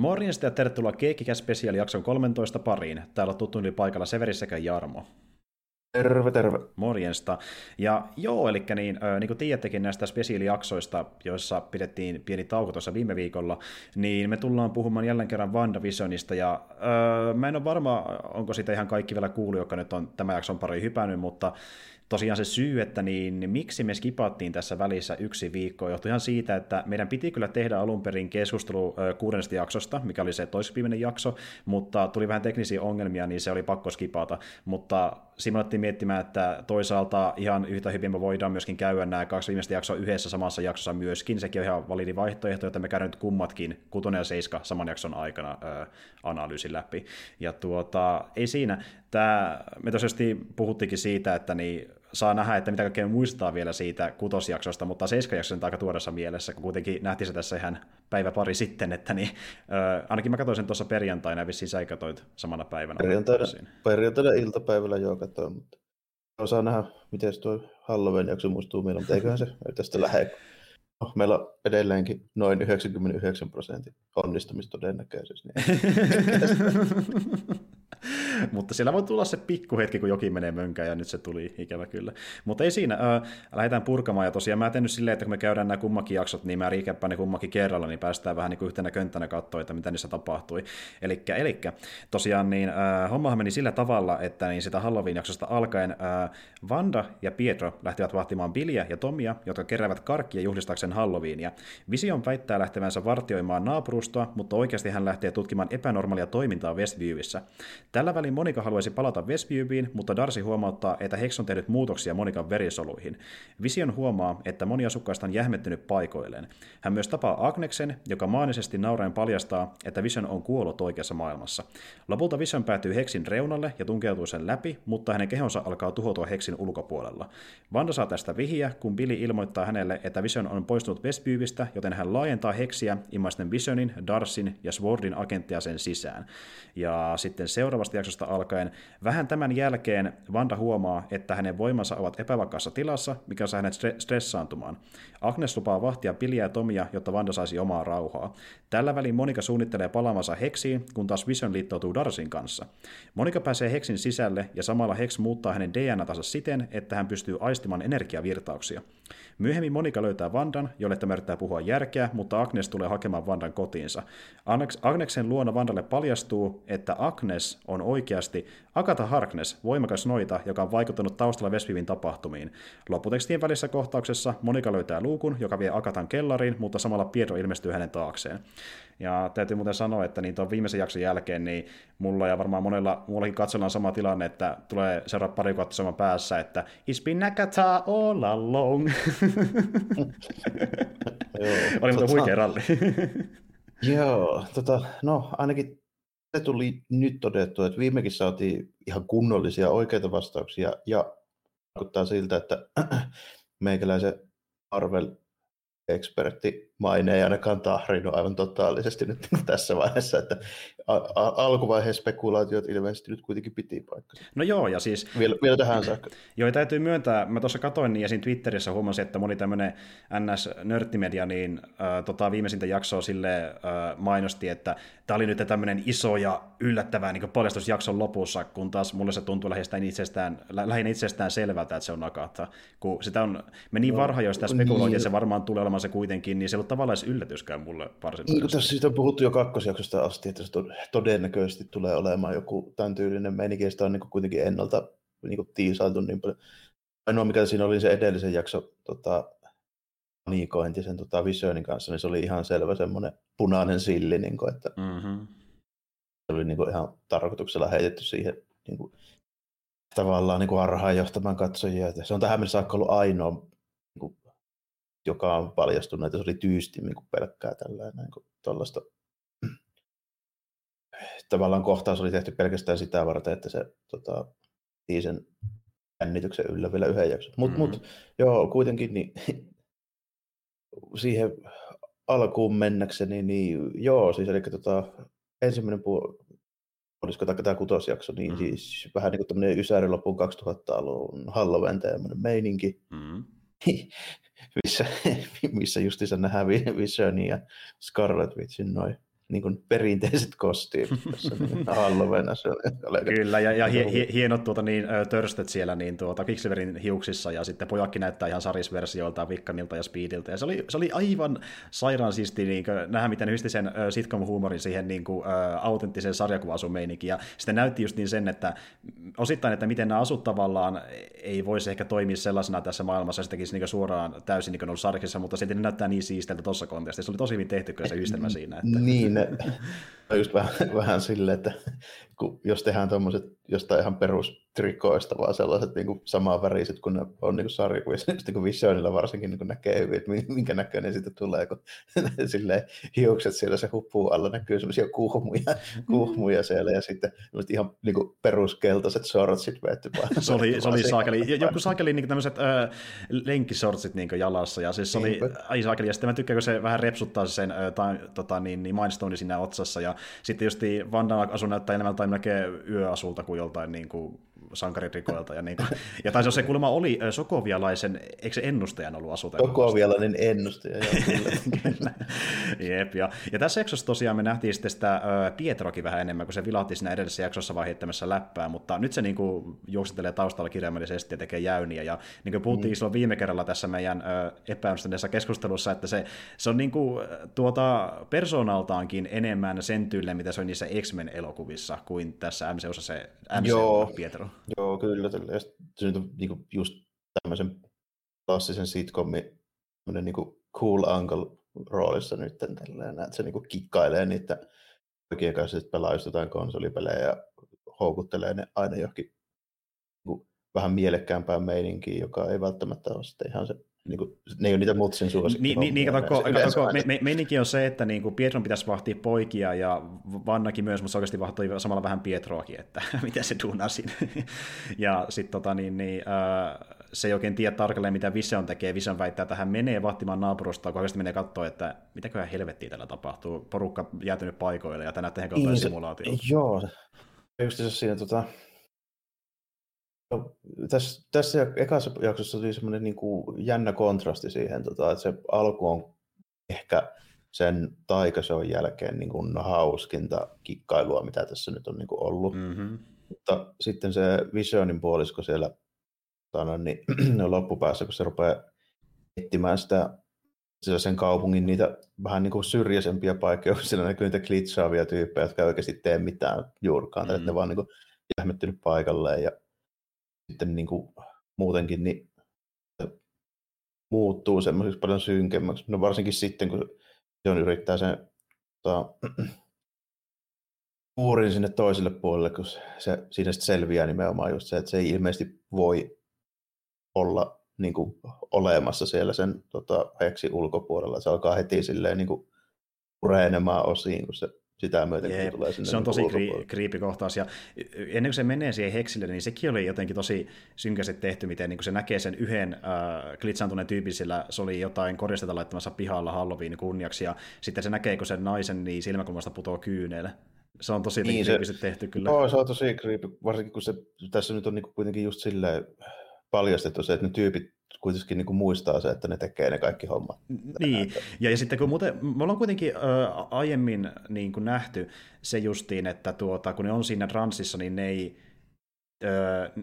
Morjesta ja tervetuloa Geekkicast Special jakson 13 pariin. Täällä tuttuun paikalla Severi sekä Jarmo. Terve, terve. Morjesta. Ja joo, eli niin kuin tiedättekin näistä spesiaalijaksoista, joissa pidettiin pieni tauko tuossa viime viikolla, niin me tullaan puhumaan jälleen kerran WandaVisionista, ja mä en ole varma, onko sitä ihan kaikki vielä kuullut, joka nyt on tämän jakson pari hypännyt, mutta tosiaan se syy, että niin, miksi me skipattiin tässä välissä yksi viikko, johtui ihan siitä, että meidän piti kyllä tehdä alun perin keskustelu kuudennesta jaksosta, mikä oli se toiseksi jakso, mutta tuli vähän teknisiä ongelmia, niin se oli pakko skipata, mutta siinä alettiin miettimään, että toisaalta ihan yhtä hyvin me voidaan myöskin käydä nämä kaksi viimeistä jaksoa yhdessä samassa jaksossa myöskin, sekin on ihan validi vaihtoehto, että me käydään nyt kummatkin 6 ja 7 saman jakson aikana analyysin läpi, ja ei siinä. Me tosiaan puhuttikin siitä, että niin, saa nähdä, että mitä kaikkea muistaa vielä siitä 6-jaksosta, mutta 7-jakso on aika tuodessa mielessä, kun kuitenkin nähtiin se tässä ihan päivä pari sitten, että niin, ainakin mä katsoin sen tuossa perjantaina, vissiin sä katsoit samana päivänä. Perjantaina iltapäivällä joo katsoin, mutta saa nähdä, miten tuo Halloween-jakso muistuu meillä, mutta eiköhän se tästä lähde. No, meillä on edelleenkin noin 99% onnistumistodennäköisyys. Niin mutta siellä voi tulla se pikkuhetki, kun jokin menee mönkään, ja nyt se tuli, ikävä kyllä. Mutta ei siinä, lähdetään purkamaan, ja tosiaan mä tehnyt silleen, että kun me käydään nämä kummakin jaksot, niin mä riikäppään ne kummakin kerralla, niin päästään vähän niin kuin yhtenä könttänä katsoa, että mitä niissä tapahtui. Elikkä tosiaan niin hommahan meni sillä tavalla, että niin sitä Halloween-jaksosta alkaen Wanda ja Pietro lähtivät vahtimaan Billyä ja Tomia, jotka keräävät karkkia juhlistakseen Halloweenia. Vision väittää lähtevänsä vartioimaan naapurustoa, mutta oikeasti hän lähtee tutkimaan epänormaalia toimintaa Westviewissä. Tällä välin Monika haluaisi palata Westviewbiin, mutta Darcy huomauttaa, että Hex on tehnyt muutoksia Monikan verisoluihin. Vision huomaa, että moni asukkaista on jähmettynyt paikoilleen. Hän myös tapaa Agneksen, joka maanisesti nauraen paljastaa, että Vision on kuollut oikeassa maailmassa. Lopulta Vision päätyy Hexin reunalle ja tunkeutuu sen läpi, mutta hänen kehonsa alkaa tuhoutua Hexin ulkopuolella. Wanda saa tästä vihjeä, kun Billy ilmoittaa hänelle, että Vision on poistunut Westviewistä, joten hän laajentaa Hexiä ilmaisten Visionin, Darcyn ja S.W.O.R.D.in agenttia sen sisään. Ja sitten seuraavasta jaksosta alkaen. Vähän tämän jälkeen Wanda huomaa, että hänen voimansa ovat epävakaassa tilassa, mikä saa hänet stressaantumaan. Agnes lupaa vahtia Billyä ja Tomia, jotta Wanda saisi omaa rauhaa. Tällä välin Monika suunnittelee palaamansa Hexiin, kun taas Vision liittoutuu Darcyn kanssa. Monika pääsee Hexin sisälle ja samalla Hex muuttaa hänen DNA-tansa siten, että hän pystyy aistimaan energiavirtauksia. Myöhemmin Monika löytää Wandan, jolle tämä yrittää puhua järkeä, mutta Agnes tulee hakemaan Wandan kotiinsa. Agneksen luona Wandalle paljastuu, että Agnes on oikeasti Agatha Harkness, voimakas noita, joka on vaikuttanut taustalla Westviewin tapahtumiin. Lopputekstien välissä kohtauksessa Monika löytää luukun, joka vie Agathan kellariin, mutta samalla Pietro ilmestyy hänen taakseen. Ja täytyy muuten sanoa, että niin tuon viimeisen jakson jälkeen niin mulla ja varmaan monella muullakin katsellaan sama tilanne, että tulee seuraava pari kuukautta saman päässä, että It's been Agatha all along. Oli muuten huikea ralli. Joo, no ainakin se tuli nyt todettua, että viimekin saatiin ihan kunnollisia oikeita vastauksia ja vaikuttaa siltä, että meikäläisen Marvel-ekspertti maine ei ainakaan tahrinut aivan totaalisesti nyt tässä vaiheessa, että alkuvaiheen spekulaatiot ilmeisesti nyt kuitenkin piti paikkaa. No joo, ja siis vielä tähän saakka. Joo, täytyy myöntää, mä tuossa katsoin niin, ja siinä Twitterissä huomasin, että moni tämmöinen NS-nörttimedia niin viimeisintä jaksoa sille mainosti, että tää oli nyt tämmöinen iso ja yllättävää niin paljastusjakson lopussa, kun taas mulle se tuntuu lähinnä itsestään selvältä, että se on Agatha. Kun sitä on, me niin varhain, jos sitä spekuloin, niin, ja se varmaan tulee olemaan se kuitenkin, niin se ei ollut tavallaan edes yllätyskään mulle varsinaisesti. Niin, tässä siitä on puhuttu jo kakkosjaksosta asti, että se todennäköisesti tulee olemaan joku tämän tyylinen meininki, ja sitä on niin kuitenkin ennalta niin tiisailtu niin paljon. Ainoa mikä siinä oli se edellisen jakso paniikointi sen Visionin kanssa, niin se oli ihan selvä semmoinen punainen silli, niin kuin, että se oli niin kuin ihan tarkoituksella heitetty siihen niin kuin, tavallaan niin harhaan johtamaan katsojia. Se on tähän mennessä saakka ollut ainoa, niin kuin, joka on paljastunut, että se oli tyysti niin kuin pelkkää tällainen niin tuollaista. Tavallaan kohtaus oli tehty pelkästään sitä varten, että se tii sen jännityksen yllä vielä yhden jakson. Mut joo, kuitenkin niin, siihen alkuun mennäkseni, niin joo, siis eli ensimmäinen puolisko tai tämä kutosjakso, niin siis vähän niin kuin tämmöinen ysäri loppuun 2000-luvun Halloween tämmöinen meininki, missä justiinsa nähdään Visionin ja Scarlet Witchin noin niin kuin perinteiset kostiimit tässä niin Halloween. Kyllä, ja hienot törstöt siellä niin Quicksilverin hiuksissa, ja sitten pojakki näyttää ihan sarisversioiltaan, Wiccanilta ja Speediltä, ja se oli aivan sairaan siisti niin nähdä, miten yhdisti sen sitcom-huumorin siihen niin kuin, autenttiseen sarjakuva-asumeininkin, ja sitten näytti just niin sen, että osittain, että miten nämä asut tavallaan ei voisi ehkä toimia sellaisena tässä maailmassa, se tekisi niin suoraan täysin niin ollut sarkissa, mutta silti ne näyttää niin siisteltä tuossa kontekstissa, se oli tosi hyvin tehty kyllä se yhdistelmä siinä. Että... Niin, no just vähän silleen, että kun, jos tehdään tuommoiset jostain ihan perustrikoista, vaan sellaiset niin samanväriset, kun ne on niin sarjakuvissa, niin Visionilla varsinkin niin näkee hyvin, että minkä näköinen siitä tulee, kun silleen, hiukset siellä se hupuu alla, näkyy semmoisia kuhmuja siellä, ja sitten ihan niin peruskeltaiset shortsit vetty vaan. Se oli saakeli, joku saakeli niin tämmöiset lenkkisortsit niin jalassa, ja siis se oli ai saakeli, ja sitten mä tykkään, kun se vähän repsuttaa sen Mindstone siinä otsassa, ja sitten just Vanda-asu näyttää enemmän tai näkee yöasulta kuin joltain niin kuin sankaririkoilta. Ja, niin kuin, ja taisi se kulma oli sokovialaisen, eikö se ennustajan ollut asuta? Sokovialainen ennustaja, kyllä. Jep, ja tässä jaksossa tosiaan me nähtiin sitten sitä Pietroakin vähän enemmän, kun se vilahti siinä edellisessä jaksossa vaan heittämässä läppää, mutta nyt se niin kuin juoksitelee taustalla kirjaimellisesti ja tekee jäyniä. Ja niin kuin puhuttiin silloin viime kerralla tässä meidän epäonnistuneessa keskustelussa, että se on niin kuin persoonaltaankin enemmän sen tyylinen, mitä se on niissä X-Men-elokuvissa, kuin tässä MCUssa se MCU Pietro. Joo, kyllä. Se on niinku just tämmöisen klassisen sitcomin niinku cool uncle roolissa nyt tällä, että se niinku kikkailee niitä oikein kanssa, sitten pelaa just jotain konsolipelejä ja houkuttelee ne aina johonkin niinku vähän mielekkäämpään meininkiin, joka ei välttämättä ole sitten ihan se. Niin kuin, ne ei ole niitä mutsin suosikki. Meininki on se, että niin Pietron pitäisi vahtia poikia ja Vannakin myös, mutta se oikeasti vahtoi samalla vähän Pietroakin, että mitä se duunaa siinä. Ja sitten se ei oikein tiedä tarkalleen, mitä Vision tekee. Vision väittää, että hän menee vahtimaan naapurustaan, kun oikeasti menee katsoa, että mitäköhän helvettiä tällä tapahtuu. Porukka jäätynyt paikoille ja tänään tehdään jotain simulaatiota. Joo, just siinä tässä ekassa jaksossa tuli semmoinen niin kuin jännä kontrasti siihen, että se alku on ehkä sen taikasoon jälkeen niin kuin hauskinta kikkailua, mitä tässä nyt on niin kuin ollut. Mm-hmm. Mutta sitten se Visionin puolisko siellä niin loppupäässä, kun se rupeaa etsimään sen kaupungin niitä vähän niin kuin syrjäisempiä paikkoja, siellä näkyy niitä klitsaavia tyyppejä, jotka oikeasti tee mitään juurikaan, että ne vaan niin kuin jähmettynyt paikalleen ja sitten niin kuin muutenkin niin muuttuu semmoisiksi paljon synkemmäksi. No varsinkin sitten, kun se on yrittää sen uurin sinne toiselle puolelle, kun se siinä sitten selviää nimenomaan just se, että se ei ilmeisesti voi olla niin kuin olemassa siellä sen Hexin ulkopuolella. Se alkaa heti silleen niin kuin pureenemaan osiin, kun se sitä myöten, kun tulee sinne. Se on tosi kriipikohtaus. Ja ennen kuin se menee siihen Hexille, niin sekin oli jotenkin tosi synkästi tehty, miten niin kun se näkee sen yhden klitsaantuneen tyypin, sillä se oli jotain koristetta laittamassa pihalla Halloween kunniaksi, ja sitten se näkee, kun sen naisen niin silmäkulmasta putoaa kyynel. Se on tosi kriipisesti tehty kyllä. Joo, se on tosi kriipi, varsinkin kun se, tässä nyt on niin kuitenkin just silleen paljastettu se, että ne tyypit kuitenkin niin kuin muistaa se, että ne tekee ne kaikki hommat. Niin, ja sitten kun muuten, me ollaan kuitenkin aiemmin niin kuin nähty se justiin, että kun ne on siinä transissa, niin ne ei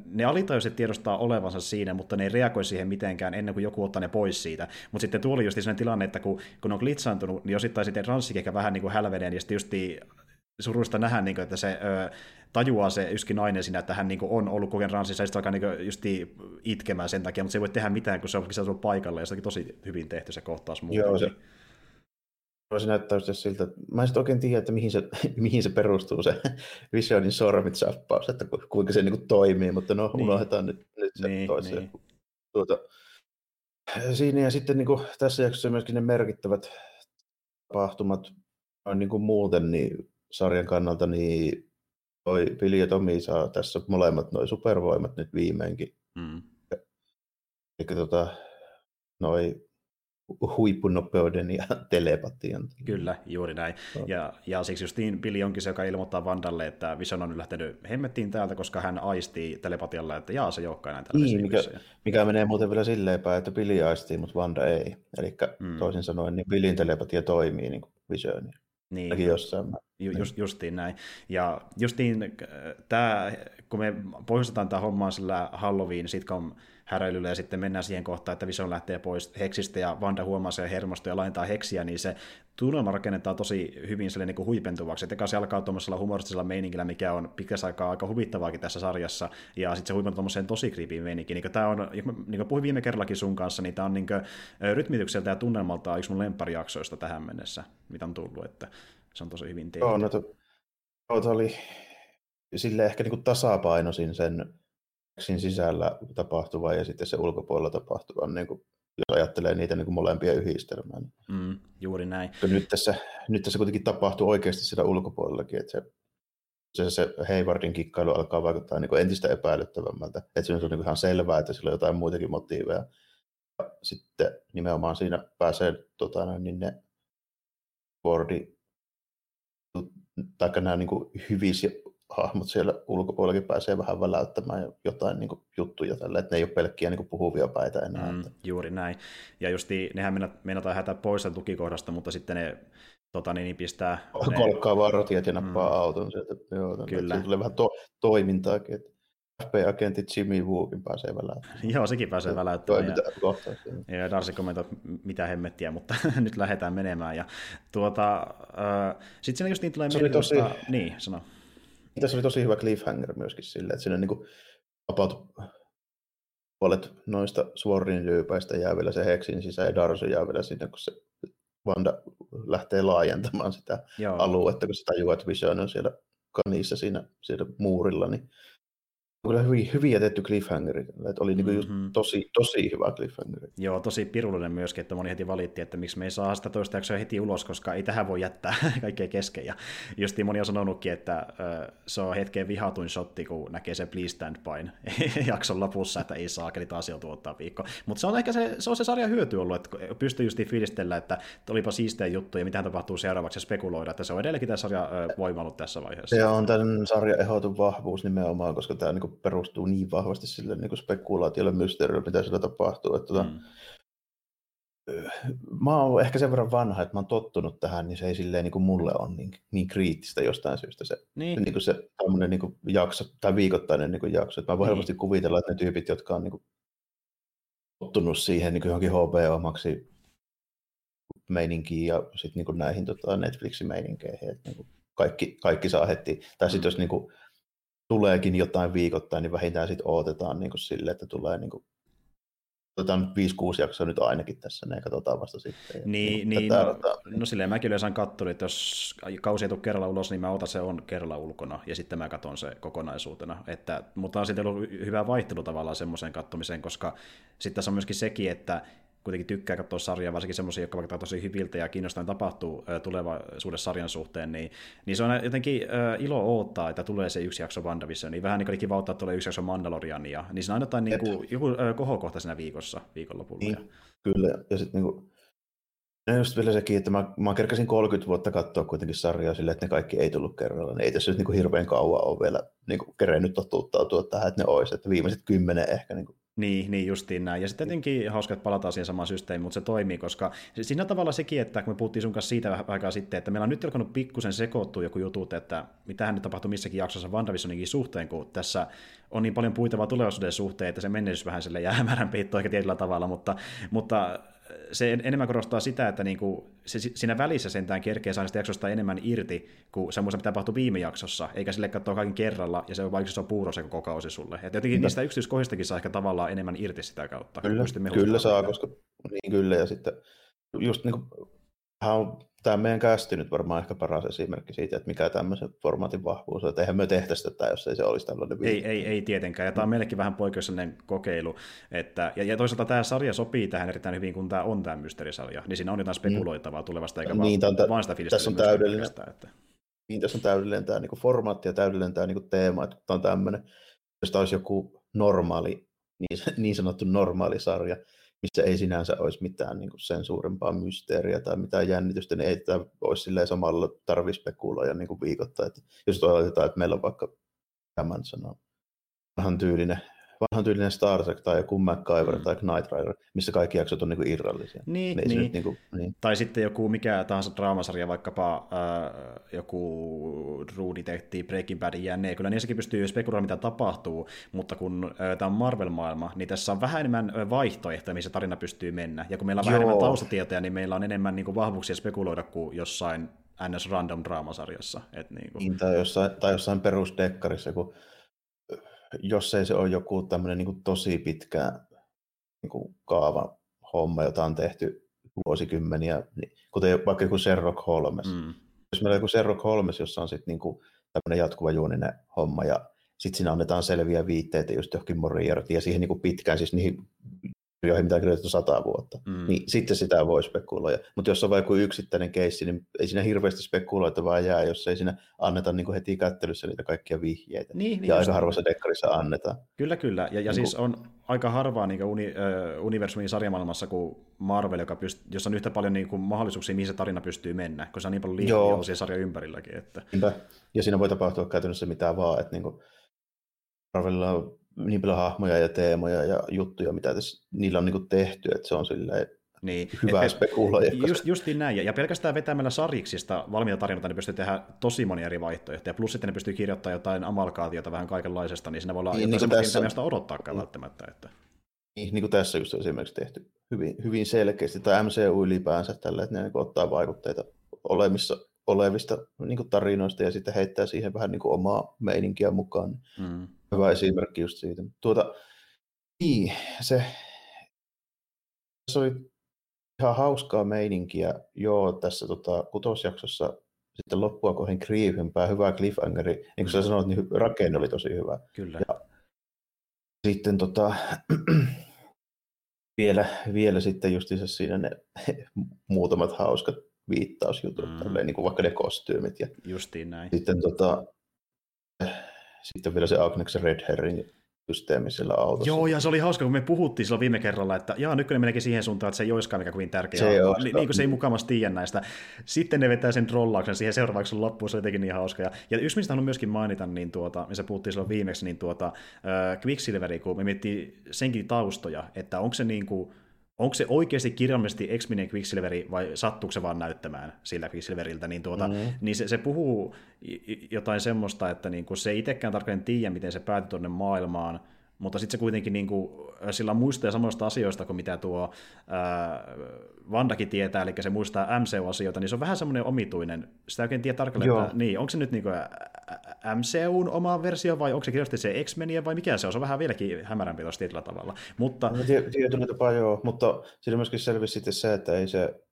ne alitajuiset tiedostaa olevansa siinä, mutta ne ei reagoi siihen mitenkään ennen kuin joku ottaa ne pois siitä. Mutta sitten tuo oli just sellainen tilanne, että kun on glitsaantunut, niin osittain sitten transsikin ehkä vähän niin kuin hälvenee, niin sitten justiin surusta nähdään, niin kuin, että se tajuaa se yksikin nainen siinä, että hän niin kuin on ollut kokeen ransissa, ja sitten alkaa niin justiin itkemään sen takia, mutta se ei voi tehdä mitään, kun se on ollut paikalla, ja se on tosi hyvin tehty se kohtaus muuta. Joo, se näyttää siltä, että mä en sitten oikein tiedä, että mihin se perustuu se Visionin sormitsappaus, että kuinka se niin kuin toimii, mutta unohdetaan nyt se toiseen. Niin. Siinä ja sitten niin kuin tässä jaksossa myöskin ne merkittävät tapahtumat on niin kuin muuten, niin sarjan kannalta, niin Pili ja Tomi saa tässä molemmat nuo supervoimat nyt viimeinkin. Mm. Eli noi huippunopeuden ja telepatian. Kyllä, juuri näin. No. Ja siksi justiin Pili onkin se, joka ilmoittaa Vandalle, että Vision on lähtenyt hemmettiin täältä, koska hän aistii telepatialla, että jaa, se joukkaa näin tällaisia. Niin, mikä menee muuten vielä silleen päin, että Pili aistii, mutta Vanda ei. Eli toisin sanoen, niin Pilin telepatia toimii niin kuin Visionia. Niin, justiin näin. Ja justiin tämä, kun me poistetaan tämä hommaa sillä Halloween-sitcom-häräilyllä ja sitten mennään siihen kohtaan, että Vision lähtee pois Hexistä ja Wanda huomaa sen hermosta ja laintaa Hexiä, niin se tunnelma rakennetaan tosi hyvin silleen niin kuin huipentuvaksi. Että se alkaa tuollaisella humoristisella meiningillä, mikä on pitkässä aikaa aika huvittavaakin tässä sarjassa, ja sitten se huipentuu tuollaiseen tosi kriipiin meininkiin. Niin tämä on, niin kuin puhuin viime kerrallakin sun kanssa, niin tämä on niin kuin rytmitykseltä ja tunnelmaltaan yksi mun lempparijaksoista tähän mennessä, mitä on tullut, että se on tosi hyvin tehty. Joo, no tämä oli silleen ehkä niin kuin tasapainoisin sen sisällä tapahtuvan ja sitten sen ulkopuolella tapahtuvan, niin kuin, jos ajattelee niitä niin kuin molempia yhdistelmää. Niin. Juuri näin. Nyt tässä kuitenkin tapahtuu oikeasti sitä ulkopuolellakin, että se Haywardin kikkailu alkaa vaikuttaa niin kuin entistä epäilyttävämmältä. Että se on niin kuin ihan selvää, että sillä on jotain muitakin motiiveja. Ja sitten nimenomaan siinä pääsee niin ne S.W.O.R.D. taikka nämä niin kuin hyvissä hahmot siellä ulkopuolellakin pääsee vähän väläyttämään jotain niin kuin juttuja tällä, että ne ei ole pelkkiä niin kuin puhuvia päitä enää. Juuri näin. Ja justi nehän meinataan hätää pois sen tukikohdasta, mutta sitten ne pistää... Kolkkaa vaan rotiat ja nappaa auton sieltä. Joo, kyllä. Tulee vähän toimintaakin, että FBI-agentti Jimmy Wookin pääsee väläyttämään. Joo, sekin pääsee väläyttämään. Ja Darcy kommentoi, mitä hemmettiä, mutta nyt lähdetään menemään. Ja sitten siinä just niin tulee mieleen... Niin, sano. Tässä oli tosi hyvä cliffhanger myöskin sillä, että siinä niinku about puolet noista S.W.O.R.D.:n lyypäistä jää vielä se Hexin sisään ja Darcy jää vielä sinne, kun se Wanda lähtee laajentamaan sitä aluetta, kun se tajuaa, että Vision on siellä kanissa siinä muurilla, niin kyllä hyvin jätetty cliffhangeri, että oli niinku tosi hyvä cliffhangeri. Joo, tosi pirullinen myöskin, että moni heti valitti, että miksi me ei saa sitä toista jaksoa heti ulos, koska ei tähän voi jättää kaikkea kesken. Ja justiin moni on sanonutkin, että se on hetkeen vihatuin shotti, kun näkee se Please Stand By jakson lopussa, että ei saa, eli taas joutuu ottaa viikko. Mutta se on ehkä se sarjan hyöty ollut, että pystyy justiin fiilistellä, että olipa siistejä juttuja ja mitä tapahtuu seuraavaksi ja spekuloida, että se on edelleenkin tämä sarja voima ollut tässä vaiheessa. Se on tämän sarjan ehdoton vahvuus nimenomaan, koska tämä niinku perustuu niin vahvasti sille niin spekulaatiolle, mysteerille, mitä sillä tapahtuu. Että, mä oon ehkä sen verran vanha, että mä oon tottunut tähän, niin se ei silleen niin kuin mulle ole niin kriittistä jostain syystä se tämmöinen niin jakso, tai viikoittainen niin jakso. Että mä voin helposti kuvitella, että ne tyypit, jotka on niin kuin tottunut siihen niin kuin johonkin HBO-maksi meininkiin ja sit niin kuin näihin Netflixin meininkeihin, että niin kuin kaikki saa heti. Tai sitten jos niin kuin tuleekin jotain viikoittain, niin vähintään sitten odotetaan niin kuin sille, että tulee niin kuin, otetaan 5-6 jaksoa nyt ainakin tässä, ne katsotaan vasta sitten. No silleen mäkin yleensä on kattonut, että jos kausi ei tule kerralla ulos, niin mä otan se on kerralla ulkona, ja sitten mä katson se kokonaisuutena. Mutta on sitten ollut hyvä vaihtelu tavallaan semmoiseen kattomiseen, koska sitten tässä on myöskin sekin, että kuitenkin tykkää katsoa sarjaa, varsinkin semmoisia, jotka vaikuttaa tosi hyviltä ja kiinnostaa, tapahtuu tulevaisuudessa sarjan suhteen, niin se on jotenkin ilo odottaa, että tulee se yksi jakso WandaVision, niin vähän niin kuin kiva ottaa, että tulee yksi jakso Mandaloriania, niin se on aina niin kuin joku kohokohta siinä viikonlopulla. Niin, ja. Kyllä, ja sitten niin kuin... No just vielä sekin, että mä kerkäsin 30 vuotta katsoa kuitenkin sarjaa silleen, että ne kaikki ei tullut kerralla. Niin ei tässä nyt niin kuin hirveän kauan ole vielä niin kuin kerennyt totuuttautua tähän, että ne olisi, että viimeiset 10 ehkä niin kuin. Niin, justiin näin. Ja sitten jotenkin hauska, että palataan siihen samaan systeemiin, mutta se toimii, koska siinä tavalla sekin, että kun me puhuttiin sun kanssa siitä vähän aikaa sitten, että meillä on nyt alkanut pikkusen sekoittua joku jutut, että mitähän nyt tapahtuu missäkin jaksossa WandaVisioninkin suhteen, kun tässä on niin paljon puitavaa tulevaisuuden suhteen, että se menneisyys vähän sille jää hämärän peittoon ehkä tietyllä tavalla, mutta se enemmän korostaa sitä, että niinku siinä välissä sentään kerkeä saa sitä jaksosta enemmän irti, kuin semmoista, mitä tapahtui viime jaksossa, eikä sille katsoa kaiken kerralla, ja se on vaikka puuro se koko kausi sulle. Et jotenkin niistä yksityiskohdistakin saa ehkä tavallaan enemmän irti sitä kautta. Kyllä saa, koska niin kyllä, ja sitten just niin kuin, tämä meidän kästi nyt varmaan ehkä paras esimerkki siitä, että mikä tämmöisen formaatin vahvuus on, että eihän me tehtäisi tätä, jos ei se olisi tällainen video. Ei tietenkään, ja tämä on meillekin vähän poikkeuksellinen kokeilu, että, ja toisaalta tämä sarja sopii tähän erittäin hyvin, kun tämä on tämä mysteerisarja, niin siinä on jotain spekuloitavaa tulevasta, eikä vaan sitä fiilistä. Tässä on täydellinen tämä niinku formaatti ja täydellinen tämä niinku teema, että tämä on tämmöinen, jos tämä olisi joku normaali, niin sanottu normaali sarja, missä ei sinänsä olisi mitään niin sen suurempaa mysteeriä tai mitään jännitystä, niin ei tätä olisi samalla tarvi spekuloida niin viikoittain. Jos toivotetaan, että meillä on vaikka tämän sanon vähän tyylinen vanhan tyylinen Star Trek tai joku MacGyver tai Knight Rider, missä kaikki jaksot on niin kuin irrallisia. Niin. Niin kuin, niin. Tai sitten joku mikä tahansa draamasarja, vaikkapa joku True Detective, Breaking Bad, jne. Kyllä niissäkin pystyy spekuloimaan, mitä tapahtuu, mutta kun tämä on Marvel-maailma, niin tässä on vähän enemmän vaihtoehtoja, missä tarina pystyy mennä. Ja kun meillä on vähän enemmän taustatietoja, niin meillä on enemmän niin kuin vahvuuksia spekuloida kuin jossain ns. Random draamasarjassa. Niin, tai jossain perusdekkarissa, kun jos ei se ole joku tämmöinen niin tosi pitkä niin kaava homma, jota on tehty vuosikymmeniä, niin, kuten vaikka joku Sherlock Holmes. Mm. Jos meillä on joku Sherlock Holmes, jossa on sitten niin tämmöinen jatkuva juoninen homma, ja sitten siinä annetaan selviä viitteitä just johonkin Moriartyin ja siihen niin pitkään, siis niihin joihin mitä kirjoitettu 100 vuotta, niin sitten sitä voi spekuloida. Mutta jos on vaikka yksittäinen keissi, niin ei siinä hirveästi spekuloitavaa jää, jos ei siinä anneta niin heti kättelyssä niitä kaikkia vihjeitä. Niin, ja aika harvassa dekkarissa annetaan. Kyllä. Ja siis on aika harvaa niin universumin sarjamaailmassa kuin Marvel, jossa on yhtä paljon niin mahdollisuuksia, mihin se tarina pystyy mennä, koska se on niin paljon liikkeen sarjan ympärilläkin. Että. Ja siinä voi tapahtua käytännössä mitä vaan, että niin Marvelilla on niin paljon hahmoja ja teemoja ja juttuja, mitä tässä niillä on niinku tehty, että se on silleen niin hyvä spekuloija. Justiin näin, ja pelkästään vetämällä sariksista valmiita tarinoita, ne pystyy tehdä tosi monia eri vaihtoehtoja, plus sitten ne pystyy kirjoittamaan jotain amalkaatiota vähän kaikenlaisesta, niin siinä voi olla niin, jotain niin semmoista, mitä odottaakaan välttämättä. Että. Niin kuin tässä just on esimerkiksi tehty hyvin selkeästi, tai MCU ylipäänsä tällä, että ne niin ottaa vaikutteita olevista niin tarinoista ja sitten heittää siihen vähän niin omaa meininkiä mukaan. Hyvä esimerkki just siitä. Se oli ihan hauskaa meininkiä. Joo, tässä kutosjaksossa sitten loppua kohden kriivimpää, hyvä cliffhangeri. Niin kuin sä sanoit, niin rakenne oli tosi hyvä. Kyllä. Ja sitten vielä sitten justiinsa siinä ne muutamat hauskat viittausjutut, tälleen, niin kuin vaikka ne kostyymit. Ja justiin näin. Sitten vielä se Agneksen Red Herring systeemi siellä autossa. Joo, ja se oli hauska, kun me puhuttiin silloin viime kerralla, että nykyinen meneekin siihen suuntaan, että se ei olisikaan mikään kuin tärkeä auto. Niin kuin se ei mukavasti tiedä näistä. Sitten ne vetää sen trollauksen siihen seuraavaksi loppuun, se oli jotenkin niin hauska. Ja yksi, mistä haluan myöskin mainita, niin missä puhuttiin silloin viimeksi, niin Quicksilveri, kun me miettii senkin taustoja, että onko se oikeasti kirjallisesti X-Menen Quicksilveri vai sattuuko se vaan näyttämään sillä Quicksilveriltä, niin, niin se puhuu jotain semmoista, että niinku se ei itsekään tarkalleen tiedä, miten se päätyi tuonne maailmaan, mutta sitten se kuitenkin niinku, sillä muistaa samoista asioista kuin mitä tuo Vandakin tietää, eli se muistaa MCU-asioita, niin se on vähän semmoinen omituinen. Sitä ei oikein tiedä tarkalleen, että niin, onko se nyt niinku MCUn oma versio vai onko se kirjallisesti se X-Meniä vai mikä se on? Se on vähän vieläkin hämärämpi tuossa tietyllä tavalla. Tietyllä tapaa joo, mutta siinä myöskin selvisi sitten se, että ei se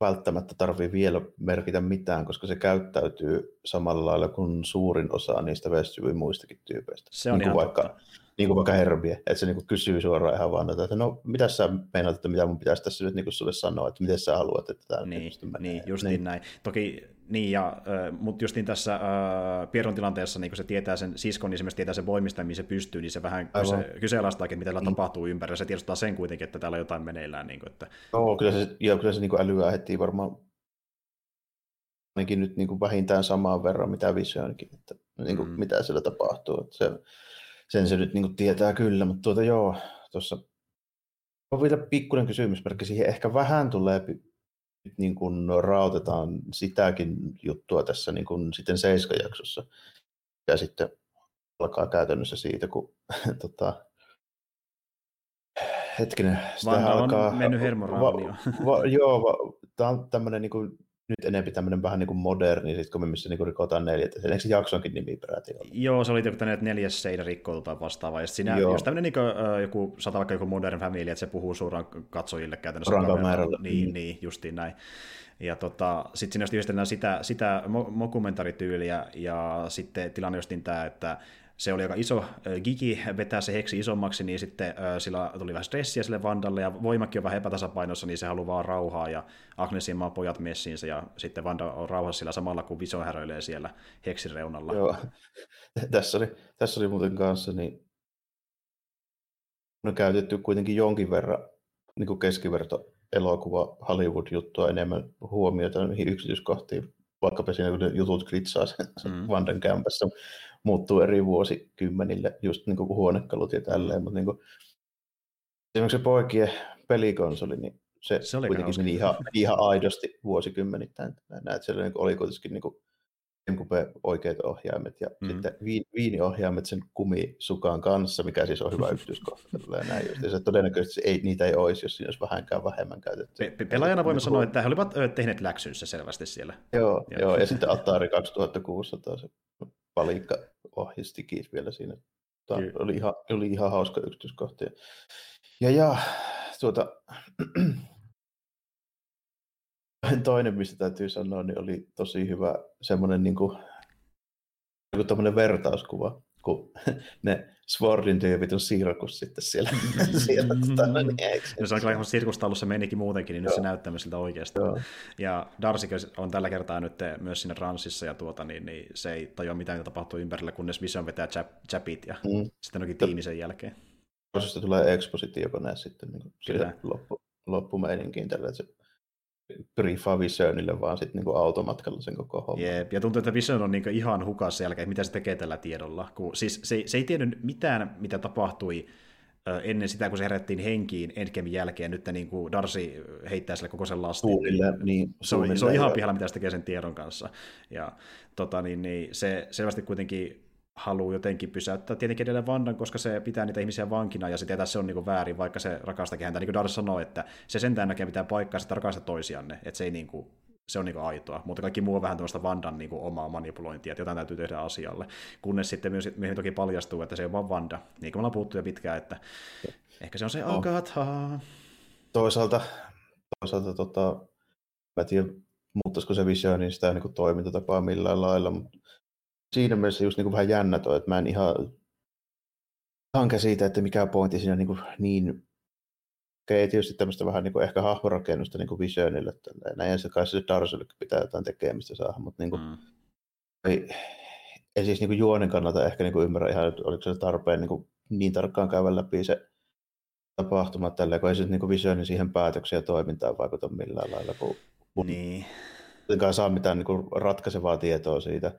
välttämättä tarvitse vielä merkitä mitään, koska se käyttäytyy samalla lailla kuin suurin osa niistä Westviewin muistakin tyypeistä. Se on niin ihan totta. Niin kuin vaikka Herbie, että se niin kysyy suoraan ihan vaan, että no mitä sä meinaat, että mitä mun pitäisi tässä nyt niin sulle sanoa, että miten sä haluat, että tämä niin, nyt menee. Niin, justiin niin. Näin. Toki, niin mutta justiin tässä Pierron tilanteessa, niin kun se tietää sen siskon, niin se myös tietää sen voimista, mihin se pystyy, niin se vähän kyseenalaistaakin, mitä täällä tapahtuu ympärillä. Se tiedostaa sen kuitenkin, että täällä on jotain meneillään. Niin kuin, että. Joo, kyllä se niin älyää heti varmaan ainakin nyt niin vähintään samaan verran, mitä Visionkin, että niin kuin, mitä siellä tapahtuu. Että sen se nyt niin kuin tietää kyllä, mutta tuossa on vielä pikkuinen kysymysmerkki siihen. Ehkä vähän tulee, niin kuin rautetaan sitäkin juttua tässä niin kuin sitten 7-jaksossa. Ja sitten alkaa käytännössä siitä, kun hetkinen, sitä alkaa. On mennyt hermoraunioon. Tämä on tämmöinen niin kuin nyt enemmän tämmöinen vähän niin kuin moderni, sit kun me missä niin kuin rikotaan 4. Eikö se jaksonkin nimi peräti ole? Joo, se oli joku tänne, että 4. seinä rikkoudutaan vastaavaa. Ja siinä, jos tämmöinen niin kuin, joku, saattaa vaikka joku modern family, että se puhuu suoraan katsojille käytännössä. Rankamäärällä. Niin, justiin näin. Ja sitten siinä just yhdistetään sitä mokumentarityyliä ja sitten tilanne justiin tämä, että se oli aika iso gigi vetää se heksi isommaksi, niin sitten sillä tuli vähän stressiä sille Vandalle, ja voimakin on vähän epätasapainossa, niin se haluaa vaan rauhaa, ja Agnesin maan pojat messiinsä, ja sitten Vanda on rauhassa sillä samalla, kun Vision häröilee siellä heksin reunalla. Joo, tässä oli muuten kanssa, niin on käytetty kuitenkin jonkin verran niin keskiverto elokuva Hollywood-juttua enemmän huomiota niihin yksityiskohtiin vaikkapa siinä kun ne jutut klitsaa Vandan kämpässä, muuttuu eri vuosikymmenille just niin kuin huonekalut ja tälleen, mutta niin kuin, esimerkiksi se poikien pelikonsoli, niin se oli kuitenkin meni ihan aidosti vuosikymmenittäin. Näet, siellä niin oli kuitenkin niin kuin oikeat ohjaimet ja sitten viiniohjaimet sen kumisukan kanssa, mikä siis on hyvä yksityiskohta. Todennäköisesti niitä ei olisi, jos siinä olisi vähänkään vähemmän käytetty. Pelaajana voimme sanoa, että he olivat tehneet läksynsä selvästi siellä. Joo, ja sitten Atari 2600 se palikka ohjistikin vielä siinä. Tämä oli ihan hauska yksityiskohta. Ja toinen, mistä täytyy sanoa, niin oli tosi hyvä semmoinen niin kuin vertauskuva, kun ne S.W.O.R.D.in tyypit on sirkus sitten siellä No se on kyllä ihan sirkustaulussa menikin muutenkin, niin nyt se näyttää myös siltä oikeastaan. Joo. Ja Darcy on tällä kertaa nyt myös siinä transissa, ja niin se ei tajua mitään, mitä tapahtuu ympärillä, kunnes Vision vetää chapit ja sitten onkin tiimi sen jälkeen. Toisesta tulee ekspositiokone sitten niin sille loppumeininkiin tällä, että se briefaa Visionille vaan sitten niinku automatkalla sen koko homman. Jep, ja tuntuu, että Vision on niinku ihan hukassa jälkeen, mitä se tekee tällä tiedolla. Kun, siis se ei tiennyt mitään, mitä tapahtui ennen sitä, kun se herättiin henkiin Endgamen jälkeen. Nyt niinku Darcy heittää sille koko sen lastin. Se on ihan pihalla, mitä se tekee sen tiedon kanssa. Ja niin, se selvästi kuitenkin haluaa jotenkin pysäyttää tietenkin edelleen Vandan, koska se pitää niitä ihmisiä vankina ja se tietää, että se on niinku väärin, vaikka se rakastakin häntä. Niin kuin Darcy sanoo, että se sentään näkee mitään paikkaa, että rakastaa toisianne. Että se on niinku aitoa, mutta kaikki muu on vähän tämmöistä Vandan niinku omaa manipulointia, että jotain täytyy tehdä asialle. Kunnes sitten myös myöhemmin toki paljastuu, että se on vaan Vanda. Niin kuin me ollaan puhuttu jo pitkään, että ehkä se on se Agatha. Toisaalta mä en tiedä, muuttaisiko se Visionin niin sitä niinku toimintatapaa millään lailla, mutta siinä mielessä just niinku vähän jännä toi, että mä en ihan käsitä, että mikä pointti siinä niin okei, tietysti tämmöistä vähän niinku ehkä hahmorakennusta niinku Visionille tälleen. Näin se kai se Darcylle pitää jotain tekemistä saada, mutta niinku ei siis niinku juonen kannalta ehkä niinku ymmärrä ihan, että oliko se tarpeen niinku niin tarkkaan käydä läpi se tapahtuma tälleen, kun ei se niinku Visionin siihen päätöksiä ja toimintaan vaikuta millään lailla, kun niin ei saa mitään niinku ratkaisevaa tietoa siitä.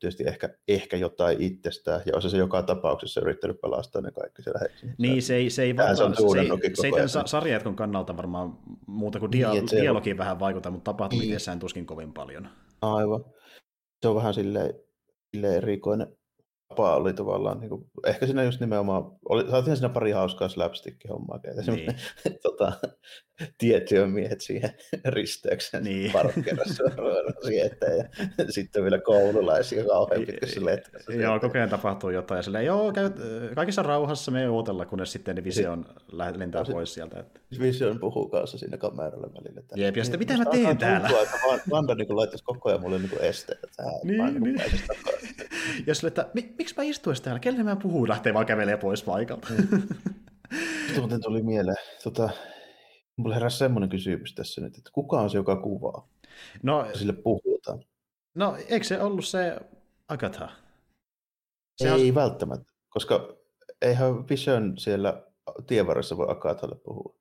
Tietysti ehkä jotain itsestään, ja olisi se joka tapauksessa yrittänyt pelastaa ne kaikki siellä Hexissä. Niin, se ei varmaan, se ei tämän sarjajatkon kannalta varmaan muuta kuin dialogiin on vähän vaikuta, mutta tapahtuu itsessään tuskin kovin paljon. Aivan. Se on vähän silleen erikoinen tapa oli tavallaan, niin kuin, ehkä siinä just nimenomaan, saatiin siinä pari hauskaa slapstick-hommaa, niin tiettyön miehet siihen risteykseen niin parkkeerassa siihen eteen, ja sitten vielä koululaisia kauhean pitkässä letkassa. Joo, koko ajan tapahtuu jotain, ja silleen, kaikissa rauhassa me ei odotella, kunnes sitten Vision lentää pois sieltä. Että Vision puhuu kanssa siinä kameralla välillä. Jep, ja sitten mitä mä teen täällä? Vanda niin laittaisi koko ajan mulle niin esteitä tähän. Niin. Ja sille, että miksi mä istuis täällä? Kelle mä puhuu? Lähtee vaan kävelee pois paikalta. Muuten tuli mieleen. Mulla heräsi semmoinen kysymys tässä nyt, että kuka on se, joka kuvaa? No, sille puhutaan. No, eikö se ollut se Agatha? Ei välttämättä, koska eihän Vision siellä tienvarressa voi Agathalle puhua.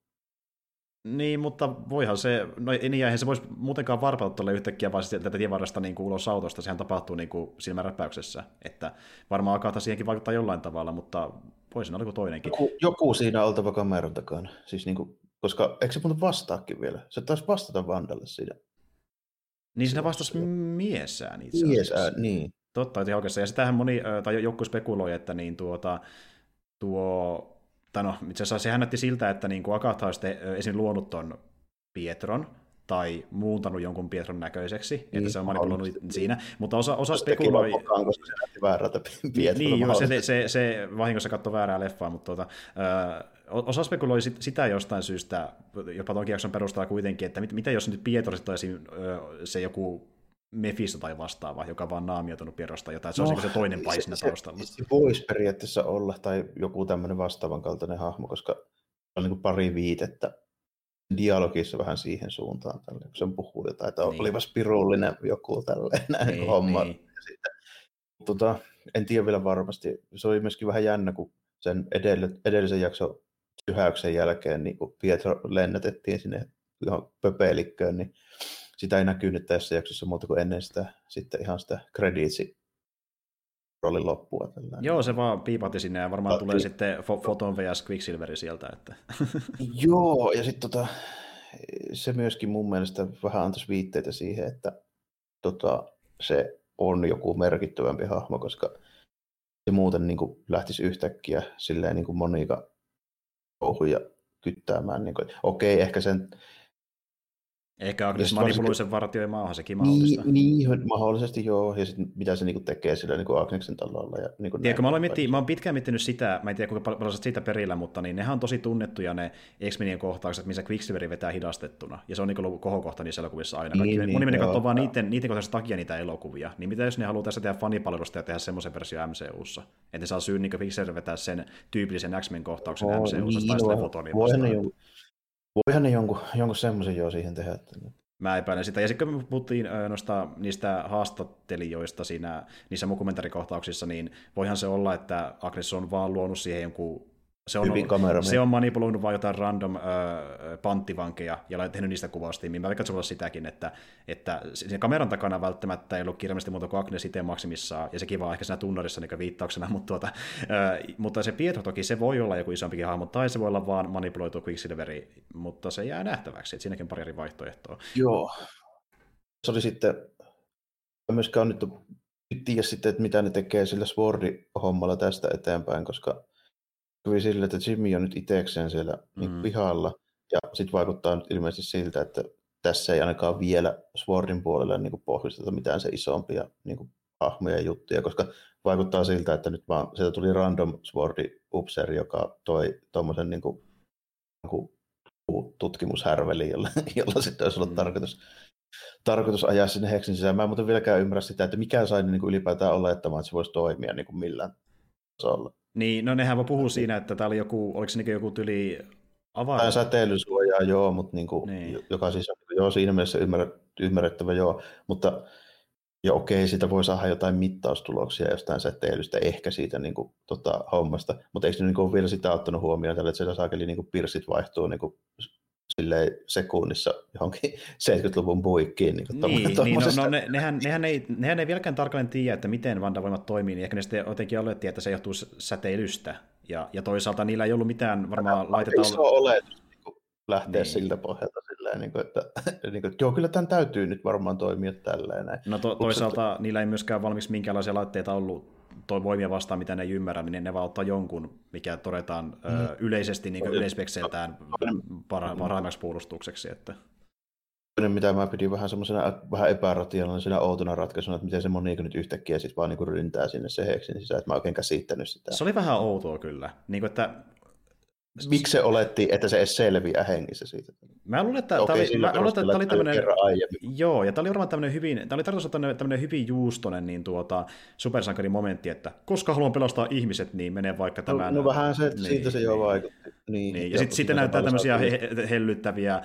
Niin, mutta voihan se, eihän se voisi muutenkaan varpautua tuolle yhtäkkiä, vaan tätä tievarrasta niin kuin ulos autosta, sehän tapahtuu niin kuin silmäräpäyksessä, että varmaan Agatha siihenkin vaikuttaa jollain tavalla, mutta voi siinä olla toinenkin. Joku siinä oltava kameran takana, siis niin kuin, koska eikö se muuta vastaakin vielä? Se taisi vastata Vandalle siinä. Niin siinä vastasi miesään itse asiassa. Miesään, niin. Totta, että oikeastaan, ja sitähän joku spekuloi, että niin itse asiassa sehän näytti siltä, että niin kuin Agatha olisi esimerkiksi luonut ton Pietron tai muuntanut jonkun Pietron näköiseksi, niin, että se on manipuloinut siinä, mutta osa spekuloi. Mokaan, koska se näytti väärältä Pietron. Niin, joo, se vahingossa katsoi väärää leffaa, mutta osa spekuloi sitä jostain syystä, jopa tuon kiekson perustaa kuitenkin, että mitä jos nyt Pietro olisi se joku Mephisto tai vastaava, joka vaan naamioitunut Pierosta jotain, se on se toinen pai siinä taustalla. Se voisi periaatteessa olla, tai joku tämmöinen vastaavan kaltainen hahmo, koska on niin kuin pari viitettä dialogissa vähän siihen suuntaan, kun se puhuu jotain, että niin olipas pirullinen joku tällainen niin, homma. Niin. En tiedä vielä varmasti, se oli myöskin vähän jännä, kun sen edellisen jakson syhäyksen jälkeen niin kun Pietro lennätettiin sinne ihan pöpelikköön, niin sitä ei näkynyt tässä jaksossa muuta kuin ennen sitä, sitten ihan sitä krediitsi rollin loppua. Tällainen. Joo, se vaan piipahti sinne ja varmaan tulee sitten Photon vs. Quicksilveri sieltä. Että. Joo, ja sitten se myöskin mun mielestä vähän antaisi viitteitä siihen, että se on joku merkittävämpi hahmo, koska se muuten niin kuin lähtisi yhtäkkiä silleen niin kuin Monika touhuja kyttäämään. Niin kuin, okei, ehkä sen... Ehkä Agnes manipuloi sen vartioimaahan, sekin mahdollista. Niin, mahdollisesti joo. Ja sitten mitä se niinku tekee sillä niinku Agneksen talolla. Ja niinku tiedätkö, mä oon pitkään miettinyt sitä, mä en tiedä kuinka paljon siitä perillä, mutta niin nehän on tosi tunnettuja ne X-Menien kohtaukset, missä Quicksilver vetää hidastettuna. Ja se on niinku kohokohta niissä elokuvissa aina. Kaikki niin, moni menee katsomaan vaan niiden kohdassa takia niitä elokuvia. Niin mitä jos ne haluaa tässä tehdä fanipalvelusta ja tehdä semmoisen versio MCU:ssa? Että ne saa syyn niinku Quicksilver vetää sen tyypillisen X-Men kohtauksen MCU:ssa tai sitten Fotonia vastaan. Voihan ne jonkun semmoisen jo siihen tehdä. Mä epäilen sitä. Ja sitten kun me puhuttiin niistä haastattelijoista niissä dokumentarikohtauksissa, niin voihan se olla, että Agnes on vaan luonut siihen jonkun... Se on manipuloinut vaan jotain random panttivankeja ja tehnyt niistä kuvaustiin. Mä katson sitäkin, että siinä kameran takana välttämättä ei ollut kirjallisesti muuta kuin Agnes itse maksimissaan, ja sekin vaan ehkä siinä tunnarissa niin viittauksena, mutta se Pietro toki, se voi olla joku isompikin hahmo, tai se voi olla vaan manipuloitu Quicksilveri, mutta se jää nähtäväksi, että siinäkin pari eri vaihtoehtoa. Joo. Se oli sitten, myöskään nyt tiedä sitten, että mitä ne tekee sillä S.W.O.R.D.-hommalla tästä eteenpäin, koska tuli sille, että Jimmy on nyt itsekseen siellä niin pihalla, ja sitten vaikuttaa nyt ilmeisesti siltä, että tässä ei ainakaan vielä S.W.O.R.D.in puolella niin pohjusteta mitään se isompia niin hahmoja ja juttuja, koska vaikuttaa siltä, että nyt vaan sieltä tuli random S.W.O.R.D.-upseer, joka toi tuommoisen niin tutkimushärveli, jolla sitten olisi ollut tarkoitus ajaa sinne Hexin sisään. Mä en muuten vieläkään ymmärrä sitä, että mikä sai niin ylipäätään olettamaan, että se voisi toimia niin millään tasolla. Niin, no nehän vaan puhuu siinä, että tää oli oliko se joku tyli avaruus? Tää säteilysuojaa, joo, mutta niin. Joka siis on joo, siinä mielessä ymmärrettävä, joo, mutta ja okei, siitä voi saada jotain mittaustuloksia jostain säteilystä, ehkä siitä hommasta, mutta eikö ne ole vielä sitä ottanut huomioon tällä, että siellä saakeli pirssit vaihtuu silleen sekunnissa johonkin 70-luvun puikkiin. Nehän ei vieläkään tarkalleen tiedä, että miten vandavoimat toimii, niin ehkä ne sitten jotenkin aloitti, että se johtuu säteilystä. Ja toisaalta niillä ei ollut mitään varmaan laitetta... Iso oletus lähtee siltä pohjalta silleen, että joo, kyllä tämän täytyy nyt varmaan toimia tälleen. No toisaalta niillä ei myöskään valmiiksi minkäänlaisia laitteita ollut voimia vastaan, mitä ne ei ymmärrä, niin ne vaan ottaa jonkun, mikä todetaan yleisesti yleispekseiltään parhaimmaksi puolustukseksi. Että. Mitä mä pidin vähän semmoisena vähän epärationaalisena outona ratkaisuna, että miten se Monika nyt yhtäkkiä sit vaan ryntää sinne se Hexin sisään, että mä oikein käsittänyt sitä. Se oli vähän outoa kyllä. Miksi se oletti, että se edes selviää hengissä siitä? Mä luulen, että tämä oli tämmöinen... Joo, ja tämä oli varmaan tämmöinen hyvin... Tämä oli tarkoitus tämmöinen hyvin juustonen supersankarin momentti, että koska haluan pelastaa ihmiset, niin menee vaikka tämän... No vähän se, siitä se jo vaikutti. Niin. Ja sitten näyttää tämmöisiä hellyttäviä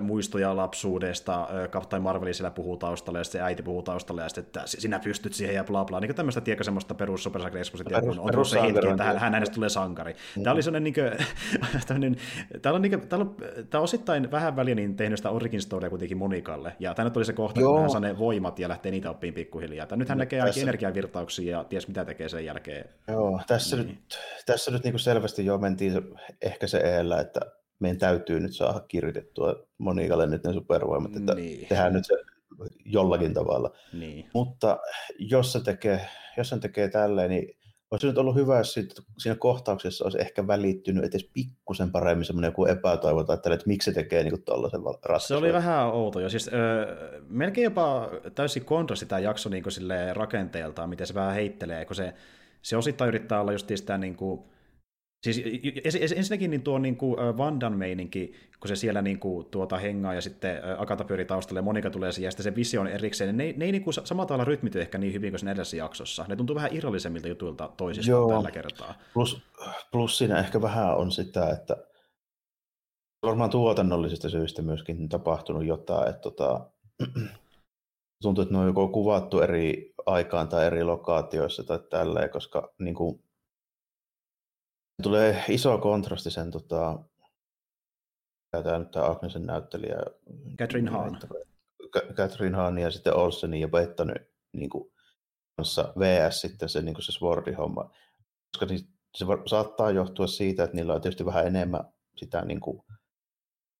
muistoja lapsuudesta. Captain Marvel siellä puhuu taustalla, ja sitten se äiti puhuu taustalla, ja sitten että sinä pystyt siihen, ja bla bla. Niin kuin tämmöistä tiekö semmoista perus supersankarin-ekspositiota, kun on tullut se hetki, että hän hänestä tulee sankari. Tämä oli sellainen Tää on osittain vähän väliä niin tehnyt sitä origin storya kuitenkin Monikalle, ja tämä nyt oli se kohta, kun hän saa ne voimat ja lähtee niitä oppiin pikkuhiljaa. Nythän näkee ainakin energiavirtauksia ja ties mitä tekee sen jälkeen. Joo, tässä nyt niin kuin selvästi jo mentiin ehkä se eellä, että meidän täytyy nyt saada kirjoitettua Monikalle nyt ne supervoimat, että tehdään nyt se jollakin tavalla. Niin. Mutta jos sen tekee tälleen, niin olisi nyt ollut hyvä, jos siinä kohtauksessa olisi ehkä välittynyt edes pikkusen paremmin semmoinen joku epätoivo, että miksi se tekee niin tuollaisen ratkaisun. Se oli vähän outo jo. Siis, melkein jopa täysin kontrasti tämä jakso niin rakenteeltaan, miten se vähän heittelee, kun se osittain yrittää olla just sitä... Niin kuin siis ensinnäkin niin tuo niin Vandan meininki, kun se siellä niin kuin, hengaa ja sitten Agatha pyörii taustalle ja Monika tulee siihen ja sitten se visio on erikseen, ne ei niin kuin, samalla tavalla rytmity ehkä niin hyvin kuin sen edellisessä jaksossa. Ne tuntuu vähän irrallisemmilta jutuilta toisistaan tällä kertaa. Plus siinä ehkä vähän on sitä, että varmaan tuotannollisista syistä myöskin tapahtunut jotain, että tuntuu, että ne on joko kuvattu eri aikaan tai eri lokaatioissa tai tälleen, koska niin kuin, tulee iso kontrasti sen tämä Agnesen näyttelijä. Catherine Hahn. Catherine Hahn ja sitten Olsenin ja Bettany niinku kanssa VS sitten se niinku se S.W.O.R.D.:n homma. Koska niin, se saattaa johtua siitä, että niillä on tietysti vähän enemmän sitä niinku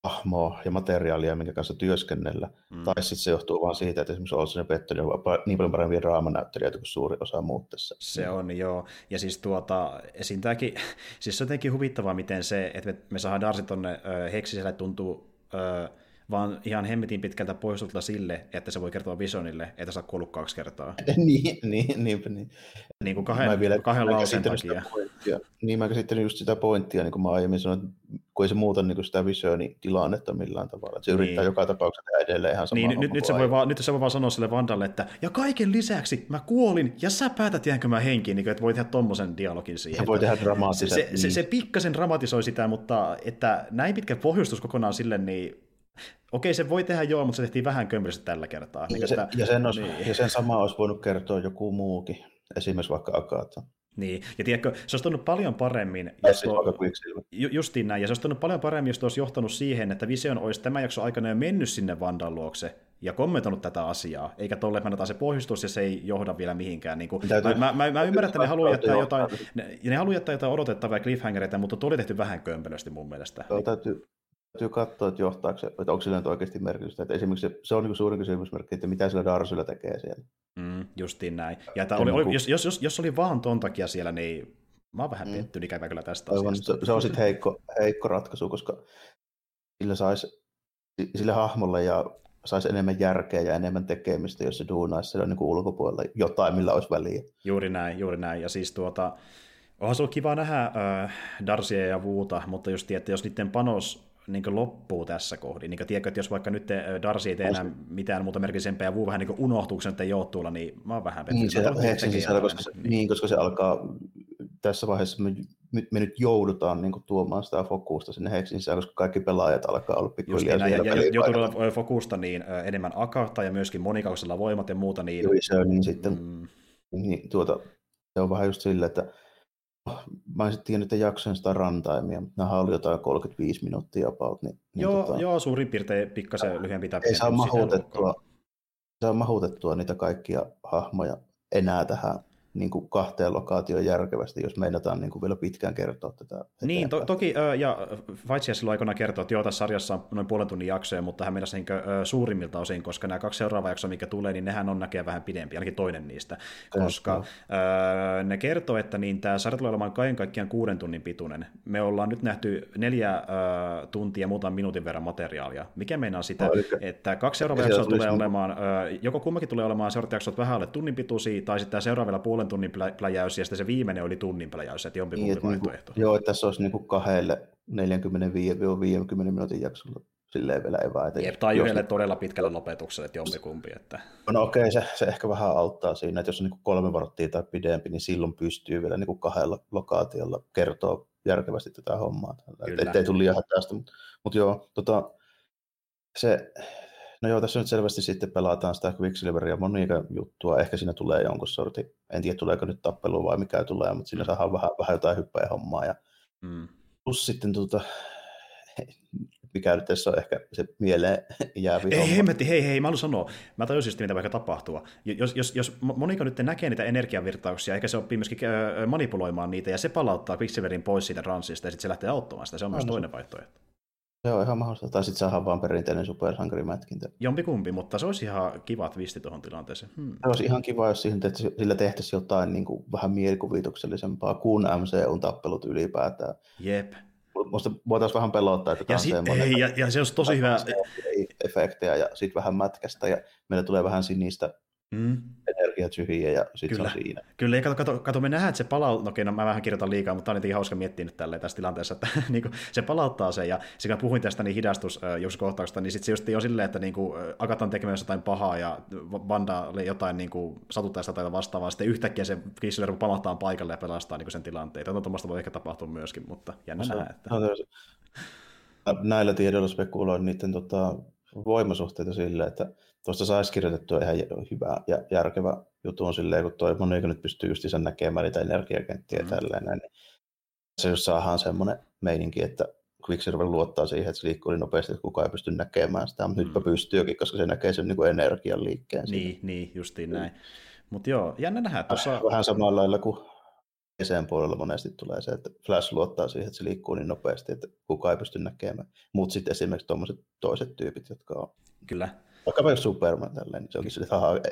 hahmoa ja materiaalia, minkä kanssa työskennellä. Mm. Tai sitten se johtuu vaan siitä, että esimerkiksi Olsen ja Bettany on niin paljon parempia draamanäyttelijöitä kuin suuri osa muut tässä. Se on, joo. Ja siis esiintääkin, siis se on jotenkin huvittavaa, miten se, että me saadaan Darcy tuonne Hexiselle tuntuu vaan ihan hemmetin pitkältä poistuttaa sille, että se voi kertoa Visionille, että sä oot kuollut 2 kertaa. Niin. Niin kuin kahden lauseen takia. Niin, mä käsittelin just sitä pointtia, niin kuin mä aiemmin sanoin, kun ei se muuta niin kuin sitä Visionin tilannetta millään tavalla. Se yrittää joka tapauksessa edelleen ihan samaa hommaa. Nyt se voi vaan sanoa sille Vandalle, että ja kaiken lisäksi mä kuolin, ja sä päätät, jäänkö mä henkiin, niin kuin, että voi tehdä tommosen dialogin siihen. Ja voi tehdä dramaattisen. Se pikkasen dramatisoi sitä, mutta että näin pitkä pohjustus kokonaan sille, niin okei, se voi tehdä joo, mutta se tehtiin vähän kömpäisesti tällä kertaa. Ja sen sama olisi voinut kertoa joku muukin, esimerkiksi vaikka Agatha. Niin, ja tiedätkö, se olisi tullut paljon paremmin, jos olisi johtanut siihen, että Vision olisi tämän jakson aikana jo mennyt sinne Vandan luokse ja kommentoinut tätä asiaa, eikä tolle, että se pohjustus ja se ei johda vielä mihinkään. Niin kuin, mä ymmärrän, että ne haluaa jättää jotain odotettavia cliffhangereita, mutta tuo oli tehty vähän kömpelösti mun mielestä. Täytyy katsoa, että johtaako se, että onko sillä nyt oikeasti merkitystä. Että esimerkiksi se on niin suuri kysymysmerkki, että mitä sillä Darcylla tekee siellä. Justiin näin. Ja jos oli vaan ton takia siellä, niin mä oon vähän pettynyt ikävä kyllä tästä asiasta. Se on sitten heikko ratkaisu, koska sille hahmolle ja saisi enemmän järkeä ja enemmän tekemistä, jos se duunaisi siellä niin ulkopuolella jotain, millä olisi väliä. Juuri näin. Ja siis onhan se ollut kiva nähdä Darcyä ja Wuuta, mutta just että jos niiden panos niin loppuu tässä kohdin. Niin tiedätkö, että jos vaikka nyt Darcy ei tee enää mitään muuta merkisempää ja Woo vähän niin unohtuu, että ei ole tuolla, niin mä oon vähän koska se alkaa tässä vaiheessa, me nyt joudutaan niin tuomaan sitä fokusta sinne Hexin sisään, koska kaikki pelaajat alkaa olla pikkuhiljaa siellä välillä. Fokusta niin enemmän Agatha ja myöskin monikausilla voimat ja muuta. Niin joo, se on niin sitten. Niin, se on vähän just sillä, että mä en sitten tiedä nyt jaksojen sitä runtimea, mutta nämä oli jotain 35 minuuttia about. Niin, suurin piirtein pikkasen lyhyempi. Ei saa mahutettua niitä kaikkia hahmoja enää tähän niin kuin 2 lokaatioon järkevästi, jos meinataan niin kuin vielä pitkään kertoa tätä. Niin, toki, ja Vaitsia silloin aikoinaan kertoo, että tässä sarjassa on noin 1,5 tunnin jaksoja, mutta hän mennäisi suurimmilta osin, koska nämä 2 seuraavaa jaksoa, mikä tulee, niin nehän on näkee vähän pidempi, ainakin toinen niistä, koska ne kertoo, että niin tämä sarja tulee olemaan kaiken kaikkiaan 6 tunnin pituinen. Me ollaan nyt nähty 4 tuntia muutaman minuutin verran materiaalia, mikä meinaa sitä, että 2 seuraavaa jaksoa tulee olemaan, joko kummakin tulee olemaan seuraavat jaksot vähän alle tunnin pituisia, tai sitten seuraavilla 1,5 tunnin pläjäys, ja sitten se viimeinen oli tunnin pläjäys, että jompikumpi vaihtoehto. Joo, että tässä olisi niinku 2 45-50 minuutin jaksolla silleen vielä eväitä. Jep, tai yhdelle todella pitkälle lopetukselle, että jompikumpi. Että no okei, se ehkä vähän auttaa siinä, että jos on niinku 3 varttia tai pidempi, niin silloin pystyy vielä niinku 2 lokaatiolla kertoa järkevästi tätä hommaa. Ettei tule liian hätäistä, mutta joo, se. No joo, tässä nyt selvästi sitten pelataan sitä Quicksilveria monia juttua. Ehkä siinä tulee jonkun sortin, en tiedä tuleeko nyt tappelu vai mikä tulee, mutta siinä saadaan vähän jotain hyppää hommaa. Ja plus sitten mikä nyt tässä on ehkä se mieleen jäävi homma. Hei, mä haluan sanoa. Mä tajusin just, mitä vaikka tapahtua. Jos Monika nyt näkee niitä energiavirtauksia, eikä se oppii myöskin manipuloimaan niitä, ja se palauttaa Quicksilverin pois siitä ranssista, ja sitten se lähtee auttamaan sitä. Se on myös toinen vaihtoehto. Se on ihan mahdollista. Tai sitten saadaan vaan perinteinen supersankarimätkintä. Jompikumpi, mutta se olisi ihan kiva twisti tuohon tilanteeseen. Se olisi ihan kiva, jos sillä tehtäisiin jotain niin kuin vähän mielikuvituksellisempaa kuin MCUn tappelut ylipäätään. Jep. Musta voitaisiin vähän pelottaa, että tämä on semmoinen. Ja se olisi tosi hyvä. Efektejä ja sitten vähän mätkästä ja meillä tulee vähän sinistä energiatyhjiä ja sitten on siinä. Kyllä, ja kato me nähdään, että se palauttaa, okei, no mä vähän kirjoitan liikaa, mutta on jotenkin hauska miettiä nyt tälleen tässä tilanteessa, että se palauttaa sen, ja kun mä puhuin tästä niin hidastuskohtauksesta, niin sitten se just ei ole silleen, että niinku Agathan tekemässä jotain pahaa, ja Vandalle jotain niinku satuttaista tai vastaavaa, sitten yhtäkkiä se Quicksilver palahtaa paikalle ja pelastaa niinku sen tilanteen. Tuommoista voi ehkä tapahtua myöskin, mutta jännä nähdä. Näillä tiedoilla spekuloin niiden voimasuhteita silleen, että tuosta saisi kirjoitettua ihan hyvä ja järkevä jutun silleen, kun tuo Monika nyt pystyy just isän näkemään niitä energiakenttiä ja tälleen. Niin se jos saadaan semmoinen meininki, että Quicksilver luottaa siihen, että se liikkuu niin nopeasti, että kukaan ei pysty näkemään sitä, mutta nytpä pystyykin, koska se näkee sen niin energian liikkeen. Niin, justiin näin. Mutta joo, jännä nähdä tuossa... Vähän samalla lailla kuin sen puolella monesti tulee se, että Flash luottaa siihen, että se liikkuu niin nopeasti, että kukaan ei pysty näkemään. Mutta sitten esimerkiksi tuommoiset toiset tyypit, jotka on... Kyllä. Vaikka Superman tälleen, niin se onkin silleen,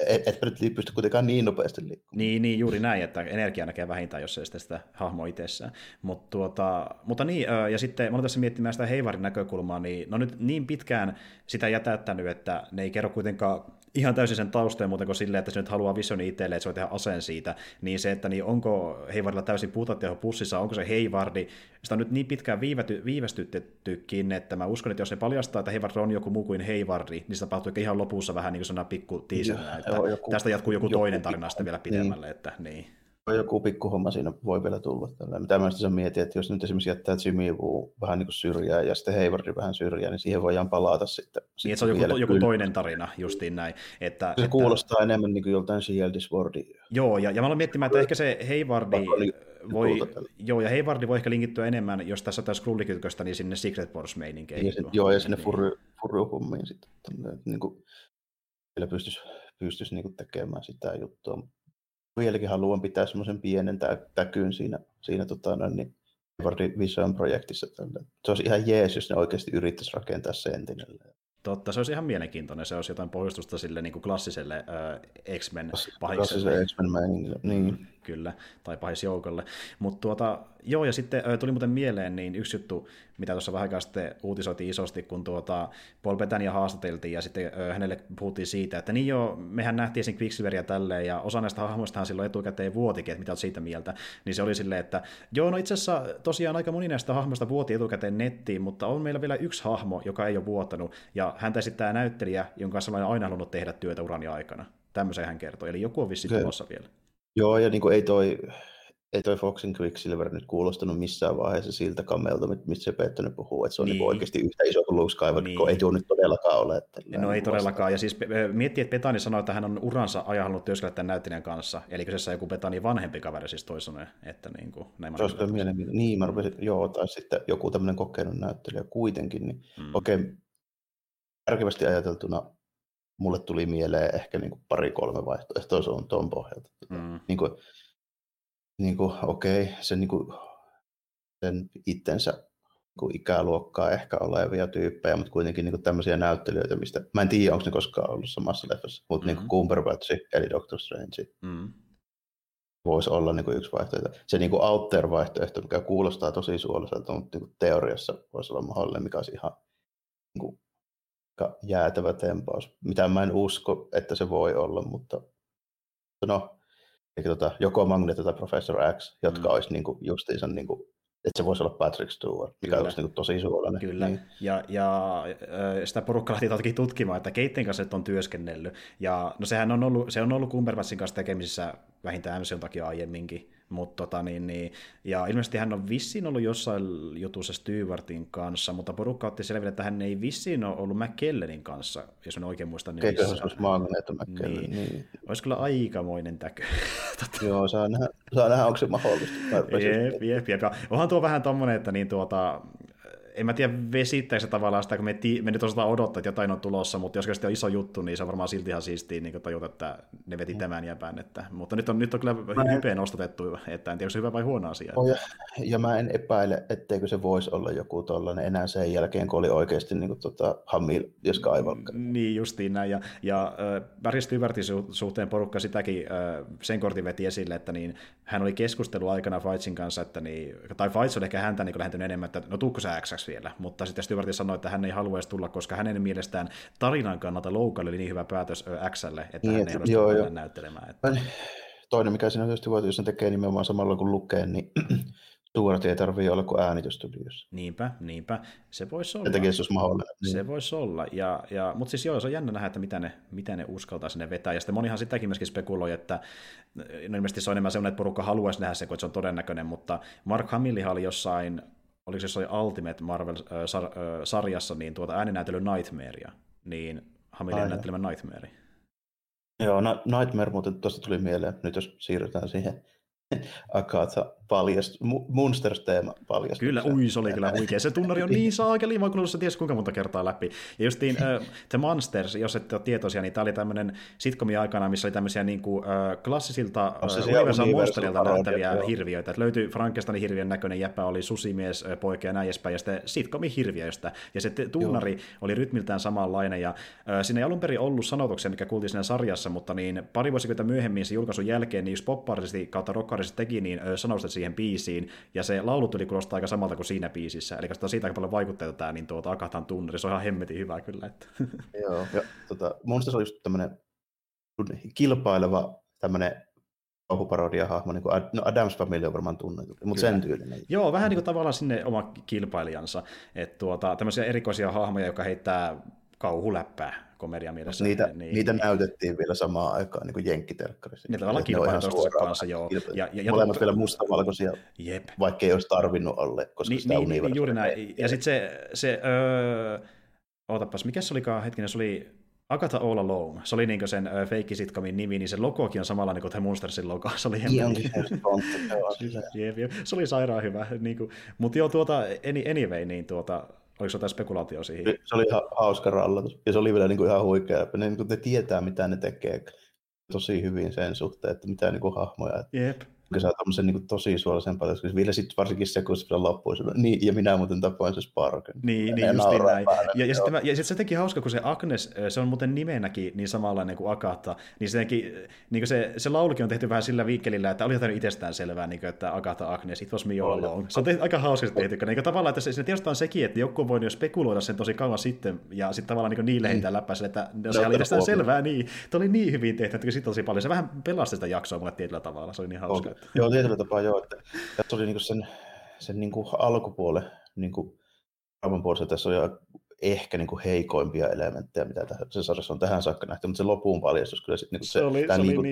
että etpä nyt pysty kuitenkaan niin nopeasti liikkumaan. Niin, juuri näin, että energia näkee vähintään, jos ei sitä hahmoa itsessään. Mutta niin, ja sitten mä olen tässä miettimään sitä Haywardin näkökulmaa, niin no nyt niin pitkään sitä jätättänyt, että ne ei kerro kuitenkaan ihan täysin sen tausteen muuten kuin silleen, että se nyt haluaa visioni itselleen, että se voi tehdä aseen siitä, niin se, että niin onko Haywardilla täysin puutat johon pussissa, onko se Haywardi, sitä on nyt niin pitkään viivästytettykin, että mä uskon, että jos se paljastaa, että Hayward on joku muu kuin Haywardi, niin se tapahtuu ihan lopussa vähän niin kuin sellainen pikku tiisenä, että joku, tästä jatkuu joku toinen tarina sitten vielä pidemmälle, niin. Että niin. Joku pikkuhomma siinä voi vielä tulla tällä. Mitä mä sitten mietin, että jos nyt esimerkiksi jättää Jimmy Woo vähän niin kuin syrjään ja sitten Haywardin vähän syrjään, niin siihen voidaan palata sitten. Niin, että se on joku toinen tarina, justiin näin. Että kuulostaa enemmän niin kuin joltain S.W.O.R.D.ia. Joo, ja mä olen miettimään, että ehkä se Haywardi... ja Haywardi voi ehkä linkittyä enemmän, jos tässä otetaan Skrullikytköstä, niin sinne Secret Wars-meininkeihin. Joo, ja sinne furry-hommiin sitten. Niin kuin, vielä pystyisi niin kuin tekemään sitä juttua. Vieläkin haluan pitää semmoisen pienen täkyn siinä Haywardin Vision-projektissa. Se olisi ihan jees, jos ne oikeasti yrittäisi rakentaa sentinelle. Totta, se olisi ihan mielenkiintoinen. Se olisi jotain pohjustusta sille niin kuin klassiselle X-Men pahikselle. Klassiselle X-Men mainingille, niin. Kyllä, tai pahisjoukolle. Mutta joo, ja sitten tuli muuten mieleen niin yksi juttu, mitä tuossa vähän aikaa sitten uutisoitiin isosti, kun Paul Bettanyä haastateltiin, ja sitten hänelle puhuttiin siitä, että niin joo, mehän nähtiin sen Quicksilveria tälleen, ja osa näistä hahmoistahan silloin etukäteen vuotikin, että mitä olet siitä mieltä, niin se oli silleen, että joo, no itse asiassa tosiaan aika moni näistä hahmoista vuoti etukäteen nettiin, mutta on meillä vielä yksi hahmo, joka ei ole vuotanut, ja häntä esittää näyttelijä, jonka kanssa olen aina halunnut tehdä työtä urani aikana. Tämmöisen hän kertoi, eli joku on vissi tulossa vielä. Joo, ja niin kuin ei toi Foxin Quicksilver nyt kuulostanut missään vaiheessa siltä kamelta, mistä se Pettoni puhuu, että se on niin. Niin oikeasti yhtä iso kuin Luke Skywalker, kun ei tuo nyt todellakaan ole. No ei todellakaan, ja siis miettii, että Bettany sanoi, että hän on uransa ajan halunnut työskennellä tämän näyttelijän kanssa, eli kyseessä on joku Bettany vanhempi kaveri, siis toisaneen, että niin kuin näin. Niin, mä rupesin, joo, tai sitten joku tämmöinen kokenut näyttelijä kuitenkin, niin okei, järkevästi ajateltuna, mulle tuli mieleen ehkä niin kuin 2-3 vaihtoehtoa tuon pohjalta. Niin kuin, okei, se niin kuin, sen itsensä niin kuin ikäluokkaa ehkä olevia tyyppejä, mutta kuitenkin niin kuin tämmöisiä näyttelijöitä, mistä mä en tiedä, onko ne koskaan ollut samassa leffassa, mutta niin kuin Cumberbatch eli Doctor Strange voisi olla niin kuin yksi vaihtoehto. Se niin kuin Outer-vaihtoehto, mikä kuulostaa tosi suoliselta, mutta niin kuin teoriassa voisi olla mahdollinen, mikä olisi ihan... Niin kuin, jäätävä tempaus, mitä mä en usko, että se voi olla, mutta no, joko Magneto tai Professor X, jotka olisi niinku justiinsa, niinku, että se voisi olla Patrick Stewart, mikä olisi niinku tosi suolainen. Kyllä, niin. Ja sitä porukka lähti toki tutkimaan, että keitten kanssa nyt on työskennellyt, ja no sehän on ollut, Cumberbatchin kanssa tekemisissä vähintään MC:n takia aiemminkin, mutta ja ilmeisesti hän on vissiin ollut jossain jutussa Stewartin kanssa, mutta porukka otti selville, että hän ei vissiin ole ollut McKellenin kanssa, jos en oikein muista. Niin keitä olisi Magneto McKellen. Niin. Olisi kyllä aikamoinen täkö. Joo, saa nähdä, onko se mahdollista. Jep. Onhan tuo vähän tommoinen, että niin en mä tiedä vesittääkö se tavallaan sitä, kun me nyt osataan odottaa, että jotain on tulossa, mutta jos se on iso juttu, niin se on varmaan silti ihan siistiin niin tajuta, että ne veti tämän jäpän. Mutta nyt on kyllä hypeen ostotettu, että en tiedä, onko se hyvä vai huono asia. Ja mä en epäile, etteikö se voisi olla joku tollainen enää sen jälkeen, kun oli oikeasti niin Hamill, jos kaivalkaan. Niin, justiin näin. Ja Barry Stewartin suhteen porukka sitäkin sen kortin veti esille, että niin, hän oli keskustelu aikana Feitsin kanssa, että niin, tai Feitsi oli ehkä häntä niin lähentynyt enemmän, että no tuukko sä X-ksi vielä, mutta sitten Stewart sanoi, että hän ei haluaisi tulla, koska hänen mielestään tarinan kannalta Logan oli niin hyvä päätös X:lle, että hän ei ole näyttelemään. Että... Toinen, mikä siinä tietysti voi, jos ne tekee nimenomaan samalla kuin lukee, niin Stewart ei tarvitse olla kuin äänitystudiossa. Niinpä. Se voisi olla. Jotenkin se olisi mahdollinen. Se voisi olla, ja, mutta siis joo, se on jännä nähdä, että mitä ne uskaltaa sinne vetää, ja sitten monihan sitäkin myöskin spekuloi, että no ilmeisesti se on enemmän sellainen, että porukka haluaisi nähdä sen, kun se on todennäköinen, mutta Mark Hamillhan oli jossain oliko se Ultimate Marvel-sarjassa niin ääninäytellyt Nightmarea, niin Hamillin näyttelemä Nightmare. Joo, Nightmare muuten tuosta tuli mieleen, nyt jos siirrytään siihen Agatha Monsters-teema paljastui. Kyllä, ui, se oli kyllä huikea. Se tunnari on niin saakeli, vaan kun se ties kuinka monta kertaa läpi. Ja justiin The Monsters, jos ette ole tietoisia, niin tämä oli tämmöinen sitcomi aikana, missä oli tämmöisiä niin kuin, klassisilta Universal Monsterilta näyttäviä hirviöitä. Et löytyi Frankensteinin hirviön näköinen jäpä, oli susimies, poika ja näin edespäin, ja sitten sitcomi hirviöistä. Ja se tunnari oli rytmiltään samanlainen, ja siinä ei alun perin ollut sanotuksia, mikä kuultiin siinä sarjassa, mutta niin pari vuosikymmentä myöhemmin sen julkaisun jälkeen, niin jos popparisesti kautta rockarisesti teki, niin sanotukset siihen biisiin, ja se laulu tuli kuulostaa aika samalta kuin siinä biisissä, eli sitä on siitä aika paljon vaikutteita tämä niin Agathan tunnari, se on ihan hemmetin hyvä kyllä. Että. Joo, ja Monsters on just tämmöinen kilpaileva tämmöinen kauhuparodiahahmo, niin kuin Adams Family on varmaan tunnettu, mutta sen tyylinen. Joo, vähän niin kuin tavallaan sinne oma kilpailijansa, että tämmöisiä erikoisia hahmoja, jotka heittää kauhuläppää komedia mielessä. Niitä näytettiin vielä samaan aikaan, niin kuin jenkkitelkkarissa. Niitä tavallaan kilpailtoista kanssa, joo. Ja molemmat vielä mustavalkoisia, vaikka ei olisi tarvinnut olla, koska sitä universaa. Juuri näin. Ja sitten ootapas, mikä se olikaan hetkinen, se oli Agatha All Alone. Se oli niin sen feikkisitcomin nimi, niin se logokin on samalla niin kuin The Monstersin logo. Se oli se oli sairaan hyvä. Niin mutta joo, anyway, niin oliko se jotain spekulaatio siihen? Se oli ihan hauska rallatus, ja se oli vielä niin kuin ihan huikea. Ne tietää, mitä ne tekee tosi hyvin sen suhteen, että mitä niin kuin hahmoja. Jep. Kun saa tommosen niinku tosi suolaisen paljon, koska vielä sit varsinkin se, kun se loppui, niin, ja minä muuten tapoin se Sparken. Niin juuri näin. Ja sitten se teki hauska, kun se Agnes, se on muuten nimenäkin niin samanlainen kuin Agatha, niin se teki, niin se laulukin on tehty vähän sillä viikkelillä, että oli jotain itsestään selvää, niin että Agatha, Agnes, it was me all along. Se on aika hauskasti tehty, niin tavallaan, että siinä tietysti on sekin, että joku voi jo spekuloida sen tosi kauan sitten, ja sitten tavallaan niin niille heitään läppäiselle, että se oli itsestään selvää, niin tämä oli niin hyvin tehty, että sitten tosi paljon. Se vähän pelasti sitä jaksoa mulle tietyllä tavalla, se oli niin hauska. Joo, tietyllä tapaa joo, että tässä oli niinku sen niinku alkupuolen, niinku raaman puolesta tässä on ehkä niinku heikoimpia elementtejä, mitä tässä sarjassa on tähän saakka nähty, mutta se lopun paljastus kyllä sitten niinku se oli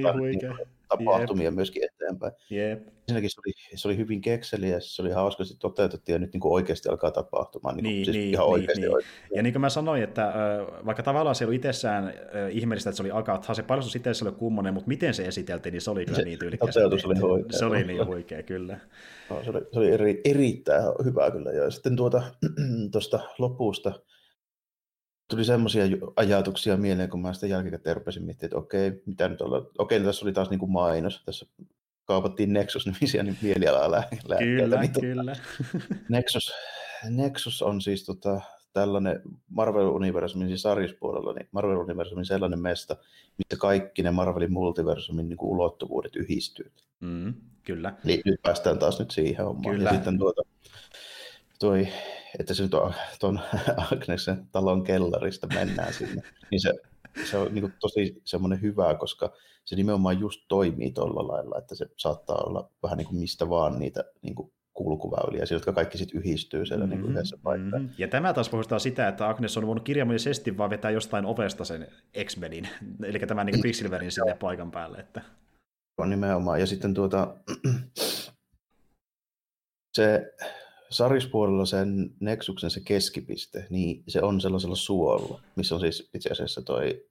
niin tapahtumia myöskin eteenpäin. Jep. Ensinnäkin se oli hyvin kekseliäs, se oli hauskasti toteutettu ja nyt niinku oikeasti alkaa tapahtumaan. Niin, siis ihan oikeasti. Ja niin kuin mä sanoin, että vaikka tavallaan se oli itsessään ihmeellistä, että se oli Agatha, se paljastus itsessään oli kummonen, mutta miten se esiteltiin, niin se oli kyllä niin tyylikäs. Se oli niin huikea, kyllä. No, se oli erittäin hyvä kyllä. Ja sitten tuosta lopusta tuli semmoisia ajatuksia mieleen, kun mä sitä jälkikäteen rupesin miettimään, että okei, mitä nyt ollaan. Okei, no tässä oli taas niin kuin mainos. Tässä kaupattiin Nexus-nimisiä niin mielialaa lääkkeitä. Kyllä. Nexus on siis tällainen Marvel-universumin, siis sarjispuolella, niin Marvel-universumin sellainen mesta, missä kaikki ne Marvelin multiversumin niin kuin ulottuvuudet yhdistyvät. Mm, kyllä. Eli nyt päästään taas nyt siihen hommaan. Kyllä. Ja sitten että se nyt on tuon Agnesen talon kellarista mennään sinne, niin se on niin kuin tosi semmoinen hyvä, koska se nimenomaan just toimii tuolla lailla, että se saattaa olla vähän niin kuin mistä vaan niitä niin kuin kulkuväyliä, jotka kaikki sitten yhdistyy siellä niin kuin yhdessä paikkaan. Mm-hmm. Ja tämä taas pohjustaa sitä, että Agnes on voinut kirjaimellisesti vaan vetää jostain ovesta sen X-Menin, eli tämän niin kuin Quicksilverin sinne paikan päälle. Että. On nimenomaan. Ja sitten se sarjispuolella sen Nexuksen se keskipiste, niin se on sellaisella suolla, missä on siis itse asiassa toi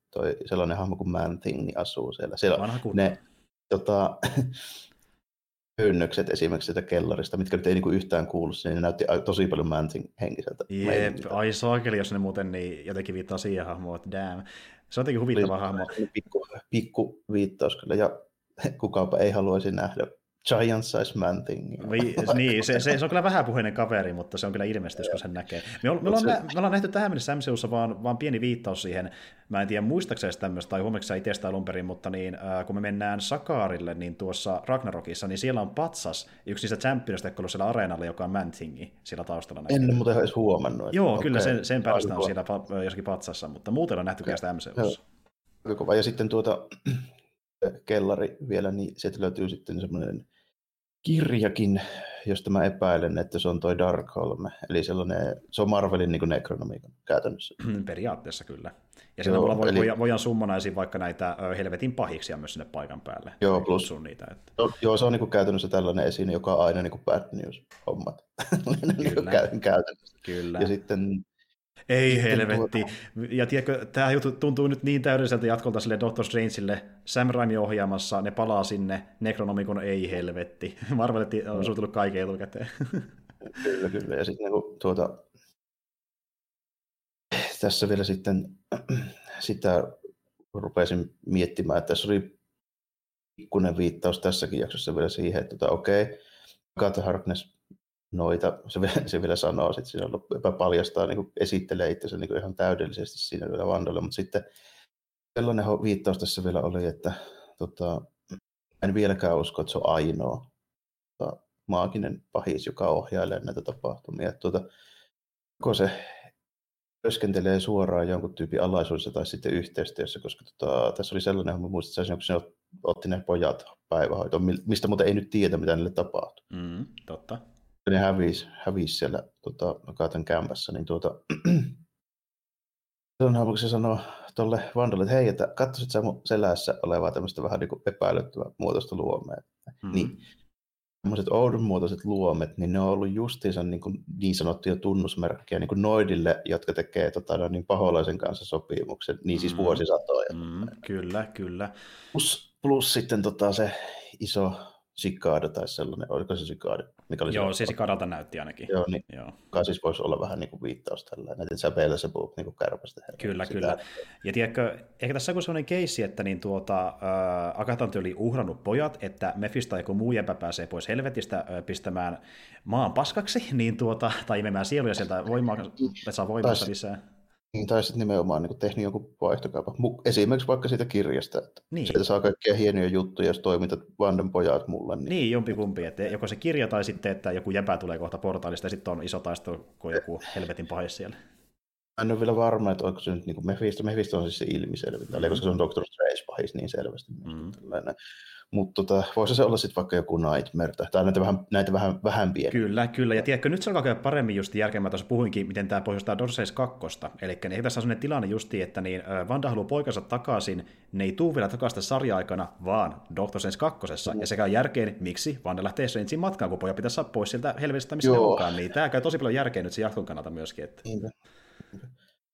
sellainen hahmo kuin Man-Thing niin asuu siellä. Siellä ne höynnökset esimerkiksi sitä kellarista, mitkä nyt ei niinku yhtään kuulu, niin ne näytti tosi paljon Man-Thing-henkiseltä. Jep, ai saakeli, jos ne muuten niin jotenkin viittaa siihen hahmoon, että damn. Se on jotenkin huvittava hahmo. Pikku viittaus kyllä, ja kukaanpa ei haluaisi nähdä Giant Size Man-Thingia. Niin, se on kyllä vähäpuheinen kaveri, mutta se on kyllä ilmestys, kun sen näkee. Me ollaan nähty tähän mennessä MCU:ssa vaan pieni viittaus siihen. Mä en tiedä muistaakseni tämmöistä tai huomekseni itsestä alun perin, mutta niin, kun me mennään Sakarille, niin tuossa Ragnarokissa, niin siellä on patsas, yksi niistä championista, joka on ollut siellä areenalla, joka on Man-Thingi siellä taustalla näkyy. En muuten edes huomannut. Joo, kyllä sen päästä on siellä jossakin patsassa, mutta muuten on nähty sitä MCU:ssa. Ja sitten kellari vielä, niin sieltä löytyy sitten semmoinen kirjakin, josta mä epäilen, että se on toi Darkholm, eli sellainen, se on Marvelin niin kuin Necronomicon käytännössä. Periaatteessa kyllä. Ja siellä voidaan summonaisiin vaikka näitä helvetin pahiksia myös sinne paikan päälle. Joo, plus. Niitä, että. Joo, se on niin kuin käytännössä tällainen esine, joka on aina niin kuin bad news-hommat. Kyllä. Käytännössä. Kyllä. Ja sitten Ei helvetti. Ja tiedätkö, tämä juttu tuntuu nyt niin täydelliseltä jatkolta sille Doctor Strangelle. Sam Raimi ohjaamassa, ne palaa sinne, Necronomicon ei helvetti. Marvel on suunnitellut kaiken etukäteen. Kyllä, kyllä. Ja sitten tässä vielä sitten sitä rupesin miettimään, että tässä oli pikkuinen viittaus tässäkin jaksossa vielä siihen, että okei, Agatha Harkness noita, se vielä sanoo, sitten siinä paljastaa, niin esittelee itsensä niin ihan täydellisesti siinä vielä Vandalle, mutta sitten sellainen viittaus tässä vielä oli, että en vieläkään usko, että se on ainoa maaginen pahis, joka ohjailee näitä tapahtumia. Joko se työskentelee suoraan jonkun tyypin alaisuudessa tai sitten yhteistyössä, koska tässä oli sellainen, että muistaisin, kun se otti ne pojat päivähoitoon, mistä muuten ei nyt tiedä, mitä niille tapahtuu. Totta. Ne hävisi siellä Agathan kämpässä, niin onko se sanoo tuolle Vandalle, että hei, että katsoisit sä mun selässä olevaa tämmöistä vähän niin kuin epäilyttävää muotoista luomea. Niin, tämmöiset oudon muotoiset luomet, niin ne on ollut justiinsa niin sanottuja tunnusmerkkejä niin kuin noidille, jotka tekee niin paholaisen kanssa sopimuksen, niin siis vuosisatoja. Kyllä, kyllä. Plus sitten se iso sikada tai sellainen, oliko se sikada? Joo, se sikadalta näytti ainakin. Joo, niin. Joo. Kai siis voisi olla vähän niin kuin viittaus tällainen, että sä peillä se puhut niin kuin kärpästä. Kyllä, sitä. Kyllä. Ja tiedätkö, ehkä tässä on sellainen keissi, että niin Agathan oli uhrannut pojat, että Mephisto joku muu jäpä pääsee pois helvetistä pistämään maan paskaksi, niin tai imemään sieluja sieltä voimaa, että saa voimasta lisää. Niin, tai sitten nimenomaan niin tehnyt jonkun vaihtokaupan. Esimerkiksi vaikka siitä kirjasta, että niin. Sieltä saa kaikkia hienoja juttuja, jos toimitat Vandan pojat mulle. Niin jompikumpi, että joko se kirja tai sitten, että joku jäpä tulee kohta portaalista ja sitten on iso taistelu, kun joku helvetin pahis siellä. En ole vielä varma, että onko se nyt niin Mephisto. Mephisto on siis se ilmiselvi, koska se on Doctor Strange pahis niin selvästi. Mutta voisi se olla sitten vaikka joku Nightmare, tai näitä vähän pieniä. Kyllä, kyllä. Ja tiedätkö, nyt se alkaa käydä paremmin just järkemmää, tuossa puhuinkin, miten tämä pohjoistaa Dorseys kakkosta. Eli niin, tässä on sellainen tilanne justiin, että niin, Wanda haluaa poikansa takaisin, ne ei tule vielä takaisin sarja-aikana, vaan Doctor Strange kakkosessa. Ja se käy järkeen, miksi Wanda lähtee Strangeen matkaan, kun poja pitäisi saada pois sieltä helvetistä, missä ne onkaan. Niin, tämä käy tosi paljon järkeä nyt sen jatkon kannalta myöskin. Että.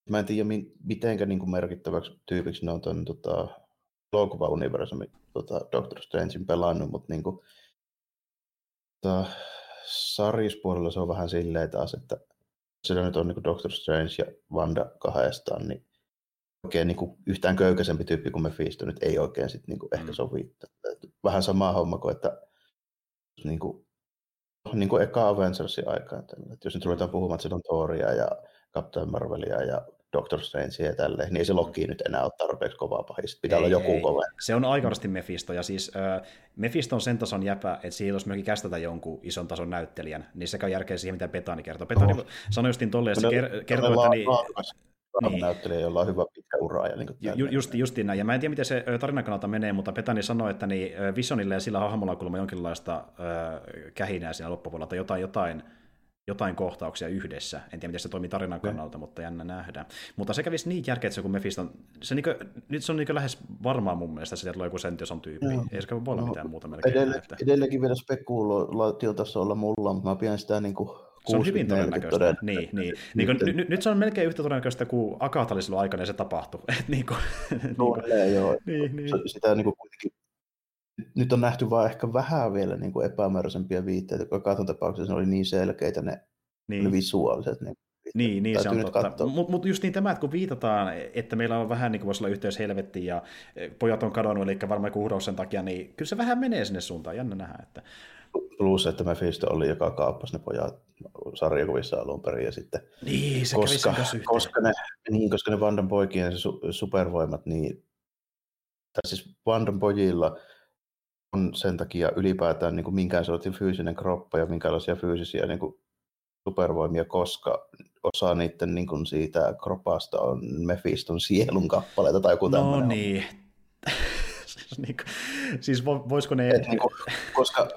Mä en tiedä, mitenkä merkittäväksi tyypiksi ne on tuon elokuva-universumin Doctor Strangein pelannut, mutta niinku, sarjispuolella se on vähän silleen taas, että siellä nyt on niinku Doctor Strange ja Wanda kahdestaan, niin oikein niinku yhtään köykäisempi tyyppi kuin Mephisto nyt ei oikein sit niinku ehkä sovi. Vähän sama homma kuin, että niinku eka Avengersin aikaan. Et jos nyt ruvetaan puhumaan, että siellä on Thoria ja Captain Marvelia ja Doctor Strange ja tälleen, niin ei se Loki nyt enää ole tarpeeksi kovaa pahista. Pitää olla joku kova. Se on aikaisesti Mephisto, ja siis Mephisto on sen tason jäpä, että siihen olisi myöskin kästetä jonkun ison tason näyttelijän, niin se käy järkeä siihen, mitä Bettany kertoo. Bettany sanoi justiin tolleen, että se kertoo, että näyttelijä, jolla on hyvä pitkä ura. Ja justiin näin. Ja mä en tiedä, miten se tarinan kannalta menee, mutta Bettany sanoi, että niin Visionille ja sillä hahmolla on kuulemma jonkinlaista kähinää siinä loppupuolella, tai jotain kohtauksia yhdessä. En tiedä, miten se toimii tarinan kannalta, mutta jännä nähdä. Mutta se kävisi niin järkeä, että se on kuin Mephiston. Nyt se on niin lähes varmaa mun mielestä, että se tulee joku Sentioson tyyppi. No. Ei se voi olla mitään muuta melkein. Edelleenkin vielä spekulaatiotasolla mulla, mutta mä pidän sitä niin kuin se on hyvin todennäköistä. Nyt se on melkein yhtä todennäköistä kuin Agatha oli silloin aikana ja se tapahtui. Nyt on nähty vaan ehkä vähän vielä niin epämääräisempiä viitteitä, kun Agathan tapauksessa oli niin selkeitä ne visuaaliset. Niin se on totta. Mutta just niin tämä, että kun viitataan, että meillä on vähän niin kuin voisi olla yhteys helvettiin ja pojat on kadonnut, eli varmaan uhrauksen takia, niin kyllä se vähän menee sinne suuntaan, jännä nähdä. Että. Plus, että Mephisto oli, joka kaappasi ne pojat sarjakuvissa alun perin ja sitten. Niin, se koska ne Vandan poikien supervoimat, niin tai siis Vandan pojilla on sen takia ylipäätään niin minkään sortin fyysinen kroppa ja minkälaisia fyysisiä niin supervoimia, koska osa niiden niin siitä kroppasta on Mephiston sielun kappaleita tai joku tämmöinen. No niin. Siis voisiko ne. Koska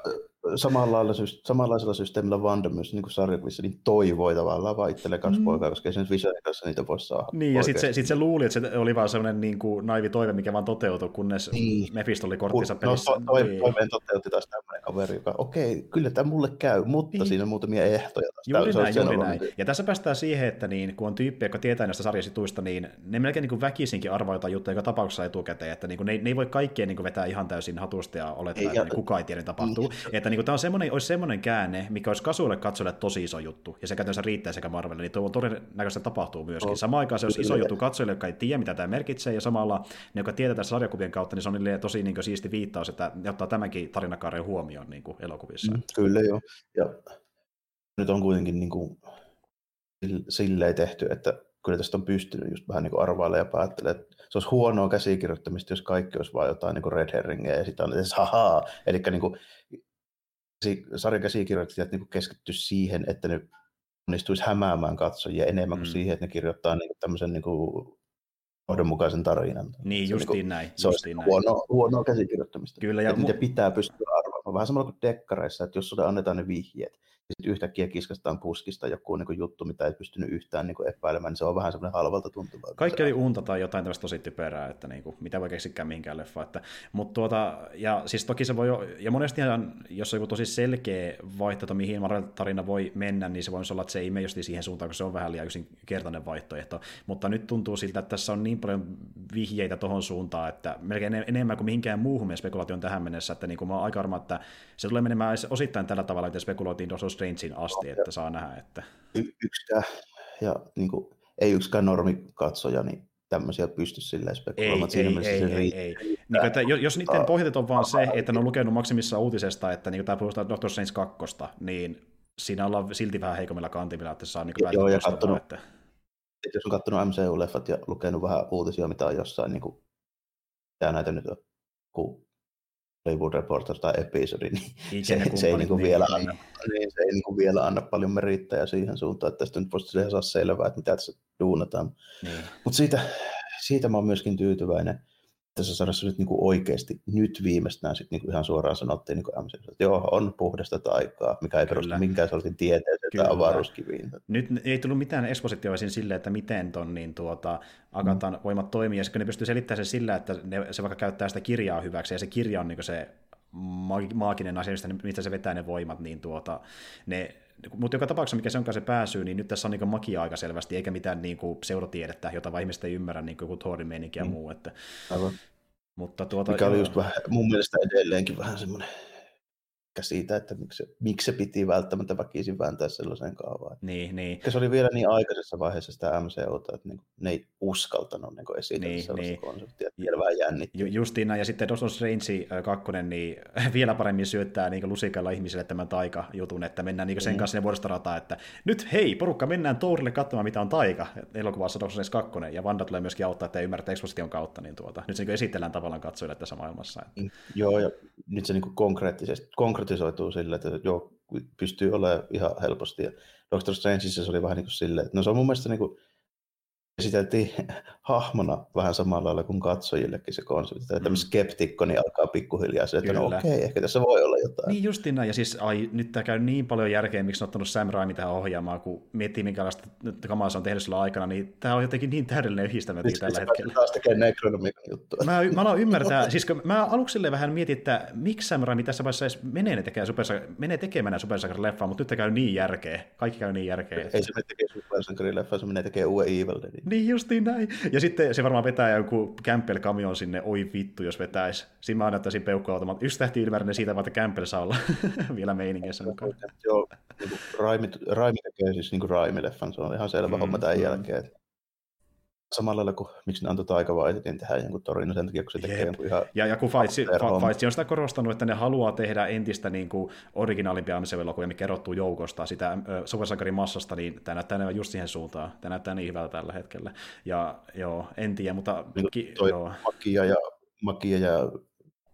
samanlaisella systeemillä Wanda myös niin sarjakuvissa niin toivoi tavallaan vaan itselle kaksi poikaa, koska ei se nyt Visionin kanssa niitä voisi saada. Niin, ja sitten se luuli, että se oli vaan sellainen niin naivi toive, mikä vaan toteutui, kunnes Mephisto oli korttinsa pelissä. No toiveen toteutti taas tämmöinen kaveri, joka okei, kyllä tämä mulle käy, mutta siinä on muutamia ehtoja. Juuri näin. Ja tässä päästään siihen, että niin, kun on tyyppi, joka tietää näistä sarjasituista, niin ne melkein niin väkisinkin arvaa jotain juttuja, joka tapauksessa etukäteen, että niin, ne ei voi kaikkea niin vetää ihan täysin hatusta ja olettaa, että kukaan ei tiedä, tapahtuu. Että niin, tämä olisi semmoinen käänne, mikä olisi kasuille katsojalle tosi iso juttu, ja se käytännössä riittää sekä Marvelille, niin tuo todennäköisesti tapahtuu myöskin. No, samaan aikaan se olisi iso juttu katsojalle, joka ei tiedä, mitä tämä merkitsee, ja samalla ne, jotka tietää tässä sarjakuvien kautta, niin se on niille tosi niin kuin, siisti viittaus, että ne ottaa tämänkin tarinakaaren huomioon niin kuin elokuvissa. Kyllä joo, ja nyt on kuitenkin niin kuin, silleen tehty, että kyllä tästä on pystynyt just vähän niin arvailla ja päättelee. Se olisi huonoa käsikirjoittamista, jos kaikki olisi vain jotain niin red herringeä, ja sitä on edes hahaa. Eli niin kuin, sarjan käsikirjoittajat niin keskittyy siihen, että ne onnistuisi hämäämään katsojia enemmän kuin siihen, että ne kirjoittaa niin tämmöisen niin johdonmukaisen tarinan. Niin, justiin näin. Se on niin huonoa käsikirjoittamista. Kyllä, ja niitä pitää pystyä arvaamaan. Vähän samalla kuin dekkareissa, että jos sulle annetaan ne vihjeet, ja sitten yhtäkkiä kiskastaan puskista joku niin juttu, mitä ei pystynyt yhtään niin epäilemään, niin se on vähän semmoinen halvalta tuntuvaa. Kaikki oli unta tai jotain tämmöistä tosi typerää, että niin kuin, mitä voi keksikään mihinkään leffaan. Mutta ja siis toki se voi jo, ja monestihan, jos on joku tosi selkeä vaihtoehto, mihin tarina voi mennä, niin se voi olla, että se ei mene justiin siihen suuntaan, kun se on vähän liian yksinkertainen vaihtoehto. Mutta nyt tuntuu siltä, että tässä on niin paljon vihjeitä tohon suuntaan, että melkein enemmän kuin mihinkään muuhun meidän spekulaatioon tähän mennessä, että niin kuin mä oon aika arma, että se tulee menemään osittain tällä tavalla, että spekuloitiin Strangein asti, että saa nähdä, että... Yksikään, ja niin kuin, ei yksikään normikatsoja, niin tämmöisiä pysty silleen spekuloimaan. Ei. Niin, että jos niiden pohjatet on vaan se, että ne on lukenut maksimissa uutisesta, että niin, tämä puhutaan Doctor Strange 2, niin siinä ollaan silti vähän heikommilla kantimilla, että se saa niin päätetään. Että... Jos on katsonut MCU-leffat ja lukenut vähän uutisia, mitä on jossain, niin kuin... Tämä näitä nyt on, kun... Hollywood Reporter tai episodi, niin se ei vielä anna paljon merittäjä siihen suuntaan, että tästä nyt voisi ihan saa selvää, että mitä tässä duunataan. Niin. Mutta siitä mä oon myöskin tyytyväinen, että tässä sarjassa nyt niinku oikeasti nyt viimeistään sit niinku ihan suoraan sanottiin niinku MCU, että joo, on puhdasta taikaa, mikä ei perustu minkään sortin tieteeseen tai avaruuskiviin. Nyt ei tullut mitään ekspositioa siinä silleen, että miten ton niin Agathan voimat toimii, ja kun ne pystyy selittämään sen sillä, että se vaikka käyttää sitä kirjaa hyväksi, ja se kirja on niinku se maaginen asia, mistä se vetää ne voimat, niin ne... Mutta joka tapauksessa, mikä se onkaan se pääsyy, niin nyt tässä on niinku magia aika selvästi, eikä mitään niinku pseudotiedettä, jota vaan ihmiset ei ymmärrä, niin kuin Thorin meininki ja muu. Että... Mutta mikä oli just vähän, mun mielestä edelleenkin vähän semmoinen siitä, että miksi se piti välttämättä väkisin vääntää sellaiseen kaavaan. Niin. Se oli vielä niin aikaisessa vaiheessa sitä MCUta, että ne ei uskaltanut esitellä sellaista konseptia, että vielä vähän jännittyy. Justiin näin, ja sitten Doctor Strange 2 niin vielä paremmin syöttää niin lusikalla ihmisille tämän taikajutun, että mennään niin sen kanssa ne vuodostarataan, että nyt hei, porukka, mennään Thorille katsomaan, mitä on taika, elokuvassa Doctor Strange 2, ja Wanda tulee myöskin auttaa, että ei ymmärtää eksposition kautta, niin nyt se niin esitellään tavallaan katsojille tässä maailmassa. Että... Joo, ja nyt se niin konkretisoituu sillä, että joo, pystyy olemaan ihan helposti. Ja Doctor Strangeissa se oli vähän niin kuin silleen, että no se on mun mielestä niin kuin esiteltiin hahmona vähän samalla lailla kuin katsojillekin se konsepti. Että tämmöinen skeptikko niin alkaa pikkuhiljaa se, että no okei, ehkä tässä voi olla jotain. Niin justiin näin, ja siis nyt tämä käy niin paljon järkeä, miksi on ottanut Sam Raimi tähän ohjaamaan, kun miettii minkälaista kamaa se on tehnyt sillä aikana, niin tämä on jotenkin niin täydellinen yhdistämättä tällä hetkellä. Taas tekee Necronomicon juttua. Mä aloin ymmärtää, siis mä aluksi vähän mietin, että miksi Sam Raimi tässä vaiheessa edes menee tekemään supersankari-leffaa, mutta nyt tämä käy niin järkeä, kaikki käy niin järkeä. Ei se tekee supersankari-leffaa, se menee tekemään uuden Evil Deadin. Niin justiin näin. Ja sitten se varmaan vetää joku Campbell-kamion sinne, oi vittu, jos vetäisi. Siinä mä näyttäisin peukkuautomaattia. Yksi tähti ylimääräinen siitä, että Campbell saa olla vielä meiningissä mukaan. Joo, niin Raimi tekee siis niin Raimi-leffan, se on ihan selvä homma tämän jälkeen. Samalla lailla kuin miksi ne antoi taikavaihetin tehdä jonkun torino sen takia, kun se tekee jonkun ihan... Ja kun Feitsi on sitä korostanut, että ne haluaa tehdä entistä niin kuin originaalimpia MCU-elokuvia, mikä erottuu joukosta, sitä supersankarin massasta, niin tämä näyttää enemmän just siihen suuntaan. Tämä näyttää niin hyvältä tällä hetkellä. Ja joo, en tiedä, mutta... Niin, magia ja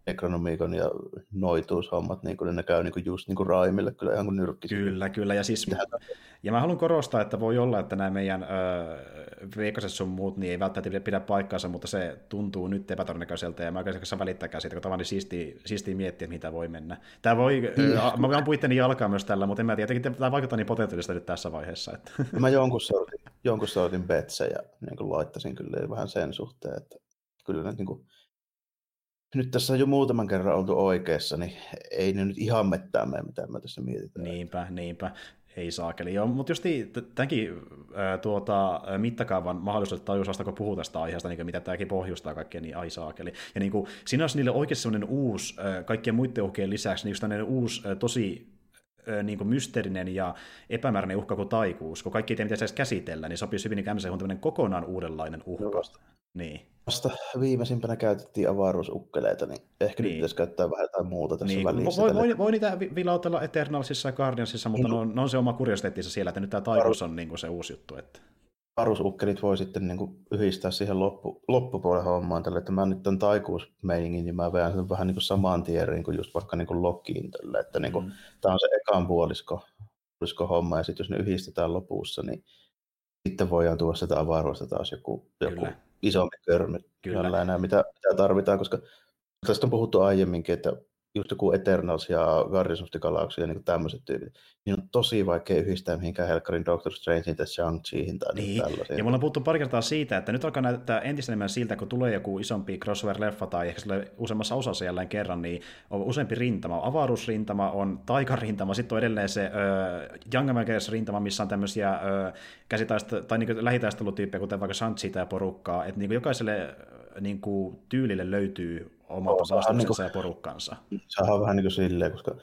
Necronomicon ja noituushommat, niin ne käy niin just niin Raimille kyllä ihan kuin nyrkkisiä. Kyllä, kyllä. Ja, siis, ja mä haluan korostaa, että voi olla, että nämä meidän veikkaset sun muut niin ei välttämättä pidä paikkaansa, mutta se tuntuu nyt epätodennäköiseltä ja mä oikein kanssa välittääkään siitä, kun tavallaan siistiä miettiä, mitä voi mennä. Tämä voi, mä ampuin itteni jalkaan myös tällä, mutta en mä tiedä, että tämä vaikuttaa niin potentiaalista nyt tässä vaiheessa. Että. Mä jonkun sortin betsejä niin laittaisin kyllä vähän sen suhteen, että kyllä näitä niinku nyt tässä on jo muutaman kerran oltu oikeassa, niin ei ne nyt ihan mettään mene, mitä me tässä mietitään. Niinpä. Ei saakeli. Mutta just tämänkin mittakaavan mahdollisuudet tajuusasta, kun puhuu tästä aiheesta, niin mitä tämäkin pohjustaa kaikkea, niin ai saakeli. Ja niin kuin, siinä olisi niille oikeasti sellainen uusi, kaikkien muiden uhkien lisäksi, niin just tämmöinen uusi, tosi niin mysteerinen ja epämääräinen uhka kuin taikuus, kun kaikki ei tee mitä edes käsitellä, niin sopii hyvin niin MCH:n tämmöinen kokonaan uudenlainen uhka. Niin. Vasta viimeisimpänä käytettiin avaruusukkeleita, niin ehkä niin. Nyt pitäisi käyttää vähän jotain muuta tässä niin. Välissä. Voi niitä vilautella Eternalsissa ja Guardiansissa, mutta niin. Ne on se oma kuriositeettinsa siellä, että nyt tämä taikuus on niin se uusi juttu. Että avaruusukkelit voi sitten niin yhdistää siihen loppupuolen hommaan tälle, että mä nyt tämän taikuusmeiningin, niin mä veän sen vähän niin samaan tieriin kuin just vaikka niin Lokiin tälle, että niin tämä on se ekan puolisko homma, ja sitten jos ne yhdistetään lopussa, niin sitten voidaan tuoda sitä avaruudesta taas joku isompi körmy. Kyllä. Enää mitä tarvitaan, koska tästä on puhuttu aiemminkin, että just joku Eternals ja Guardians of the Galaxy ja niin tämmöiset tyypit, niin on tosi vaikea yhdistää mihinkään helkkarin Doctor Strangein tai Shang-Chiin tai niin. Tällaisia. Ja me ollaan puhuttu pari kertaa siitä, että nyt alkaa näyttää entistä enemmän siltä, kun tulee joku isompi crossover-leffa tai ehkä sille useammassa osassa jälleen kerran, niin on useampi rintama. On avaruusrintama, on taikarintama, sitten on edelleen se Young Avengers-rintama, missä on tämmöisiä tai niin lähitaistelutyyppejä, kuten vaikka Shang-Chi tai porukkaa, että niin jokaiselle niin tyylille löytyy omalta vastuuksensa ja porukkansa. Sehän on vähän niin kuin silleen, koska on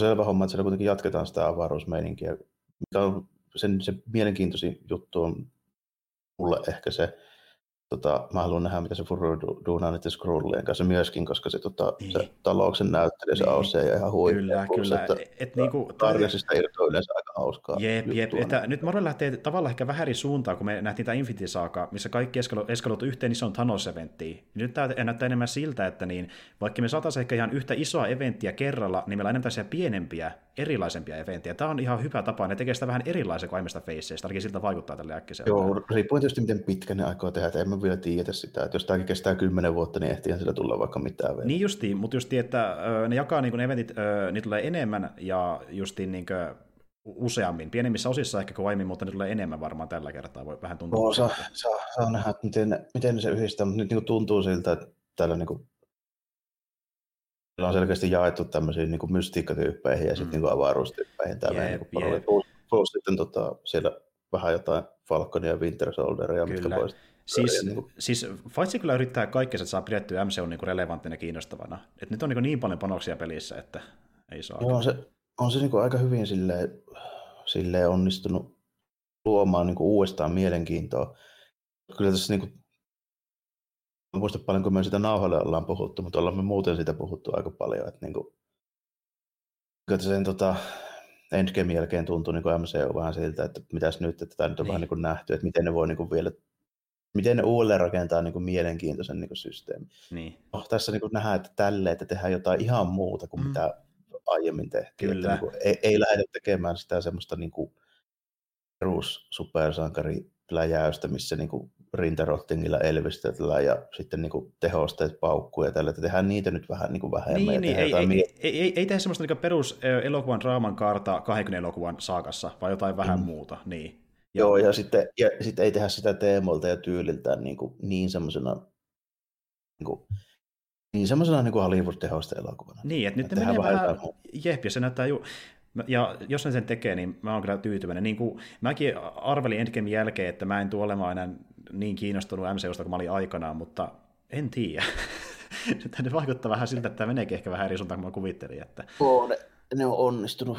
selvä homma, että siellä kuitenkin jatketaan sitä avaruusmeininkiä, mikä on se mielenkiintoisin juttu on mulle ehkä se, mä haluan nähdä, mitä se Furu duunaa niiden Skrullien kanssa myöskin, koska se, se Talouksen näyttelijä, se Aussie ei ihan huikea. Kyllä. Että niinku Tarjasista irtoa yleensä aika hauskaa. Jep. Nyt Marvel lähtee tavallaan ehkä vähän eri suuntaan, kun me nähtiin tämä Infinity-saaga, missä kaikki eskaloitu yhteen isoon Thanos-eventtiin. Nyt tämä näyttää enemmän siltä, että niin, vaikka me saataisiin ehkä ihan yhtä isoa eventtiä kerralla, niin meillä on enemmän tällaisia pienempiä, erilaisempia eventtejä. Tämä on ihan hyvä tapa, ne tekee sitä vähän erilaisia kuin aiemmista faceista, ainakin siltä vaikuttaa tälle äkkiseltä. Joo, riippuen tietysti miten pitkä ne aikoo tehdä, en mä vielä tiedä sitä, että jos tämäkin kestää 10 vuotta, niin ehtiihän sillä tulla vaikka mitään vielä. Niin justiin, mutta justiin, että ne jakaa niin kuin ne eventit, ne tulee enemmän ja justiin niin kuin useammin, pienemmissä osissa ehkä kuin aiemmin, mutta ne tulee enemmän varmaan tällä kertaa, voi vähän tuntua. No, saa nähdä, miten se yhdistää, mutta nyt niin kuin tuntuu siltä, että täällä niin kuin on selkeästi jaettu tämmöisiin niin kuin mystiikkatyyppeihin ja sitten niin kuin avaruustyyppeihin. Plus sitten siellä vähän jotain Falconia ja Winter Soldieria, mitkä voisi. Siis Fightsi kyllä yrittää kaikkea, että saa pidettyä MCU niin relevanttina ja kiinnostavana. Et nyt on niin paljon panoksia pelissä, että ei saa. Joo, on se niin aika hyvin silleen onnistunut luomaan niin uudestaan mielenkiintoa. Kyllä tässä niin en muista paljon, kun me sitä nauhalle ollaan puhuttu, mutta ollaan me muuten sitä puhuttu aika paljon. Että niin kuin, että sen Endgamen jälkeen tuntui niin MCU vähän siltä, että mitäs nyt, että tämä nyt on niin. Vähän niin nähty, että miten ne voi niin vielä miten ne uudelleen rakentaa niin kuin mielenkiintoisen niin kuin systeemi. Niin. No, tässä niin kuin nähdään, että tälleen, että tehdään jotain ihan muuta kuin mitä aiemmin tehtiin. Kyllä. Että, niin kuin, ei lähdetä tekemään sitä semmoista niin kuin perussupersankaripläjäystä, missä niin kuin rintarottingilla elvistetään ja sitten niin kuin tehosteet paukkuja ja tällä, että tehdään niitä nyt vähän niin kuin vähemmän. Niin, ei tehdä semmoista niin perus elokuvan draaman kaarta 20 elokuvan saakassa, vaan jotain vähän muuta, niin. Joo, ja sitten ei tehdä sitä teemoilta ja tyyliltään niin semmoisena niin Hollywood-tehoista elokuvana. Niin, että nyt ne menee vähän jehpiä, se näyttää juu. Ja jos ne sen tekee, niin mä oon kyllä tyytyväinen. Niin kuin, mäkin arvelin Endgamen jälkeen, että mä en tule olemaan enää niin kiinnostunut MCUsta kuin mä olin aikanaan, mutta en tiedä. Nyt vaikuttaa vähän siltä, että tämä meneekin ehkä vähän eri suuntaan kuin mä kuvittelin. Että joo, ne on onnistunut.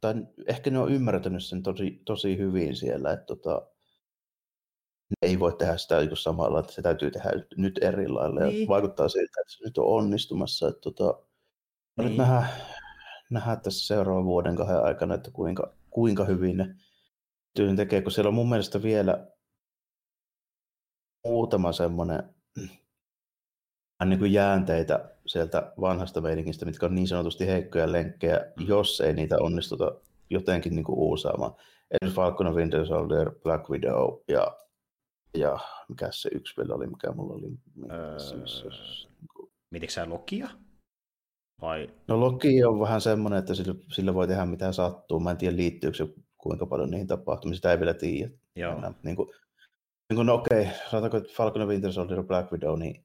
Tai ehkä ne on ymmärtänyt sen tosi hyvin siellä, että ne ei voi tehdä sitä samalla, että se täytyy tehdä nyt eri lailla. Niin. Ja vaikuttaa siltä, että se nyt on onnistumassa. Että niin. Nyt nähdään tässä seuraavan vuoden kahden aikana, että kuinka hyvin ne työn tekee, kun siellä on mun mielestä vielä muutama semmoinen niin kuin jäänteitä sieltä vanhasta meininkistä, mitkä on niin sanotusti heikkoja lenkkejä, jos ei niitä onnistuta jotenkin niin kuin uusaamaan. Esimerkiksi Falcon and Winter Soldier, Black Widow ja mikä se yksi vielä oli, mikä mulla oli. Mietitkö sä Lokia? Vai? No Loki on vähän semmoinen, että sillä voi tehdä mitä sattuu. Mä en tiedä liittyykö se kuinka paljon niihin tapahtumiin, sitä ei vielä tiedä. Joo. Niin kuin, no okei, sanotaanko, että Falcon and Winter Soldier ja Black Widow, niin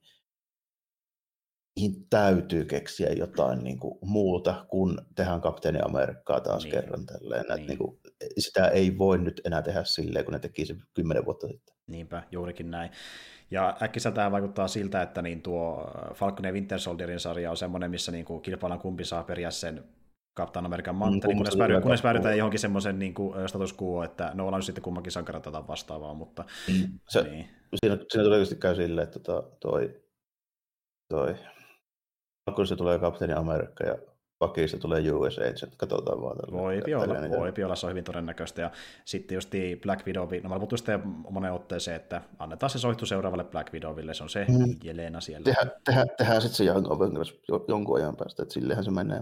niihin täytyy keksiä jotain niin kuin, muuta, kun tehdään Kapteeni Amerikkaa taas niin. kerran. Tälleen, niin. Että, niin kuin, sitä ei voi nyt enää tehdä silleen, kun ne teki se 10 vuotta sitten. Niinpä, juurikin näin. Ja äkkiseltään vaikuttaa siltä, että niin tuo Falcon ja Winter Soldierin sarja on semmoinen, missä niin kuin, kilpaillaan kumpi saa periä sen Captain American mantteli, kunnes päädytään johonkin semmoisen niin status quo, että no ollaan sitten kummankin sankarata tai vastaavaa, mutta... Se, niin. Siinä todennäköisesti käy silleen, että toi... Kun se tulee Kapteeni Amerikka ja Pakista tulee US Agent, katsotaan vaan. Voi olla, se on hyvin todennäköistä. Ja sitten just Black Widow, no mä puhuttu sitä monen otteeseen, että annetaan se soihtu seuraavalle Black Widowille, se on se Jelena siellä. Tehdään sitten se Young Avengers jonkun ajan päästä, että sillehän se menee.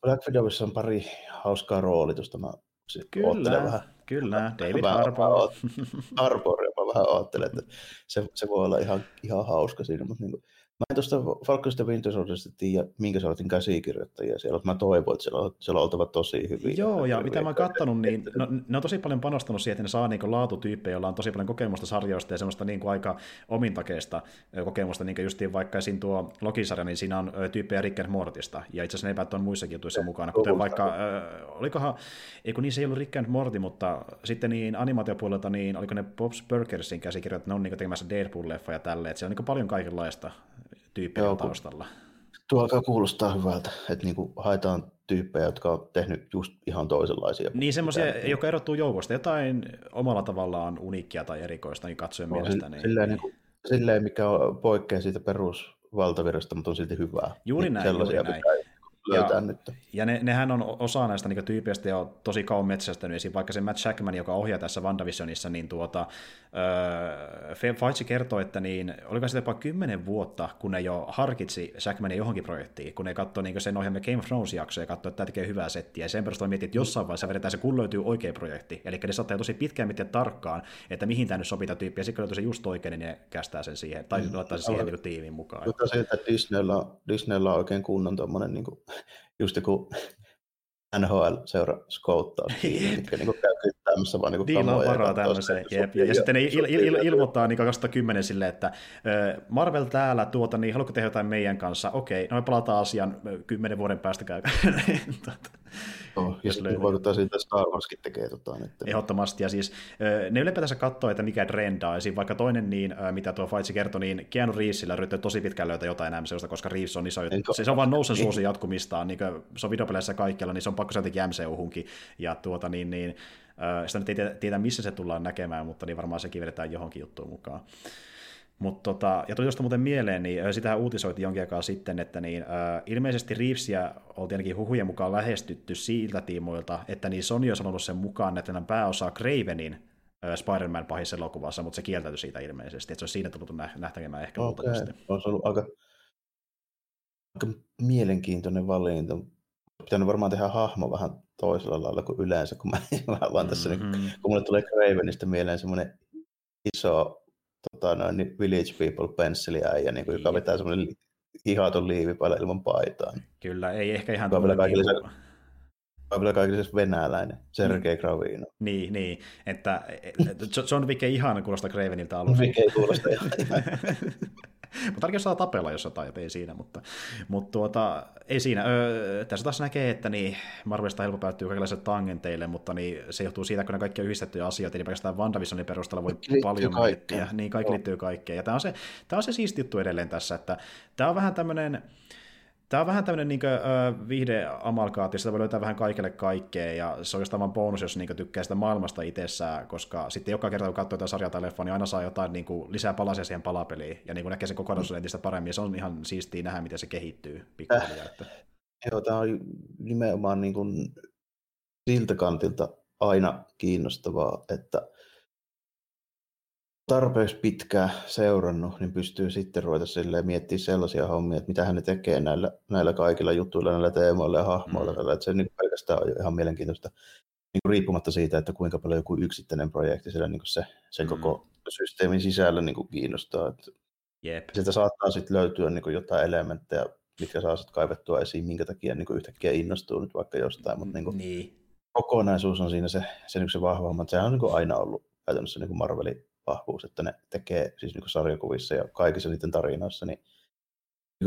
Black Widowissa on pari hauskaa roolitusta, mä oottelen vähän. Kyllä, David Harbour. Harbour, jopa vähän oottelen, että se voi olla ihan hauska siinä, mutta niin kuin, mä en tuosta Falconista Winter Soldierista tiedä, minkä sä oletin käsikirjoittajia siellä, mutta mä toivon, että siellä on oltava tosi hyviä. Joo, ja mitä mä oon katsonut, niin ne on tosi paljon panostanut siihen, että ne saa niinku laatutyyppejä, joilla on tosi paljon kokemusta sarjoista ja semmoista niinku aika omintakeista kokemusta, niin kuin justiin vaikka esiin tuo Loki-sarja, niin siinä on tyyppejä Rick and Mortista, ja itse asiassa ne epäät on muissakin jutuissa mukana, kuten vaikka, se ei ollut Rick and Morty, mutta sitten niin animaatiopuolelta, niin oliko ne Bob's Burgersin käsikirjoittajat, ne on niinku tekemässä Deadpool-leffa ja tälleen, että siellä on niinku paljon kaikenlaista tyyppejä taustalla. Tuo alkaa kuulostaa hyvältä, että niinku haetaan tyyppejä, jotka on tehnyt just ihan toisenlaisia. Niin semmoisia, joka erottuu joukosta. Jotain omalla tavallaan uniikkia tai erikoista, niin katsojen mielestä. Silleen, mikä on poikkea siitä perusvaltavirrasta, mutta on silti hyvää. Juuri näin. Ja nehän on osa näistä niin tyypeistä ja tosi kauan metsästänyt esiin, vaikka se Matt Shackman, joka ohjaa tässä WandaVisionissa, niin Feige kertoi, että niin, oliko se jopa 10 vuotta, kun ne jo harkitsi Shackmania johonkin projektiin, kun ne katsoi niin sen ohjaamme Game of Thrones-jaksoja ja katsoi, että tämä tekee hyvää settiä, ja sen perusteella miettii, että jossain vaiheessa vedetään se, kun löytyy oikea projekti, eli ne saattaa tosi pitkään miettiä tarkkaan, että mihin tämä nyt sopii tämä tyyppi, ja sitten kun löytyy se just oikein, niin ne kästää sen siihen, tai laittaa se siihen niin tiimin mukaan. Mutta se, että Disneyllä on oikein kunnon tommonen, niin kuin... Just joku NHL-seura skouttaa, mitkä niinku käy kyttäämässä vaan niinku kamoja. Varaa tämmöiseen, jep. Ja sitten ne ilmoittaa niin 2010 silleen, että Marvel täällä, niin haluatko tehdä jotain meidän kanssa? Okei, no me palataan asiaan 10 vuoden päästä käy. Ja sitten vaikuttaa siitä, että Star Warskin tekee nyt. Ehdottomasti, ja siis ne ylipäätänsä katsoo, että mikä trendaa, ja vaikka toinen, niin, mitä tuo Feige kertoi, niin Keanu Reevesillä yrittää tosi pitkään löytää jotain enää sellaista, koska Reeves on iso, se on vaan nousen suosin jatkumistaan, niin se on videopeleissä kaikkialla, niin se on pakko se jotenkin MCU-hunkin, ja sitä nyt ei tiedä, missä se tullaan näkemään, mutta niin varmaan sekin vedetään johonkin juttuun mukaan. Ja tuli tuosta muuten mieleen, niin sitähän uutisoitiin jonkin aikaa sitten, että niin, ilmeisesti Reevesiä oltiin ainakin huhujen mukaan lähestytty siltä tiimoilta, että niin Sony on sanonut sen mukaan, että pääosaa Cravenin Spider-Man pahissa elokuvassa, mutta se kieltäytyi siitä ilmeisesti, että se on siinä tullut nähtäkemään ehkä luultavasti. On ollut aika mielenkiintoinen valinta. Pitänyt varmaan tehdä hahmo vähän toisella lailla kuin yleensä, kun mulle tulee Cravenista mieleen semmoinen iso... Village People-pensseliäijä, niin joka vetää semmoinen ihaton liivipaila ilman paitaa. Kyllä, ei ehkä ihan tuollainen. Vai kaikille se venäläinen, Sergei Gravino. Niin, että John Wick ei ihan kuulosta Cravenilta alussa. Wick ei kuulosta ihan. Mutta ainakin saa tapella, jos jotain, ei siinä, mutta ei siinä. Tässä taas näkee, että niin Marvelista helppo päättyy kaikenlaisille tangenteille, mutta niin, se johtuu siitä, kun ne kaikki on yhdistettyjä asioita, eli pelkästään WandaVisionin perusteella voi paljon miettiä. Niin, kaikki liittyy kaikkeen. Ja tämä on se siisti juttu edelleen tässä, että tämä on vähän tämmöinen niin viihdeamalkaatio, sitä voi löytää vähän kaikille kaikkea, ja se on jostain vaan bonus, jos niin tykkää sitä maailmasta itsessään, koska sitten joka kerta, kun katsoo jotain sarjaa tai leffaa, niin aina saa jotain niin lisää palasia siihen palapeliin, ja niin näkee sen kokonaisuuden entistä paremmin, ja se on ihan siistiä nähdä, miten se kehittyy pikkuhiljaa. Joo, tämä on nimenomaan niin kuin siltä kantilta aina kiinnostavaa, että tarpeeksi pitkään seurannut, niin pystyy sitten ruveta silleen miettimään sellaisia hommia, että mitä ne tekee näillä kaikilla jutuilla, näillä teemoilla ja hahmoilla. Mm. Että se niin pelkästään on ihan mielenkiintoista, niin riippumatta siitä, että kuinka paljon joku yksittäinen projekti siellä niin sen koko systeemin sisällä niin kiinnostaa. Yep. Sieltä saattaa sitten löytyä niin jotain elementtejä, mitkä saa sitten kaivettua esiin, minkä takia niin yhtäkkiä innostuu nyt vaikka jostain, mutta niin kokonaisuus on siinä se vahva, mutta sehän on niin aina ollut käytännössä niin Marvelin vahvuus, että ne tekee siis niin sarjakuvissa ja kaikissa niiden tarinoissa, niin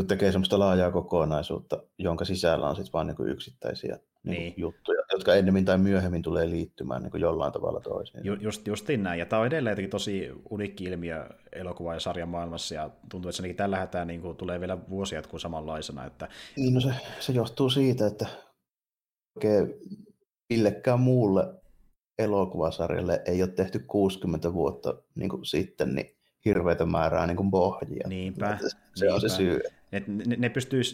tekee semmoista laajaa kokonaisuutta, jonka sisällä on sitten vaan niin yksittäisiä niin juttuja, jotka ennemmin tai myöhemmin tulee liittymään niin jollain tavalla toisiin. Justiin näin, ja tämä on edelleen tosi uniikki ilmiö elokuva- ja sarjamaailmassa, ja tuntuu, että se tällä hätää niin tulee vielä vuosia jatkuu samanlaisena. Että... Niin, no se johtuu siitä, että oikein millekään muulle elokuvasarjalle ei ole tehty 60 vuotta niin sitten, niin hirveitä määrää niin pohjia. Niinpä. Se on se syy.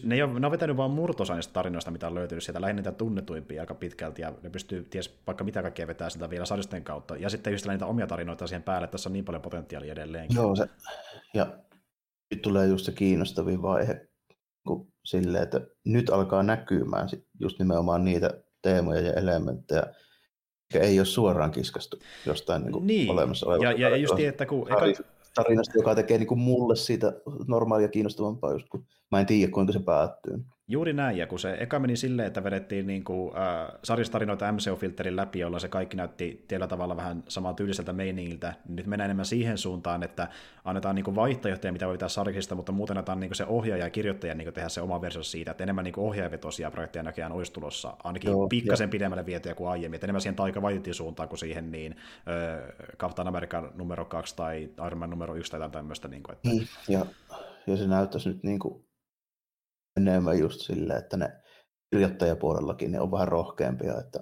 Ne on vetänyt vain murto-osa niistä tarinoista, mitä on löytynyt sieltä, lähinnä niitä tunnetuimpia aika pitkälti, ja ne pystyy ties vaikka mitä kaikkea vetää sitä vielä sarjasten kautta, ja sitten yhdistellä niitä omia tarinoita siihen päälle, tässä on niin paljon potentiaalia edelleenkin. Joo, se, ja nyt tulee just se kiinnostavin vaihe, kun silleen, että nyt alkaa näkymään just nimenomaan niitä teemoja ja elementtejä, ei ole suoraan kiskastu jostain niin olemassa olevasta. Ja just niin, että kun... Tarinasta, joka tekee niin kuin mulle siitä normaalia kiinnostavampaa, just kun mä en tiedä, kuinka se päättyy. Juuri näin, ja kun se eka meni silleen, että vedettiin niin kuin, sarjastarinoita MCU-filterin läpi, jolla se kaikki näytti tietyllä tavalla vähän samaa tyyliseltä meiningiltä, niin nyt mennään enemmän siihen suuntaan, että annetaan niin kuin vaihtoehtoja, mitä voi pitää sarjista, mutta muuten annetaan niin kuin se ohjaaja ja kirjoittaja niin kuin tehdä se oma versio siitä, että enemmän niin kuin ohjaajavetoisia projekteja näköjään olisi tulossa, ainakin pikkasen pidemmälle vietyä kuin aiemmin, että enemmän siihen taikavaikutin suuntaan kuin siihen niin Captain American numero 2 tai Iron Man numero 1 tai jotain tämmöistä. Niin kuin, että... ja se näyttäisi nyt niin kuin enemmän just silleen, että ne kirjoittajapuolellakin ne on vähän rohkeampia, että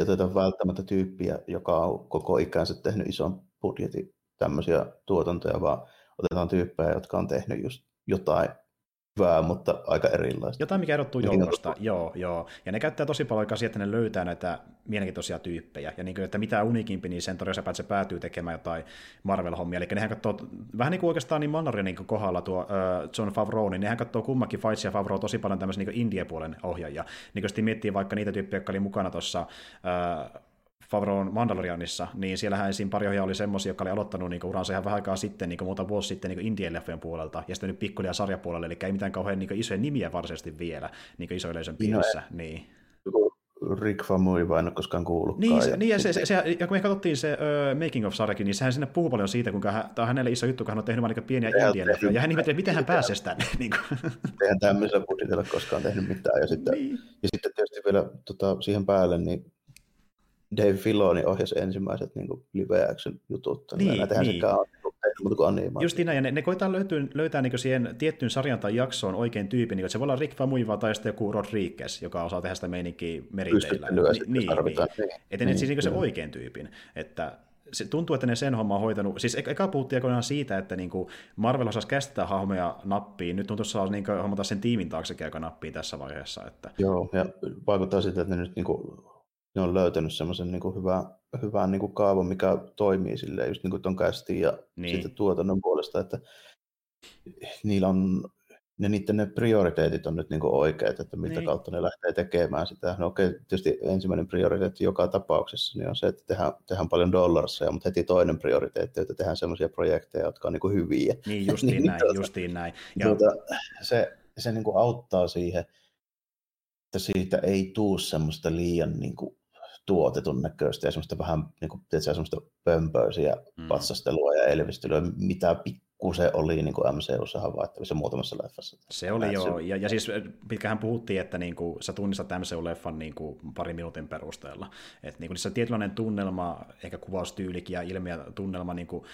otetaan välttämättä tyyppiä, joka on koko ikänsä tehnyt ison budjetin tämmöisiä tuotantoja, vaan otetaan tyyppejä, jotka on tehnyt just jotain hyvää, mutta aika erilaista. Jotain, mikä erottuu joukosta, joo. Ja ne käyttää tosi paljon aikaa siihen, että ne löytää näitä mielenkiintoisia tyyppejä. Ja niin kuin, että mitä uniikimpi, niin sen todella se päätyy tekemään jotain Marvel-hommia. Eli nehän katsoo, vähän niin kuin oikeastaan niin Mandalorianin kohdalla tuo John Favreau, niin nehän katsoo kummankin Fights ja Favreau tosi paljon tämmöisen niin indie-puolen ohjaajia. Niin kun sitten miettii vaikka niitä tyyppejä, jotka oli mukana tuossa... Favreau Mandalorianissa, niin siellähän ensin pari ohjaa oli semmoisia, jotka oli aloittanut niinku uransa ihan vähän aikaa sitten, niinku muuta vuosi sitten niinku indie-leffojen puolelta, ja sitten nyt pikkulia sarjapuolelle, eli ei mitään kauhean niinku isoja nimiä varsinaisesti vielä niinku iso yleisön piirissä. Niin. Rick Famuyi vain en ole koskaan kuullutkaan. Ja kun me katsottiin se Making of-sarjakin, niin sehän sinne puhuu paljon siitä, kuinka tämä on hänelle iso juttu, kun hän on tehnyt vain pieniä indie-leffoja, ja hän ihmettelee, miten hän pääsee sitä. Eihän tämmöisellä budjetilla koskaan tehnyt mitään, ja sitten tietysti vielä siihen päälle, niin Dave Filoni ohjasi ensimmäiset niin live-action-jutut. Näitähän sekä on tehty kuin animaatio. Justiin näin, ja ne koetaan löytää niin siihen tiettyyn sarjan tai jaksoon oikein tyypin. Niin se voi olla Rick Famuyiva tai sitten joku Rodriguez, joka osaa tehdä sitä meininkiä meriteillä. Siis se oikein tyypin. Että se tuntuu, että ne sen homma on hoitanut. Siis eka puhuttiin kokonaan siitä, että niinku Marvel osasi käsittää hahmoja nappiin. Nyt tuntuu, että saa niinku hommata sen tiimin taakse käykö nappiin tässä vaiheessa. Että... Joo, ja vaikuttaa siltä, että ne nyt... Niinku... Ne on löytänyt semmoisen niin hyvän niin kaavan, mikä toimii silleen, just niin ton kästiin ja sitten tuotannon puolesta, että niillä on, niiden prioriteetit on nyt niin oikeat, että miltä kautta ne lähtee tekemään sitä. No okei, tietysti ensimmäinen prioriteetti joka tapauksessa niin on se, että tehdään paljon dollarseja, mutta heti toinen prioriteetti, että tehdään semmoisia projekteja, jotka on niin hyviä. Niin, justiin näin. Ja... Se niin auttaa siihen, että siitä ei tule semmoista liian... Niin tuotetun näköistä ja semmoista vähän niin kuin, semmoista pömpöisiä patsastelua ja elvistelyä, mitä pikkusen oli niin kuin MCU:ssa havaittavissa muutamassa leffassa. Se oli joo, ja siis pitkähän puhuttiin, että niin kuin, sä tunnistat MCU-leffan niin kuin, pari minuutin perusteella. Että niin se tietynlainen tunnelma, ehkä kuvaustyylikin ja ilme ja tunnelma, niin kuin,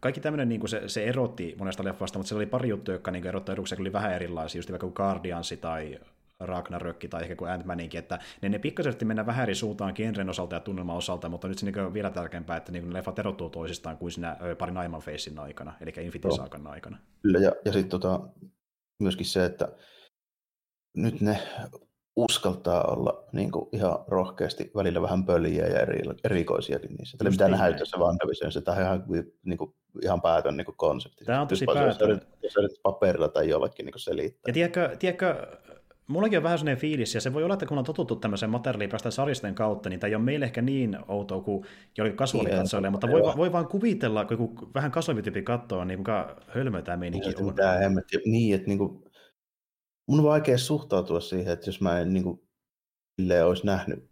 kaikki tämmöinen niin kuin se erotti monesta leffasta, mutta se oli pari juttuja, jotka niin erottaa edukseen, oli vähän erilaisia, just vaikka Guardiansi tai... Ragnarökki tai ehkä kuin Ant-Maninkin, että ne pikkaisesti mennään vähän eri suuntaan genren osalta ja tunnelman osalta, mutta nyt se on vielä tärkeämpää, että ne leffat erottuu toisistaan kuin siinä parin aiemman feissin aikana, eli Infinity-saakan aikana. Kyllä, ja sitten myöskin se, että nyt ne uskaltaa olla niin kuin ihan rohkeasti välillä vähän pöljää ja erikoisiakin niissä. Tällä pitää nähdä yhdessä WandaVisionissa. Tämä on ihan, niin kuin, ihan päätön niin kuin konsepti. Tämä on tosi päätön. Jos yrität paperilla tai jollekin niin selittää. Ja tiedätkö, mullakin on vähän sellainen fiilis, ja se voi olla, että kun on totuttu tämmöiseen materiaaliin päästä sarjisten kautta, niin tämä ei ole meille ehkä niin outoa kuin jollekin kasvuolikatsoille, mutta voi vaan kuvitella, kun joku vähän kasvavityyppi katsoo, niin kuinka hölmötä meininkin on. Tämä hemmetti. Niin, että niinku, mun on vaikea suhtautua siihen, että jos mä en niinku, olisi nähnyt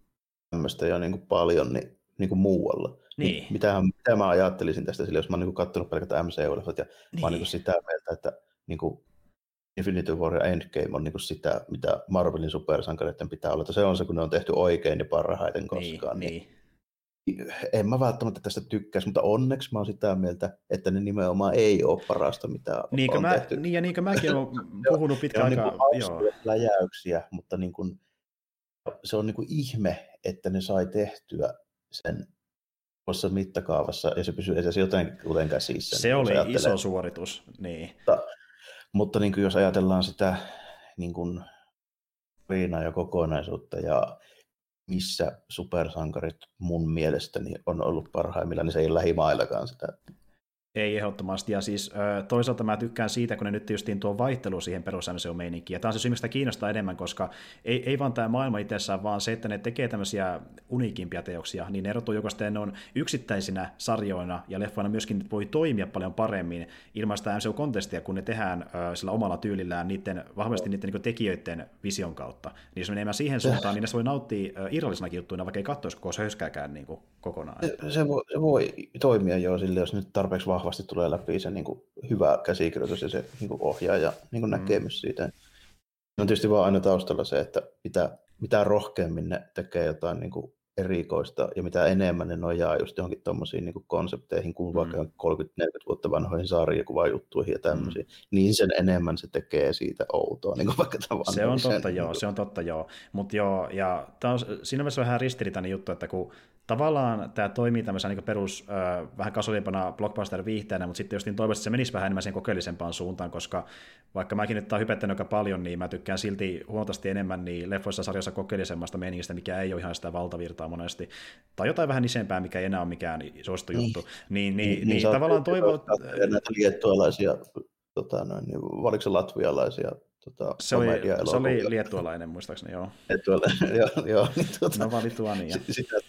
tämmöistä jo niinku, paljon niin muualla. Niin. Mitä mä ajattelisin tästä sille, jos mä oon niinku, katsonut pelkästään MCU-leffat ja niin. Mä oon niinku, sitä mieltä, että niinku, Infinity War ja Endgame on niinku sitä, mitä Marvelin supersankareiden pitää olla. Että se on se, kun ne on tehty oikein ja parhaiten koskaan. Niin. En mä välttämättä tästä tykkäisi, mutta onneksi mä oon sitä mieltä, että ne nimenomaan ei ole parasta, mitä niinkö on tehty. Niin, ja niinkö mäkin olen puhunut pitkään aikaa. Ne on niinku läjäyksiä, mutta niinku, se on niinku ihme, että ne sai tehtyä sen tuossa mittakaavassa, ja se pysyy edes jotenkin kuten käsissä. Se oli iso suoritus, niin. Mutta niin kuin jos ajatellaan sitä niin kuin riinaa ja kokonaisuutta ja missä supersankarit mun mielestäni on ollut parhaimmillaan, niin se ei ole lähimaillakaan sitä. Ei ehdottomasti. Ja siis toisaalta mä tykkään siitä, kun ne nyt justiin tuo vaihtelu siihen perusmeininkiin. Ja tämä on se syy, mistä kiinnostaa enemmän, koska ei vaan tämä maailma itsessään, vaan se, että ne tekee tämmöisiä uniikimpia teoksia, niin ne erottuu joko sitten on yksittäisinä sarjoina ja leffoina myöskin voi toimia paljon paremmin ilman sitä MCU-kontestia, kun ne tehdään sillä omalla tyylillään niiden, vahvasti niiden niin kuin tekijöiden vision kautta. Niin jos menee siihen suuntaan, niin ne voi nauttia irrallisena juttuina, vaikka ei katsoisi koko höskääkään niin kuin kokonaan. Se voi toimia jo sille, jos nyt tarpeeksi vahvasti tulee läpi se niin kuin hyvä käsikirjoitus ja se niin kuin ohjaaja niin kuin näkemys siitä. On tietysti vaan aina taustalla se, että mitä rohkeammin ne tekee jotain niin kuin erikoista ja mitä enemmän ne nojaa just johonkin tuommoisiin niin kuin konsepteihin kuin vaikka 30-40 vuotta vanhoihin sarjakuvajuttuihin ja tämmöisiin, niin sen enemmän se tekee siitä outoa. Niin kuin vaikka se on totta. Mutta joo, ja tämä on siinä mielessä vähän ristiriitainen juttu, että kun tavallaan tämä toimii tämmöisenä niin perus vähän kasvulipana blockbuster-viihteenä, mutta sitten jostain toivottavasti se menisi vähän enemmän sen kokeellisempaan suuntaan, koska vaikka mäkin nyt olen hypettänyt aika paljon, niin mä tykkään silti huomattavasti enemmän niin leffoissa sarjassa kokeellisemmasta meiningistä, mikä ei ole ihan sitä valtavirtaa monesti, tai jotain vähän isempää, mikä ei enää ole mikään suosittu juttu. Niin tavallaan toivot... Näitä liettualaisia, oliko se latvialaisia? Se oli liettualainen, muistaakseni, joo. Joo. No vaan lituania.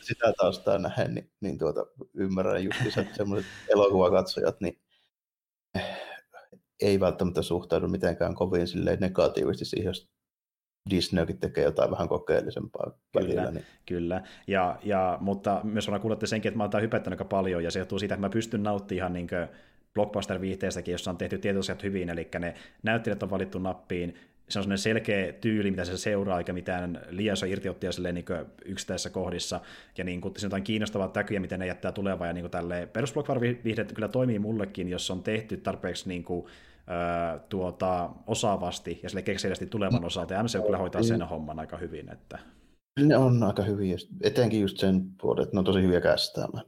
Sitä taustaa nähen, niin ymmärrän justiinsa, että sellaiset elokuvakatsojat niin ei välttämättä suhtaudu mitenkään kovin silleen negatiivisesti siihen, jos Disneykin tekee jotain vähän kokeellisempaa. Kyllä. Mutta myös ollaan kuullut senkin, että mä oon tää hypettänyt aika paljon, ja se johtuu siitä, että mä pystyn nauttimaan ihan niinkö blockbuster-viihteistäkin, jossa on tehty tietyt asiat hyvin, eli ne näyttelijät on valittu nappiin, se on sellainen selkeä tyyli, mitä se seuraa, eikä mitään liian iso irtiottia niin yksittäisissä kohdissa, ja niin kuin, jotain kiinnostavaa täkyjä, miten ne jättää tulevaa, ja niin perusblockbuster-viihde kyllä toimii mullekin, jos on tehty tarpeeksi niin kuin, osaavasti, ja sille kekseliästi tulevan osalta, ja MCU kyllä hoitaa sen homman aika hyvin, että... Ne on aika hyviä, etenkin just sen puolet, että ne on tosi hyviä kästäämään.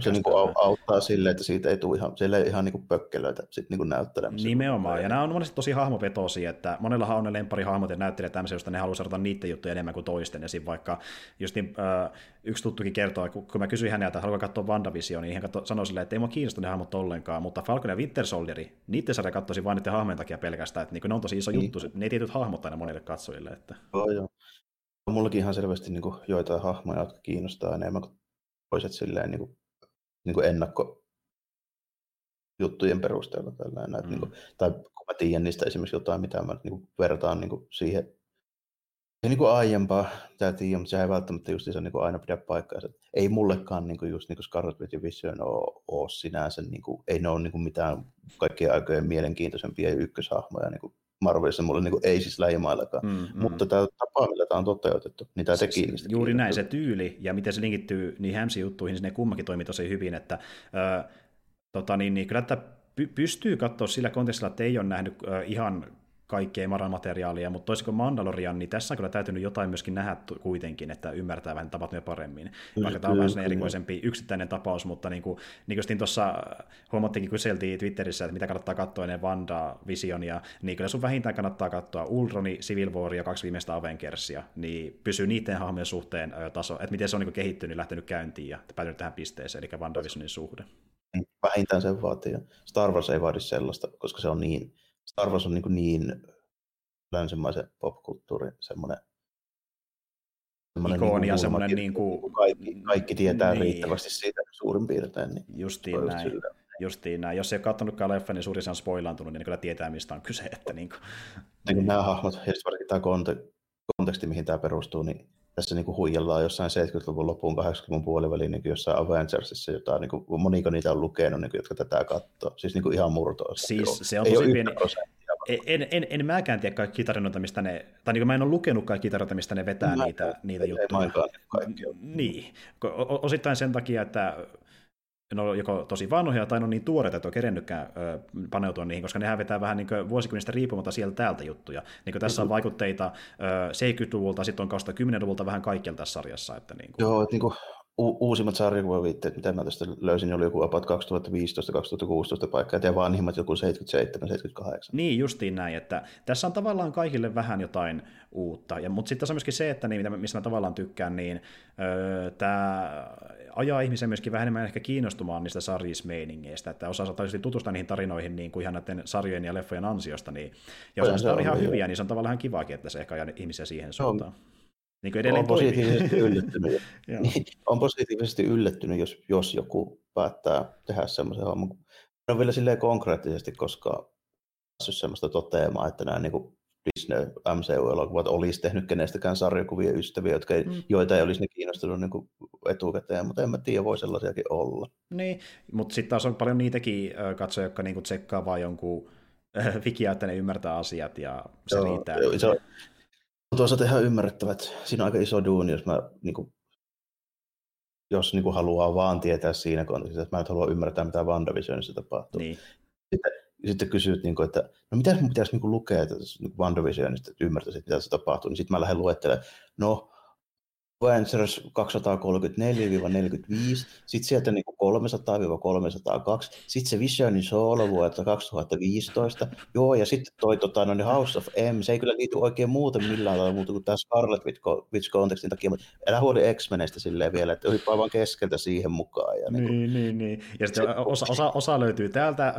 Se niin kuin auttaa silleen, että siitä ei tule ihan niin kuin pökkelöitä sitten niin näyttelemään. Nimenomaan, ja nämä on monesti tosi hahmopetoisia, että monellahan on ne lemparihahmot ja näyttelijät tämmöisiä, josta ne haluaa seurata niiden juttuja enemmän kuin toisten. Esim. Vaikka justin yksi tuttukin kertoo, kun mä kysyin häneltä, haluatko katsoa WandaVision, niin hän sanoi silleen, että ei mua kiinnostu ne hahmot ollenkaan, mutta Falcon ja Winter Soldier, niiden sarja katsoisin vain niiden hahmojen takia pelkästään, että ne on tosi iso juttu, ne tietyt hahmot aina monille katsojille. Että... Oh, mullakin ihan selvästi niin kuin joitain hahmoja, jotka kiinnostaa enemmän kuin toiset silleen, niin kuin ennakkojuttujen perusteella. Tällainen, niin kuin, tai kun mä tiedän niistä esimerkiksi jotain, mitä mä niin kuin vertaan niin kuin siihen niin kuin aiempaa, mitä tiedän, mutta sehän ei välttämättä just niin kuin aina pidä paikkaansa. Ei mullekaan niin kuin just niin kuin Scarlet Witch ja Vision ole sinänsä, niin kuin, ei ne ole niin kuin mitään kaikkien aikojen mielenkiintoisempia ykköshahmoja. Niin kuin Marvelissa mulle niin kuin ei siis lähimaillakaan, mutta tämä tapa, millä tämä on toteutettu, niin tämä teki niistä. Juuri näin se tyyli, ja miten se linkittyy niin Hämsi-juttuihin, niin ne kummakin toimii tosi hyvin, että kyllä tämä pystyy katsoa sillä kontekstilla, että ei ole nähnyt ihan kaikkea materiaalia, mutta toisin kuin Mandalorian, niin tässä on kyllä täytynyt jotain myöskin nähdä kuitenkin, että ymmärtää vähän tapahtumia paremmin. Vaikka tämä on vähän erikoisempi yksittäinen tapaus, mutta niin kuin tuossa huomattiinkin, kyseltiin Twitterissä, että mitä kannattaa katsoa ennen WandaVisionia, niin kyllä sun vähintään kannattaa katsoa Ultroni, Civil War ja 2 viimeistä Avengersia, niin pysyy niiden hahmojen suhteen taso, että miten se on niin kehittynyt, lähtenyt käyntiin ja päätynyt tähän pisteeseen, eli WandaVisionin suhde. Vähintään sen vaatii. Star Wars ei vaadi sellaista, koska se on niin Star Wars on niin länsimaisen popkulttuurin semmoinen ikoonia, semmoinen niin kuin kaikki tietää niin riittävästi siitä suurin piirtein. Niin justiin näin. Justiin näin. Jos ei ole katsonutkaan leffa, niin suurin se on spoilaantunut, niin kyllä tietää, mistä on kyse. Että niin kuin nämä hahmot, ja varsinkin tämä konteksti, mihin tämä perustuu, niin tässä niin kuin huijellaan jossain 70-luvun loppuun 80-luvun puoliväliin niin jossain Avengersissa, jota niin kuin, moniko niitä on lukenut, niin kuin, jotka tätä katsoo. Siis niin kuin ihan murto-osa. Siis se on tosi pieni. En mäkään tiedä kaikkia tarinoita, mistä ne, tai niin kuin mä en ole lukenut kaikkia tarinoita, mistä ne vetää niitä juttuja. Niin, osittain sen takia, että ne on joko tosi vanhoja tai ne on niin tuoreita, että ei ole kerennytkään paneutua niihin, koska nehän vetää vähän niin kuin vuosikymmenistä riippumatta sieltä täältä juttuja. Niin kuin tässä on vaikutteita 70-luvulta, sitten on 2010-luvulta vähän kaikkialla tässä sarjassa. Että niin kuin. Joo, että niin kuin uusimmat sarjakuvaviitteet, mitä mä tästä löysin, oli joku about 2015-2016 paikkaa, ja vanhimmat joku 77-78. Niin, justiin näin, että tässä on tavallaan kaikille vähän jotain uutta, mutta sitten tässä on myöskin se, että niin, mistä mä tavallaan tykkään, niin tämä ajaa ihmisen myöskin vähän enemmän ehkä kiinnostumaan niistä sarjismeiningeistä, että osaa tietysti tutustua niihin tarinoihin niin kuin ihan näiden sarjojen ja leffojen ansiosta, niin jos sitä on ihan hyviä, niin se on tavallaan ihan kivaakin, että se ehkä ajaa ihmisiä siihen suuntaan. Niin on positiivisesti yllättynyt. On positiivisesti yllättynyt, jos joku päättää tehdä semmoisen homman. En ole vielä silleen konkreettisesti, koska tässä on semmoista toteamaa, että nämä niin Disney MCU-elokuvat olisi tehnyt kenestäkään sarjakuvia ystäviä, joita ei olisi ne kiinnostunut niin kuin etukäteen, mutta en mä tiedä, voi sellaisiakin olla. Niin, mutta sitten taas on paljon niitäkin katsoja, jotka niin kuin tsekkaa vaan jonkun wikiä, että ne ymmärtää asiat ja se riittää. Tuossa ihan ymmärrettävä, että siinä on aika iso duuni, jos mä niin kuin haluaa vaan tietää siinä kontekstissa, että mä en halua ymmärtää, mitä WandaVisionissa tapahtuu. Niin. Sitten kysyt, niin kuin, että no mitä mun pitäisi niin kuin lukea niin WandaVisionista, että ymmärtäisit, mitä se tapahtuu, niin sitten mä lähden luettelemaan, no Avengers 234-45, sitten sieltä niin kuin 300-302, sitten se Visionin solo vuodelta 2015, joo, ja sitten toi House of M, se ei kyllä liity oikein muuten millään lailla muuta kuin tämä Scarlet Witch-kontekstin takia, mutta älä huoli X-Menestä silleen vielä, että hyppää vaan keskeltä siihen mukaan. Ja niin. Ja sitten osa löytyy täältä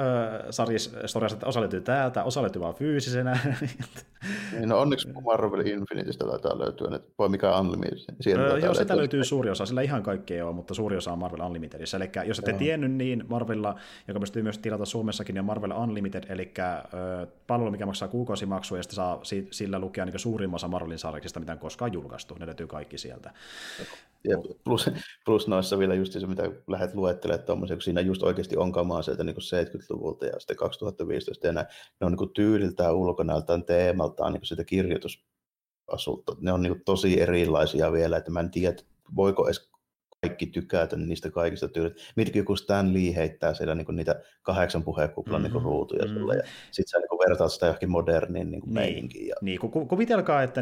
sarjasta, osa löytyy täältä, osa löytyy vaan fyysisenä. No onneksi Marvel Infinitistä taitaa löytyä, voi mikä Unlimited. Joo, sitä löytyy suuri osa, sillä ihan kaikkea ei ole, mutta suuri osa on Marvel Unlimitedissä. Eli jos ette tiennyt, niin Marvelilla, joka pystyy myös tilata Suomessakin, on Marvel Unlimited, eli palvelu, mikä maksaa kuukausimaksua, ja sitten saa sillä lukea niin suurimman osa Marvelin sarjaksista, mitä on koskaan julkaistu. Ne löytyy kaikki sieltä. Ja plus noissa vielä just se, mitä lähdet luettelemaan tuommoisia, kun siinä just oikeasti on kamaa sieltä niin 70-luvulta ja sitten 2015, ja ne on niin tyyliltään, ulkonäöltään, teemaltaan, niin sitä kirjoitus. Ne on niin tosi erilaisia vielä, että mä en tiedä, voiko edes kaikki tykätä niistä kaikista tyylit. Mietinkö joku Stan Lee heittää siellä niin niitä 8 puhekuplan niin ruutuja sulle, ja sit sä niin vertaat sitä johonkin moderniin niin meihinkin. Ja niin, kuvitelkaa, että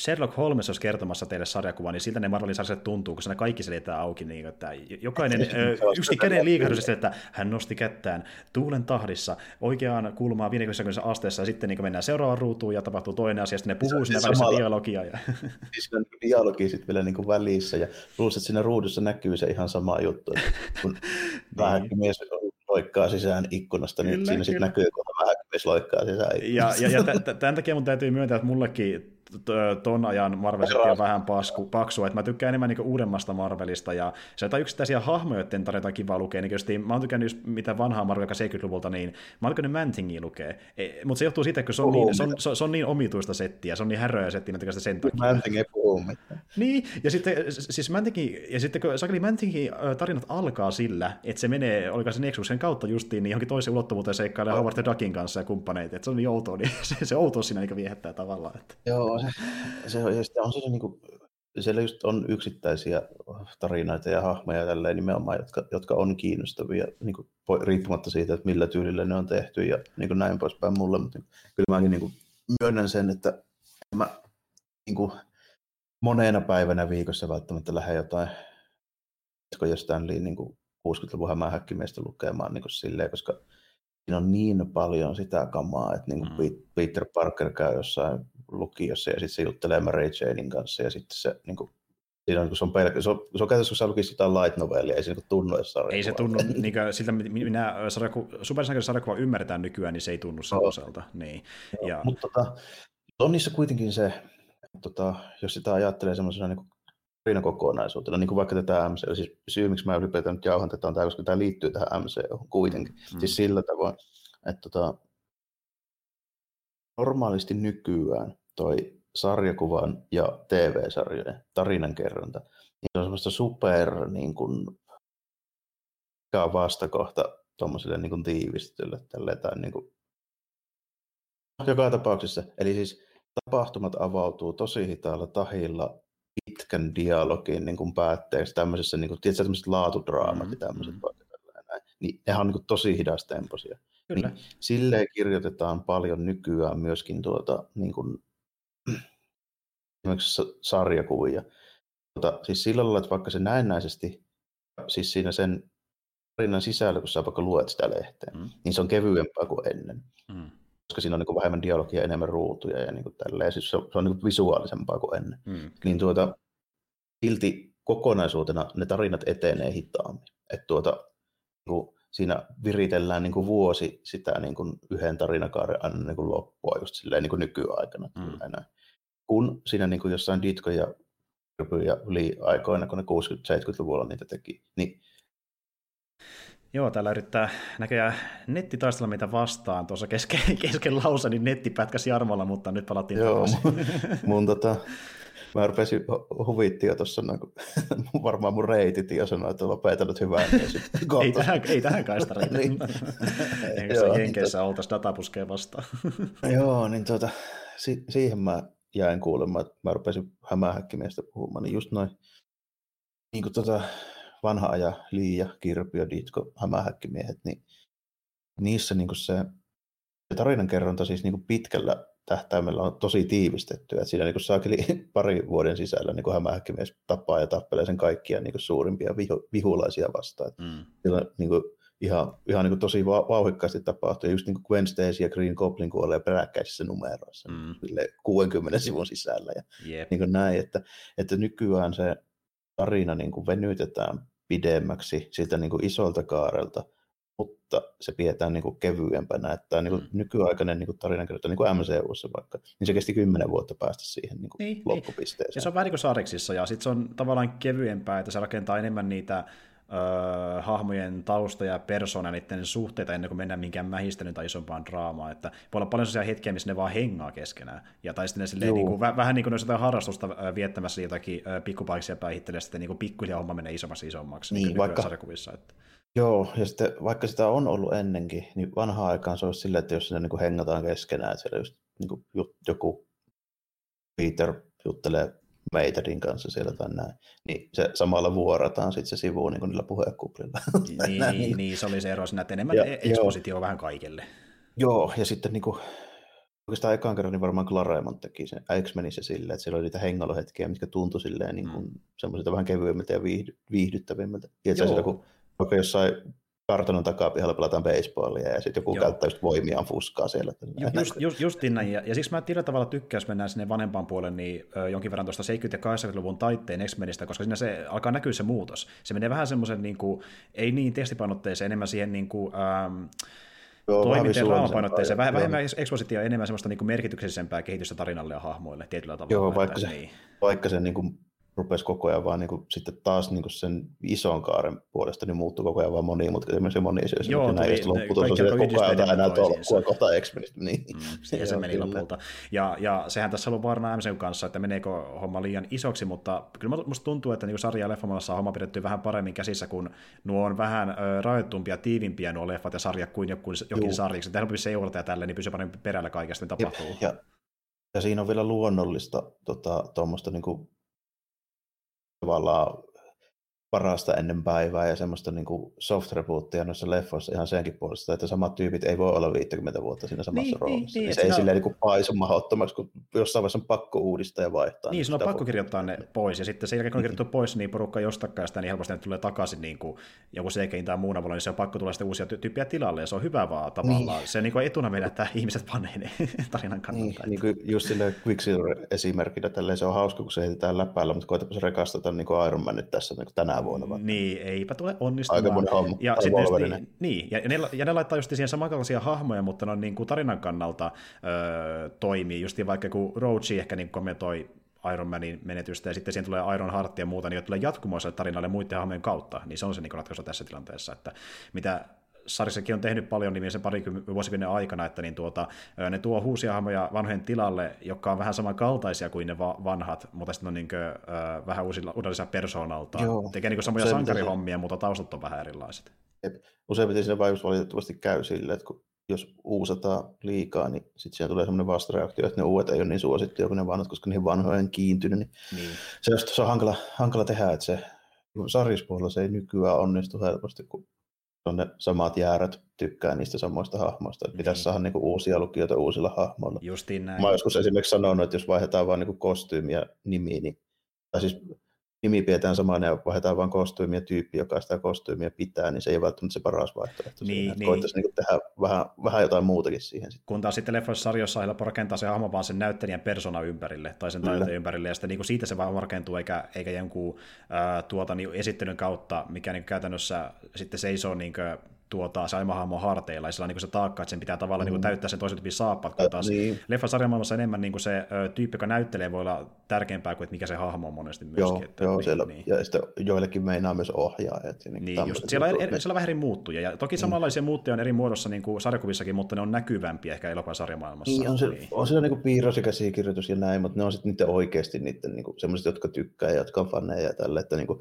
Sherlock Holmes olisi kertomassa teille sarjakuvaa, niin siltä ne Marvelin sarjat tuntuu, kun siinä kaikki selitetään auki, niin että jokainen yksi käden liikahdus, että hän nosti kättään tuulen tahdissa oikeaan kulmaan 50 asteessa, ja sitten niin mennään seuraavaan ruutuun ja tapahtuu toinen asia, ja sitten ne puhuu siinä välissä dialogia. Ja siinä on dialogia sitten vielä niin kuin välissä, ja plus, että siinä ruudussa näkyy se ihan sama juttu, että kun vähänkin mies loikkaa sisään ikkunasta, niin kyllä, siinä sitten näkyy, kun vähänkin loikkaa sisään ikkunasta. Ja tämän takia mun täytyy myöntää, että mullekin ton ajan Marvel-setti on vähän paksua, että mä tykkään enemmän niinku uudemmasta Marvelista, ja se on jotain yksittäisiä hahmoja, joiden tarjotaan kivaa lukea, niin justiin, mä oon tykännyt mitä vanhaa Marvelia 70-luvulta, niin mä oon tykännyt Man-Thingia lukea, mutta se johtuu siitä, kun se on niin omituista settiä, se on niin häröä settiä, mä tykkään sitä sen takia. Man-Thing ei puhu mitään. Niin, ja sitten siis kun sakeli Man-Thingin tarinat alkaa sillä, että se menee, oliko se Nexuksen kautta justiin, niin johonkin toisen ulottuvuuteen seikkailee Howard the Duckin kanssa ja kumppaneita, että se on niin outoa, niin se outoa siinä eikä viehättää tavallaan. Joo, se on se, niin kuin, siellä just on yksittäisiä tarinoita ja hahmoja tälleen nimenomaan, jotka on kiinnostavia, niin kuin, riippumatta siitä, että millä tyylillä ne on tehty ja niin kuin näin poispäin mulle. Mutta niin, kyllä mäkin niin kuin myönnän sen, että mä niin kuin monena päivänä viikossa välttämättä lähden jotain jostain niin 60-luvun hämähäkkimiestä lukemaan niin kuin silleen, koska siinä on niin paljon sitä kamaa, että niin kuin Peter Parker käy jossain lukiossa ja sitten se juttelee Mary Janein kanssa ja sitten se niin kuin, siinä on, se on pelkä, se on käytössä, kun sä lukisit jotain light novellia, ei se niin tunnu edes sarjakuvalta. Ei se tunnu, niin siltä minä supersankarin sarjakuva ymmärtää nykyään, niin se ei tunnu sellaiselta. Niin. Ja mutta on niissä kuitenkin se, jos sitä ajattelee semmoisena niin tarinakokonaisuutena, niin kuin vaikka tätä MCO, siis syy miksi mä ylipäätään nyt jauhan tätä on tämä, koska tämä liittyy tähän MCO kuitenkin, siis sillä tavoin, että normaalisti nykyään toi sarjakuvan ja TV-sarjojen tarinankerronta, niin se on semmoista super niin kuin vastakohta tuommoiselle niin kuin tiivistetylle tälleen tai niin kuin joka tapauksessa, eli siis tapahtumat avautuu tosi hitaalla tahilla pitkän dialogin niin kuin päätteeksi tämmöisessä, niin kuin, tiedätkö, tämmöiset laatudraamat ja tämmöiset vaikka näin, niin nehän on niin kuin tosi hidastempoisia. Kyllä. Niin, silleen kirjoitetaan paljon nykyään myöskin niin kuin, esimerkiksi sarjakuvia. Siis sillä lailla, että vaikka se näennäisesti, siis siinä sen tarinan sisällä, kun sä vaikka luet sitä lehteä, niin se on kevyempää kuin ennen. Koska siinä on niin kuin vähemmän dialogia, enemmän ruutuja ja niin kuin tälleen. Siis se on niin kuin visuaalisempaa kuin ennen. Niin silti kokonaisuutena ne tarinat etenee hitaammin. Että niin siinä viritellään niin kuin vuosi sitä niin kuin yhden tarinakaaren aina niin kuin loppua just silleen niin kuin nykyaikana. Kun siinä niin kuin jossain Ditko ja Kirby ja Lee aikoina, kun ne 60-70-luvulla niitä teki, niin joo, täällä yrittää näköjään netti taistella meitä vastaan. Tuossa kesken lausa, niin netti pätkäsi Jarmolla, mutta nyt palattiin takaisin. Mun mä rupesin huvittiin jo tuossa, varmaan mun reitit jo sanoi, että lopetan nyt hyvää. Ei tähän kaista reitä. Eikö se Jenkeissä oltaisi datapuskeen vastaan? Joo, niin siihen mä jäin kuulemaan, että mä rupesin hämähäkkimiestä puhumaan, niin just noin niin vanha ajan Liia, Kirpi ja Ditko, hämähäkkimiehet, niin niissä niin se tarinankerronta siis niin pitkällä tähtäimellä on tosi tiivistettyä. Et siinä niin saakeli pari vuoden sisällä niin hämähäkkimies tapaa ja tappelee sen kaikkia niin suurimpia vihulaisia vastaan. Siellä niin ihan niin tosi vauhikkaasti tapahtuu. Just niin Gwen Stacy ja Green Goblin kuolee peräkkäisissä numeroissa 60 sivun sisällä. Ja niin näin, että nykyään se tarina niin venytetään pidemmäksi siltä niin isolta kaarelta, mutta se pidetään niin kevyempänä. Että niin nykyaikainen niin tarinankerronta, niin kuin MCU:ssa vaikka, niin se kesti 10 vuotta päästä siihen niin loppupisteeseen. Ja se on vähän niin kuin sariksissa, ja sitten se on tavallaan kevyempää, että se rakentaa enemmän niitä hahmojen tausta ja persoonan niiden suhteita ennen kuin mennään minkään mähistelyyn tai isompaan draamaan. Että voi olla paljon sellaisia hetkiä, missä ne vaan hengaa keskenään. Ja tai sitten ne niin kuin, vähän niin kuin ne jotain harrastusta viettämässä jotakin pikkupaiksia päihittelee, sitten niin pikkuhiljaa homma menee isommaksi isommaksi. Niin, vaikka sarjakuvissa. Että joo, ja sitten vaikka sitä on ollut ennenkin, niin vanhaan aikaan se olisi silleen, että jos ne niin kuin hengataan keskenään, että siellä just niin kuin joku Peter juttelee Meitadin kanssa siellä tai näin, niin se samalla vuorataan sitten se sivu niin niillä puheenkuplilla. Niin, se oli se ero siinä, että enemmän ekspositio vähän kaikille. Joo, ja sitten niin kuin, oikeastaan ekaan kerran niin varmaan Claremont teki sen, X-Menissä silleen, että siellä oli niitä hengailuhetkiä, mitkä tuntui silleen niin kuin semmoisilta vähän kevyemmiltä ja viihdyttävimmiltä. Tiedätkö sillä, kun vaikka jossain kartanon takapihalla pelataan baseballia ja sitten joku käyttää just voimiaan fuskaa siellä. Justiin näin, ja siksi mä tietyllä tavalla tykkään, jos mennään sinne vanhempaan puolelle, niin jonkin verran tuosta 70- ja 80-luvun taitteen X-Menistä, koska siinä se alkaa näkyä se muutos. Se menee vähän semmoisen, niin kuin, ei niin tekstipainotteeseen, enemmän siihen niin kuin, toiminteen raamapainotteeseen, vähemmän ekspositioa ja enemmän semmoista niin kuin merkityksellisempää kehitystä tarinalle ja hahmoille tietyllä tavalla. Joo, vaikka se niin kuin rupesi koko ajan vaan niin sitten taas niin sen ison kaaren puolesta, niin muuttui koko ajan vaan monimutkaisemmin monisyys. Joo, tuli koko ajan enää tolkkua kohta X-Menistä. Niin. Ja se meni lopulta. Ja sehän tässä on ollut vaarana MCUn kanssa, että meneekö homma liian isoksi, mutta kyllä musta tuntuu, että niin sarja- ja leffamallassa on homma pidetty vähän paremmin käsissä, kun nuo on vähän rajoittumpia, tiiviimpiä nuo leffat ja sarjat kuin jokin sarjaksi. Tähän pystyy seurata ja tälleen, niin pysyy paremmin perällä kaikesta, mitä tapahtuu. Ja siinä on vielä luonnollista tuommoista tavallaan parasta ennen päivää ja semmoista niinku soft rebootia noissa leffoissa ihan senkin puolesta, että samat tyypit ei voi olla 50 vuotta siinä samassa roolissa. Niin, se ei silleen niinku paisu mahdottomaksi, kun jossain vaiheessa on pakko uudistaa ja vaihtaa. Niin, sun on pakko kirjoittaa ne pois, ja sitten sen jälkeen kun on kirjoittu pois, niin porukka jostakaan sitä niin helposti ne tulee takaisin niin kuin joku CGI tai muun avulla, niin se on pakko tulla sitten uusia tyyppiä tilalle, ja se on hyvä vaan tavallaan. Niin. Se niin kuin etuna meillä, että ihmiset panee tarinan kannalta. Niin, niin just silleen Quicksilver-esimerkillä tälleen se on hauska, kun se heitetään läpäällä, mutta koetapa se rekastata niin kuin Iron Manit tässä niin kuin tänään. Niin, eipä tule onnistumaan. Ja sitten niin ja ne laittaa justi siihen samankaltaisia hahmoja, mutta ne on niin kuin tarinan kannalta toimii justi vaikka kun Roachi ehkä niin kommentoi Iron Manin menetystä ja sitten siihen tulee Iron Heart ja muuta, niin tulee jatkumoa tarinalle muiden hahmojen kautta, niin se on se niin ratkaisu tässä tilanteessa, että mitä Sarissakin on tehnyt paljon niin sen parikymmentä vuosikymmenen aikana, että niin ne tuo uusia hahmoja vanhojen tilalle, jotka on vähän samankaltaisia kuin ne vanhat, mutta sitten on niin kuin, vähän uudellisella persoonalta. Joo. Tekee niin samoja sankarihommia, mutta taustat on vähän erilaiset. Useimmiten siinä vaikutus valitettavasti käy sille, että kun jos uusataan liikaa, niin sitten siellä tulee semmoinen vastareaktio, että ne uudet ei ole niin suosittuja kuin ne vanhat, koska niihin vanhoihin kiintynyt. Niin. Se on hankala tehdä, että se sarjispuolella se ei nykyään onnistu helposti, kun on ne samat jäärät, tykkää niistä samoista hahmoista. Niin. Pitäisi saada niinku uusia lukijoita uusilla hahmoilla. Justiin näin. Mä joskus esimerkiksi sanonut, että jos vaihdetaan vaan niinku kostyymiä ja nimi, niin, tai siis nimi pidetään samana ja vaihdetaan vaan kostyymiä tyyppi, joka sitä kostyymiä pitää, niin se ei ole välttämättä se paras vaihtoehto. Niin. Koittaisi niinku tehdä vähän jotain muutakin siihen. Kun taas sitten leffoissa sarjoissa heillä rakentaa se hahmo vaan sen näyttelijän persona ympärille tai sen taitojen ympärille, ja sitten niinku siitä se vaan rakentuu, eikä jonkun esittelyn kautta, mikä niinku käytännössä sitten seisoo niinku se aimahahmon harteilla, ja sillä on niin se taakka, että sen pitää tavallaan niin täyttää sen toisen tyypin saappaat, kun taas niin. Leffasarjamaailmassa enemmän niin se tyyppi, joka näyttelee, voi olla tärkeämpää kuin, että mikä se hahmo on monesti myöskin. Joo, että, joo niin, siellä, niin. Ja sitten joillekin meinaa myös ohjaa. Että niin just, siellä on vähän eri muuttuja, ja toki samanlaisia muuttuja on eri muodossa niin kuin sarjakuvissakin, mutta ne on näkyvämpiä ehkä elokuvasarjamaailmassa. Niin, on siellä niin piirros ja käsikirjoitus ja näin, mutta ne on sitten niiden oikeasti niiden, niin sellaiset, jotka tykkää ja jotka on faneja ja tälle, että niin kuin,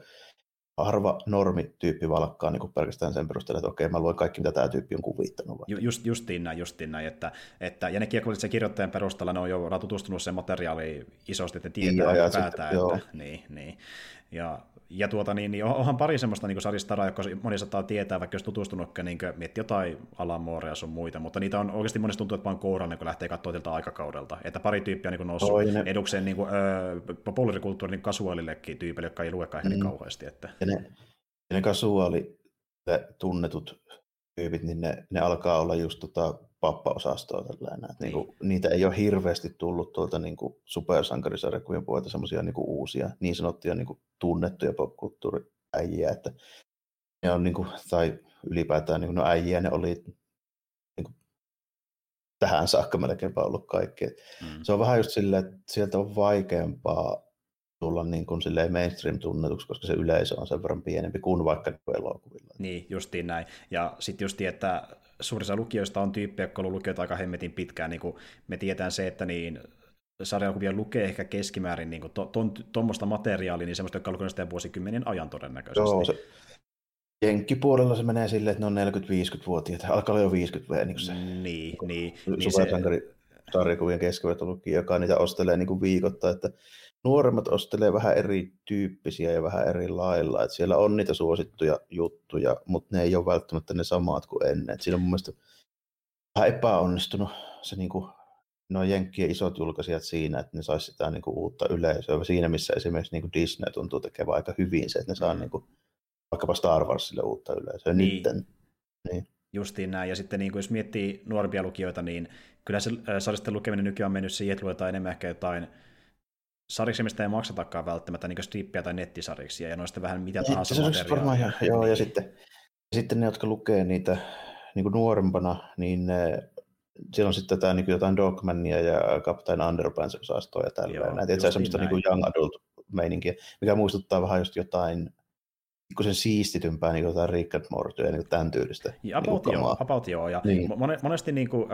harva normityyppi valkkaa niin pelkästään sen perusteella, että okei, mä luen kaikki, mitä tämä tyyppi on kuvittanut. Justiin näin. Ja ne kiekolliset kirjoittajan perusteella ne on jo tutustunut sen materiaaliin isosti, että tietää ja päätää. Niin. Ja onhan pari semmoista niin sarjistaraa, jotka moni saattaa tietää, vaikka jos tutustunut, niin miettii jotain Alan Moorea sun muita, mutta niitä on oikeasti monesti tuntuu, että vaan kourallinen, kun lähtee katsoa tältä aikakaudelta. Että pari tyyppiä on niin noussut edukseen niin populaarikulttuurin kasuaalillekin tyypille, jotka ei luekaan niin kauheasti. Että. Ja ne kasuaali tunnetut tyypit, niin ne alkaa olla just pappa-osastoa tällainen. Niin. Niitä ei ole hirveästi tullut tuolta niin supersankarisarjakuvien puolelta semmoisia niin uusia, niin sanottuja niin tunnettuja popkulttuuriäijiä, että ne on niin kuin, tai ylipäätään niin kuin, no äijiä ne oli niin kuin, tähän saakka melkeinpä ollut kaikki. Se on vähän just silleen, että sieltä on vaikeampaa tulla niin kuin mainstream-tunnetuksi, koska se yleisö on sen verran pienempi kuin vaikka elokuvilla. Niin, justiin näin. Ja sitten justiin, että suurin osa lukijoista on tyyppejä, jotka on ollut lukijoita aika hemmetin pitkään. Niin kuin me tiedetään se, että niin sarjakuvia lukee ehkä keskimäärin niin tuommoista materiaalia, niin semmoista, jotka on lukenut sitä vuosikymmenien ajan todennäköisesti. Joo, jenkkipuolella se menee silleen, että ne on 40-50-vuotiaita. Alkaa olla jo 50-vuotiaita. Niin. Supersankarisarjakuvien keskiverto lukija, joka niitä ostelee niin kuin viikotta, että nuoremmat ostelee vähän erityyppisiä ja vähän eri lailla. Että siellä on niitä suosittuja juttuja, mutta ne ei ole välttämättä ne samat kuin ennen. Että siinä on mun mielestä vähän epäonnistunut se niinku, no jenkkien isot julkaisijat siinä, että ne saisi sitä niinku uutta yleisöä. Siinä missä esimerkiksi niinku Disney tuntuu tekevän aika hyvin se, että ne saa niinku, vaikkapa Star Warsille uutta yleisöä. Niin. Justiin näin. Ja sitten niin jos miettii nuorempia lukijoita, niin kyllä se sarjisten lukeminen nykyään on mennyt siihen, että luetaan enemmän ehkä jotain sariksi, mistä ei maksatakaan välttämättä niin strippiä tai nettisariksi, ja noista vähän mitä tahansa materiaalia. Joo, ja sitten ne, jotka lukee niitä niin nuorempana, niin siellä on sitten tämä, niin jotain Dogmania ja Captain Underpants-osastoa ja tällainen. Joo, näitä, semmoista niin young adult-meininkiä, mikä muistuttaa vähän just jotain sen siistitympää niin jotain Rick and Mortyä ja niin tämän tyylistä. Ja about joo. Ja niin. Monesti, niin kuin,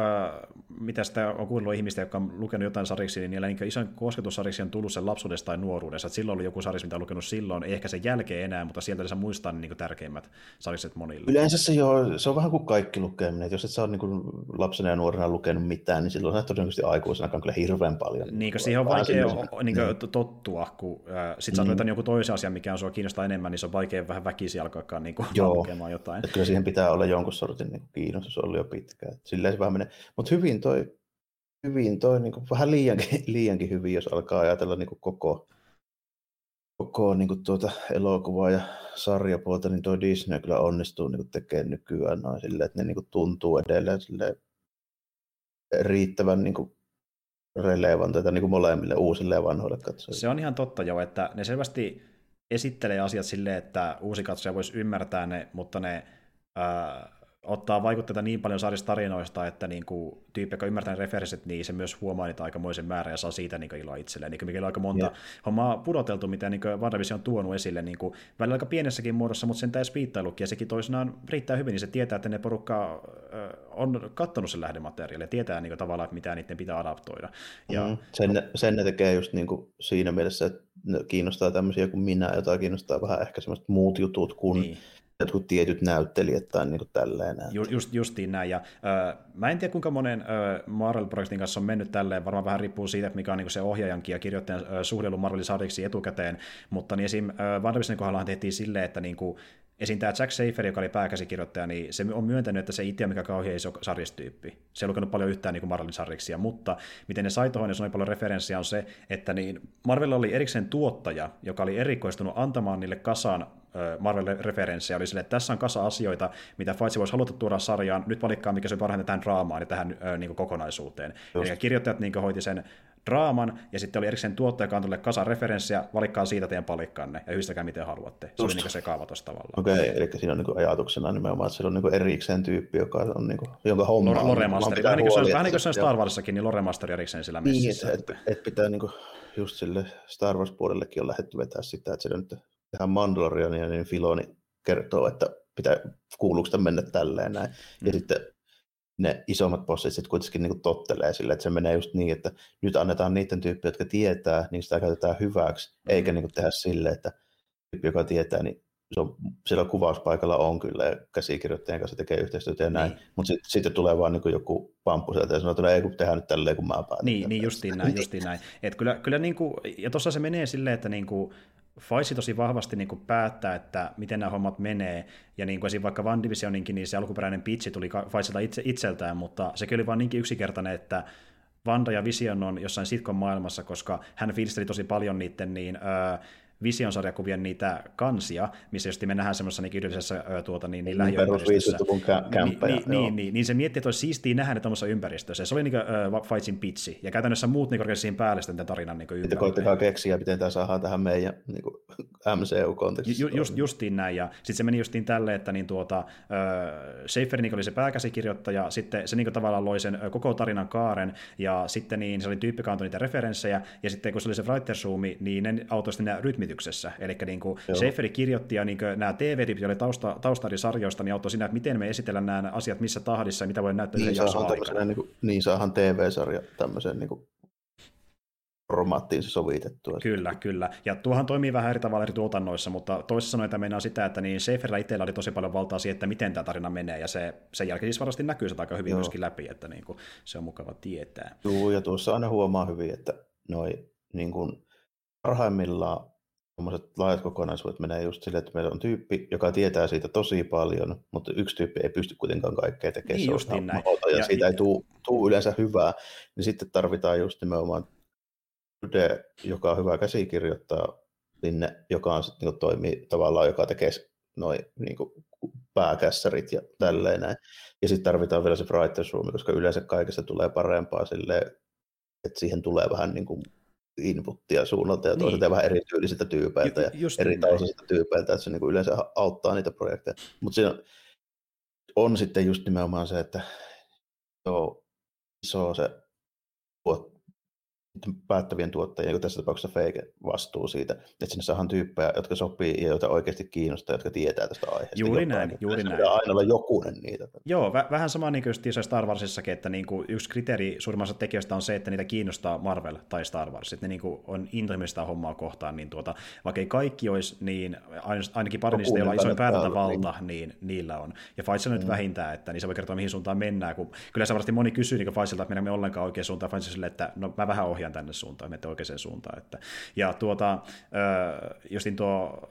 mitä sitä on kuunnellut ihmistä, jotka on lukenut jotain sariksi, niin niillä niin isoin kosketussariksi on tullut sen lapsuudesta tai nuoruudessa. Et silloin oli joku saris, mitä on lukenut silloin, ei ehkä sen jälkeen enää, mutta sieltä lisää muistaa niin tärkeimmät sarikset monille. Yleensä se, joo, se on vähän kuin kaikki lukeminen. Et jos et sä ole niin lapsena ja nuorena lukenut mitään, niin silloin sä todennäköisesti aikuisenakaan kyllä hirveän paljon. Niin, siihen on vaikea niin. tottua, kun sit sä löytän joku toisen asian, mikä on sua kiinnostaa enemmän, niin se on vaikea vähän väkisin alkaakaan niin lukemaan jotain. Että kyllä siihen pitää olla jonkun sortin niin kiinnostus ollut jo pitkään. Silleen se vähän menee. Mutta hyvin toi niin vähän liiankin hyvin, jos alkaa ajatella niin koko niin tuota elokuvaa ja sarjapuolta, niin toi Disney kyllä onnistuu niin tekemään nykyään noin silleen, että ne niin tuntuu edelleen silleen riittävän niin relevanteita niin molemmille uusille ja vanhoille katsojille. Se on ihan totta jo, että ne selvästi esittelee asiat silleen, että uusi katsoja voisi ymmärtää ne, mutta ne ottaa vaikutteita niin paljon sarjastarinoista, että niinku, tyyppi, joka ymmärtää ne referenssit, niin se myös huomaa niitä aikamoisen määrän ja saa siitä niinku iloa itselleen. Niinku, mikä on aika monta hommaa pudoteltu, mitä niinku WandaVision on tuonut esille. Niinku, välillä aika pienessäkin muodossa, mutta sen täys viittailukin, ja sekin toisinaan riittää hyvin, niin se tietää, että ne porukka on kattonut sen lähdemateriaalia, tietää niinku tavallaan, että mitä niiden pitää adaptoida. Ja, sen ne tekee just niinku siinä mielessä, että kiinnostaa tämmöisiä kuin minä, jota kiinnostaa vähän ehkä semmoiset muut jutut kuin niin. Jotkut tietyt näyttelijät tai niin tälleen. Justiin näin. Ja, mä en tiedä, kuinka monen Marvel-projektin kanssa on mennyt tälleen. Varmaan vähän riippuu siitä, mikä on niin se ohjaajankin ja kirjoittajan suhde ollut Marvelin sarjiksi etukäteen. Mutta niin esim. WandaVisionin kohdallahan tehtiin silleen, että niin kuin, esim. Tämä Jac Schaeffer, joka oli pääkäsikirjoittaja, niin se on myöntänyt, että se itse on mikä kauhean iso sarjistyyppi. Se ei lukenut paljon yhtään niin Marvelin sarjiksia, mutta miten ne sai tuohon, jos oli paljon referenssiä, on se, että niin Marvelilla oli erikseen tuottaja, joka oli erikoistunut antamaan niille kasaan Marvel-referenssejä, oli silleen, että tässä on kasa asioita, mitä Faitsi voisi haluta tuoda sarjaan, nyt valikkaa, mikä se on parhaiten tähän draamaan ja tähän niin kokonaisuuteen. Eli kirjoittajat niin hoiti sen draaman, ja sitten oli erikseen tuottaja, joka antoi kasa referenssiä, valikkaa siitä teidän palikkanne, ja yhdistäkää miten haluatte. Se oli niin se kaava tuossa tavallaan. Okei, eli siinä on niin ajatuksena nimenomaan, että siellä on niin erikseen tyyppi, joka on niin kuin, jonka homma on. Lore-masteri, vähän niin kuin se on Star Warsissakin, niin Lore-masteri erikseen sillä messissä. Niin, että pitää niin kuin, just sille Star Wars-puolellekin on lähdetty vetää sitä, että nyt tähän Mandaloriania, niin Filoni kertoo, että kuuluuko mennä tälleen näin. Ja sitten ne isommat bossit sitten kuitenkin niin tottelee sille, että se menee just niin, että nyt annetaan niiden tyyppiä, jotka tietää, niin sitä käytetään hyväksi, eikä niin tehdä silleen, että tyyppi, joka tietää, niin se on, siellä kuvauspaikalla on kyllä, ja käsikirjoittajien kanssa tekee yhteistyötä ja näin, mutta sitten tulee vaan niin joku pamppu sieltä ja sanoo, että ei kun tehdään nyt tälleen, kun mä päätän. Niin justiin näin. Et kyllä niin kuin, ja tuossa se menee silleen, että niin kuin, Faisi tosi vahvasti niin kuin päättää, että miten nämä hommat menee, ja niin kuin vaikka WandaVisioninkin, niin se alkuperäinen pitsi tuli Faisilta itseltään, mutta sekin oli vaan niinkin yksinkertainen, että Wanda ja Vision on jossain sitcom maailmassa, koska hän fiilisteli tosi paljon niiden niin, Vision-sarjakuvien niitä kansia, missä just me nähdään semmoisessa niin yhdessä niin lähiympäristössä. Niin se miettii, että olisi siistiä nähdä ne tuommoisessa ympäristössä. Se oli niin Faitsin pitsi, ja käytännössä muut niin korkeisiin päälle sitten tämän tarinan niin ympärille. Että koitetaan keksiä, miten tämä saadaan tähän meidän niin MCU-kontekstissa. Justiin näin, ja sitten se meni justiin tälleen, että niin Schaeffer niin oli se pääkäsikirjoittaja, sitten se niin tavallaan loi sen koko tarinan kaaren, ja sitten niin, se oli tyyppi, joka antoi niitä referenssejä, ja sitten kun se oli se writers room, niin ne autoisesti rytmityksessä. Eli niin Schaeffer kirjoitti ja niin nämä TV-tyypit, joille taustarisarjoista, niin auttoi siinä, että miten me esitellään nämä asiat missä tahdissa ja mitä voi näyttää yhden jakson aikana. Niin saahan TV-sarja tämmöisen niin formaattiin se sovitettua. Kyllä. Ja tuohan toimii vähän eri tavalla eri tuotannoissa, mutta toisessa sanoen, että meinaa sitä, että niin Schaefferillä itsellä oli tosi paljon valtaa siihen, että miten tämä tarina menee, ja se sen jälkeen siis varmasti näkyy se aika hyvin myöskin läpi, että niin kuin, se on mukava tietää. Joo, ja tuossa aina huomaa hyvin, että noi niin kuin parhaimmillaan tuommoiset laajat kokonaisuudet menee just silleen, että meillä on tyyppi, joka tietää siitä tosi paljon, mutta yksi tyyppi ei pysty kuitenkaan kaikkea tekemään. Niin justiin näin. Ja siitä ei tule yleensä hyvää. Niin sitten tarvitaan just nimenomaan yhden, joka on hyvä käsikirjoittaa sinne, joka on sitten niin toimii tavallaan, joka tekee noin niin pääkässärit ja tälleen näin. Ja sitten tarvitaan vielä se writers room, koska yleensä kaikesta tulee parempaa silleen, että siihen tulee vähän niin kuin inputtia suunnalta ja toisaalta niin. Vähän eri tyylisiltä tyypeiltä ja eri taustaisista tyypeiltä, että se niin kuin yleensä auttaa niitä projekteja. Mutta siinä on sitten just nimenomaan se, että iso se päättävien tuottajien, tässä tapauksessa Feige, vastuu siitä, että sinne saadaan tyyppejä, jotka sopii ja joita oikeasti kiinnostaa, jotka tietää tästä aiheesta. Juuri näin. Aina olla jokunen niitä. Joo, vähän sama niin kuin just Star Warsissakin, että niin kuin yksi kriteeri suurimmassa tekijöistä on se, että niitä kiinnostaa Marvel tai Star Wars, että ne niin kuin on intohimoista hommaa kohtaan, niin vaikka ei kaikki olisi, niin ainakin pari niistä, joilla on isoin päätäntävalta, niin niillä on. Ja Faisal nyt vähintään, että niin se voi kertoa, mihin suuntaan mennään, kun kyllä se varmasti moni kysyy niin Faisalta, että mennäänkö me ollenkaan oikeaan suuntaan, Faisal sille, että no mä vähän ohjaan tänne suuntaan, menette oikeaan suuntaan. Että. Ja justin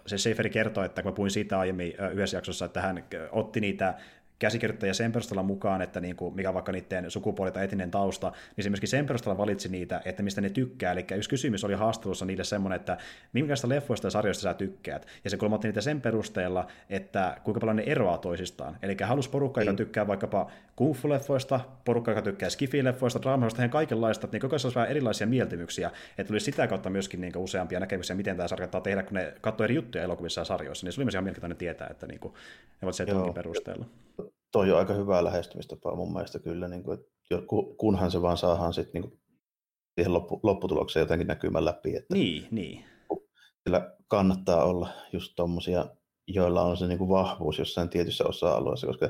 se Schaeffer kertoi, että kun mä puhuin siitä aiemmin yhdessä jaksossa, että hän otti niitä käsikirjoittajia sen perusteella mukaan, että niin kuin mikä vaikka niiden sukupuoli tai etinen tausta, niin se myöskin sen perusteella valitsi niitä, että mistä ne tykkää. Eli yksi kysymys oli haastattelussa niille semmoinen, että minkälaista leffoista ja sarjoista sä tykkäät. Ja se kuulemma otti niitä sen perusteella, että kuinka paljon ne eroaa toisistaan. Eli halusi porukka, joka tykkää vaikkapa kungfu-leffoista, porukka, joka tykkää skifi-leffoista, draama-leffoista, ihan kaikenlaista, että niin koko ajan olisi vähän erilaisia mieltymyksiä. Että tuli sitä kautta myöskin niin kuin useampia näkemyksiä, miten tämä sarjattaa tehdä, kun ne katsoo eri juttuja elokuvissa ja sarjoissa. Niin se oli myös ihan mielenkiintoinen tietää, että niin kuin ne voivat sen tunkin perusteella. Toi on aika hyvää lähestymistapaa mun mielestä kyllä, niin kuin, kunhan se vaan saadaan sitten niin siihen lopputulokseen jotenkin näkymään läpi. Että niin. Sillä kannattaa olla just tommosia, joilla on se niin kuin vahvuus jossain tietyssä osa-alueessa, koska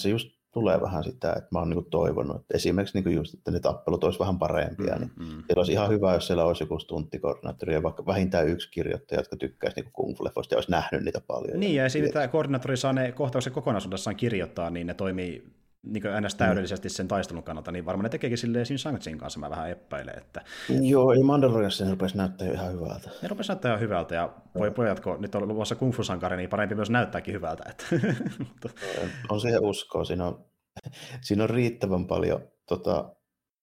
se just tulee vähän sitä, että mä oon niin kuin toivonut, että esimerkiksi niin kuin just, että ne tappelut olisi vähän parempia, niin siellä olisi ihan hyvä, jos siellä olisi joku stunttikoordinaattori ja vaikka vähintään yksi kirjoittaja, jotka tykkäisi niin kung fu-leffoista ja olisi nähnyt niitä paljon. Niin, ja siitä tämä koordinaattori saa ne kohtaukset kokonaisuudessaan kirjoittaa, niin ne toimii niin kuin ns. Täydellisesti sen taistelun kannalta, niin varmaan ne tekeekin silleen siinä Shang-Chin kanssa, mä vähän epäilen, että... Joo, ja Mandalorianissa ne rupesi näyttää ihan hyvältä. Ne rupesi näyttää ihan hyvältä, ja voi pojatko, nyt on luvassa kung fu-sankari, niin parempi myös näyttääkin hyvältä. Että... on siihen uskoa, siinä on riittävän paljon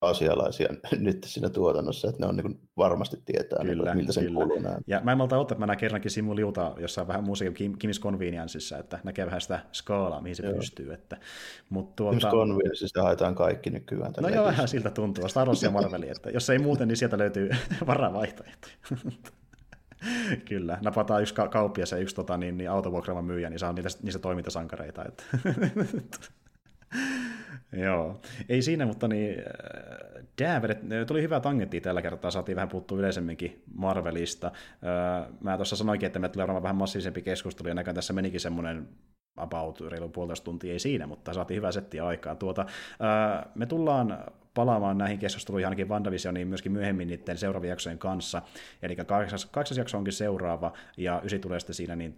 asialaisia nyt siinä tuotannossa, että ne on niin varmasti tietää, kyllä, miltä sen kuuluu näin. Ja mä en malta ottaa, että mä näen kerrankin Simu Liuta jossain vähän muussa kuin Kim's Convenienceissa, että näkee vähän sitä skaalaa, mihin se pystyy. Että, Kim's Conveniencesta haetaan kaikki nykyään. No joo, vähän siltä tuntuu, Star Wars ja Marveli, että jos ei muuten, niin sieltä löytyy varavaihtoehtoja. Kyllä, napataan yksi kauppias ja yksi niin autovuokraama myyjä, niin saa niistä toimintasankareita. Että. Joo, ei siinä, mutta niin, tuli hyvää tangenttia tällä kertaa, saatiin vähän puuttua yleisemminkin Marvelista. Mä tuossa sanoinkin, että me tulee varmaan vähän massiivisempi keskustelu, ja näköjään tässä menikin semmoinen about reilu puolitoista tuntia, ei siinä, mutta saatiin hyvää settiä aikaa. Me tullaan palaamaan näihin keskusteluihin ainakin WandaVisioniin myöskin myöhemmin niiden seuraavien jaksojen kanssa. Eli 8. jakso onkin seuraava, ja 9 tulee sitten siinä niin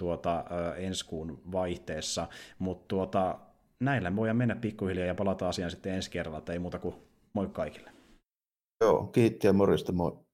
ensi kuun vaihteessa, mutta näillä voidaan mennä pikkuhiljaa ja palata asiaan sitten ensi kerralla, että ei muuta kuin moi kaikille. Joo, kiitti ja morjesta, moi.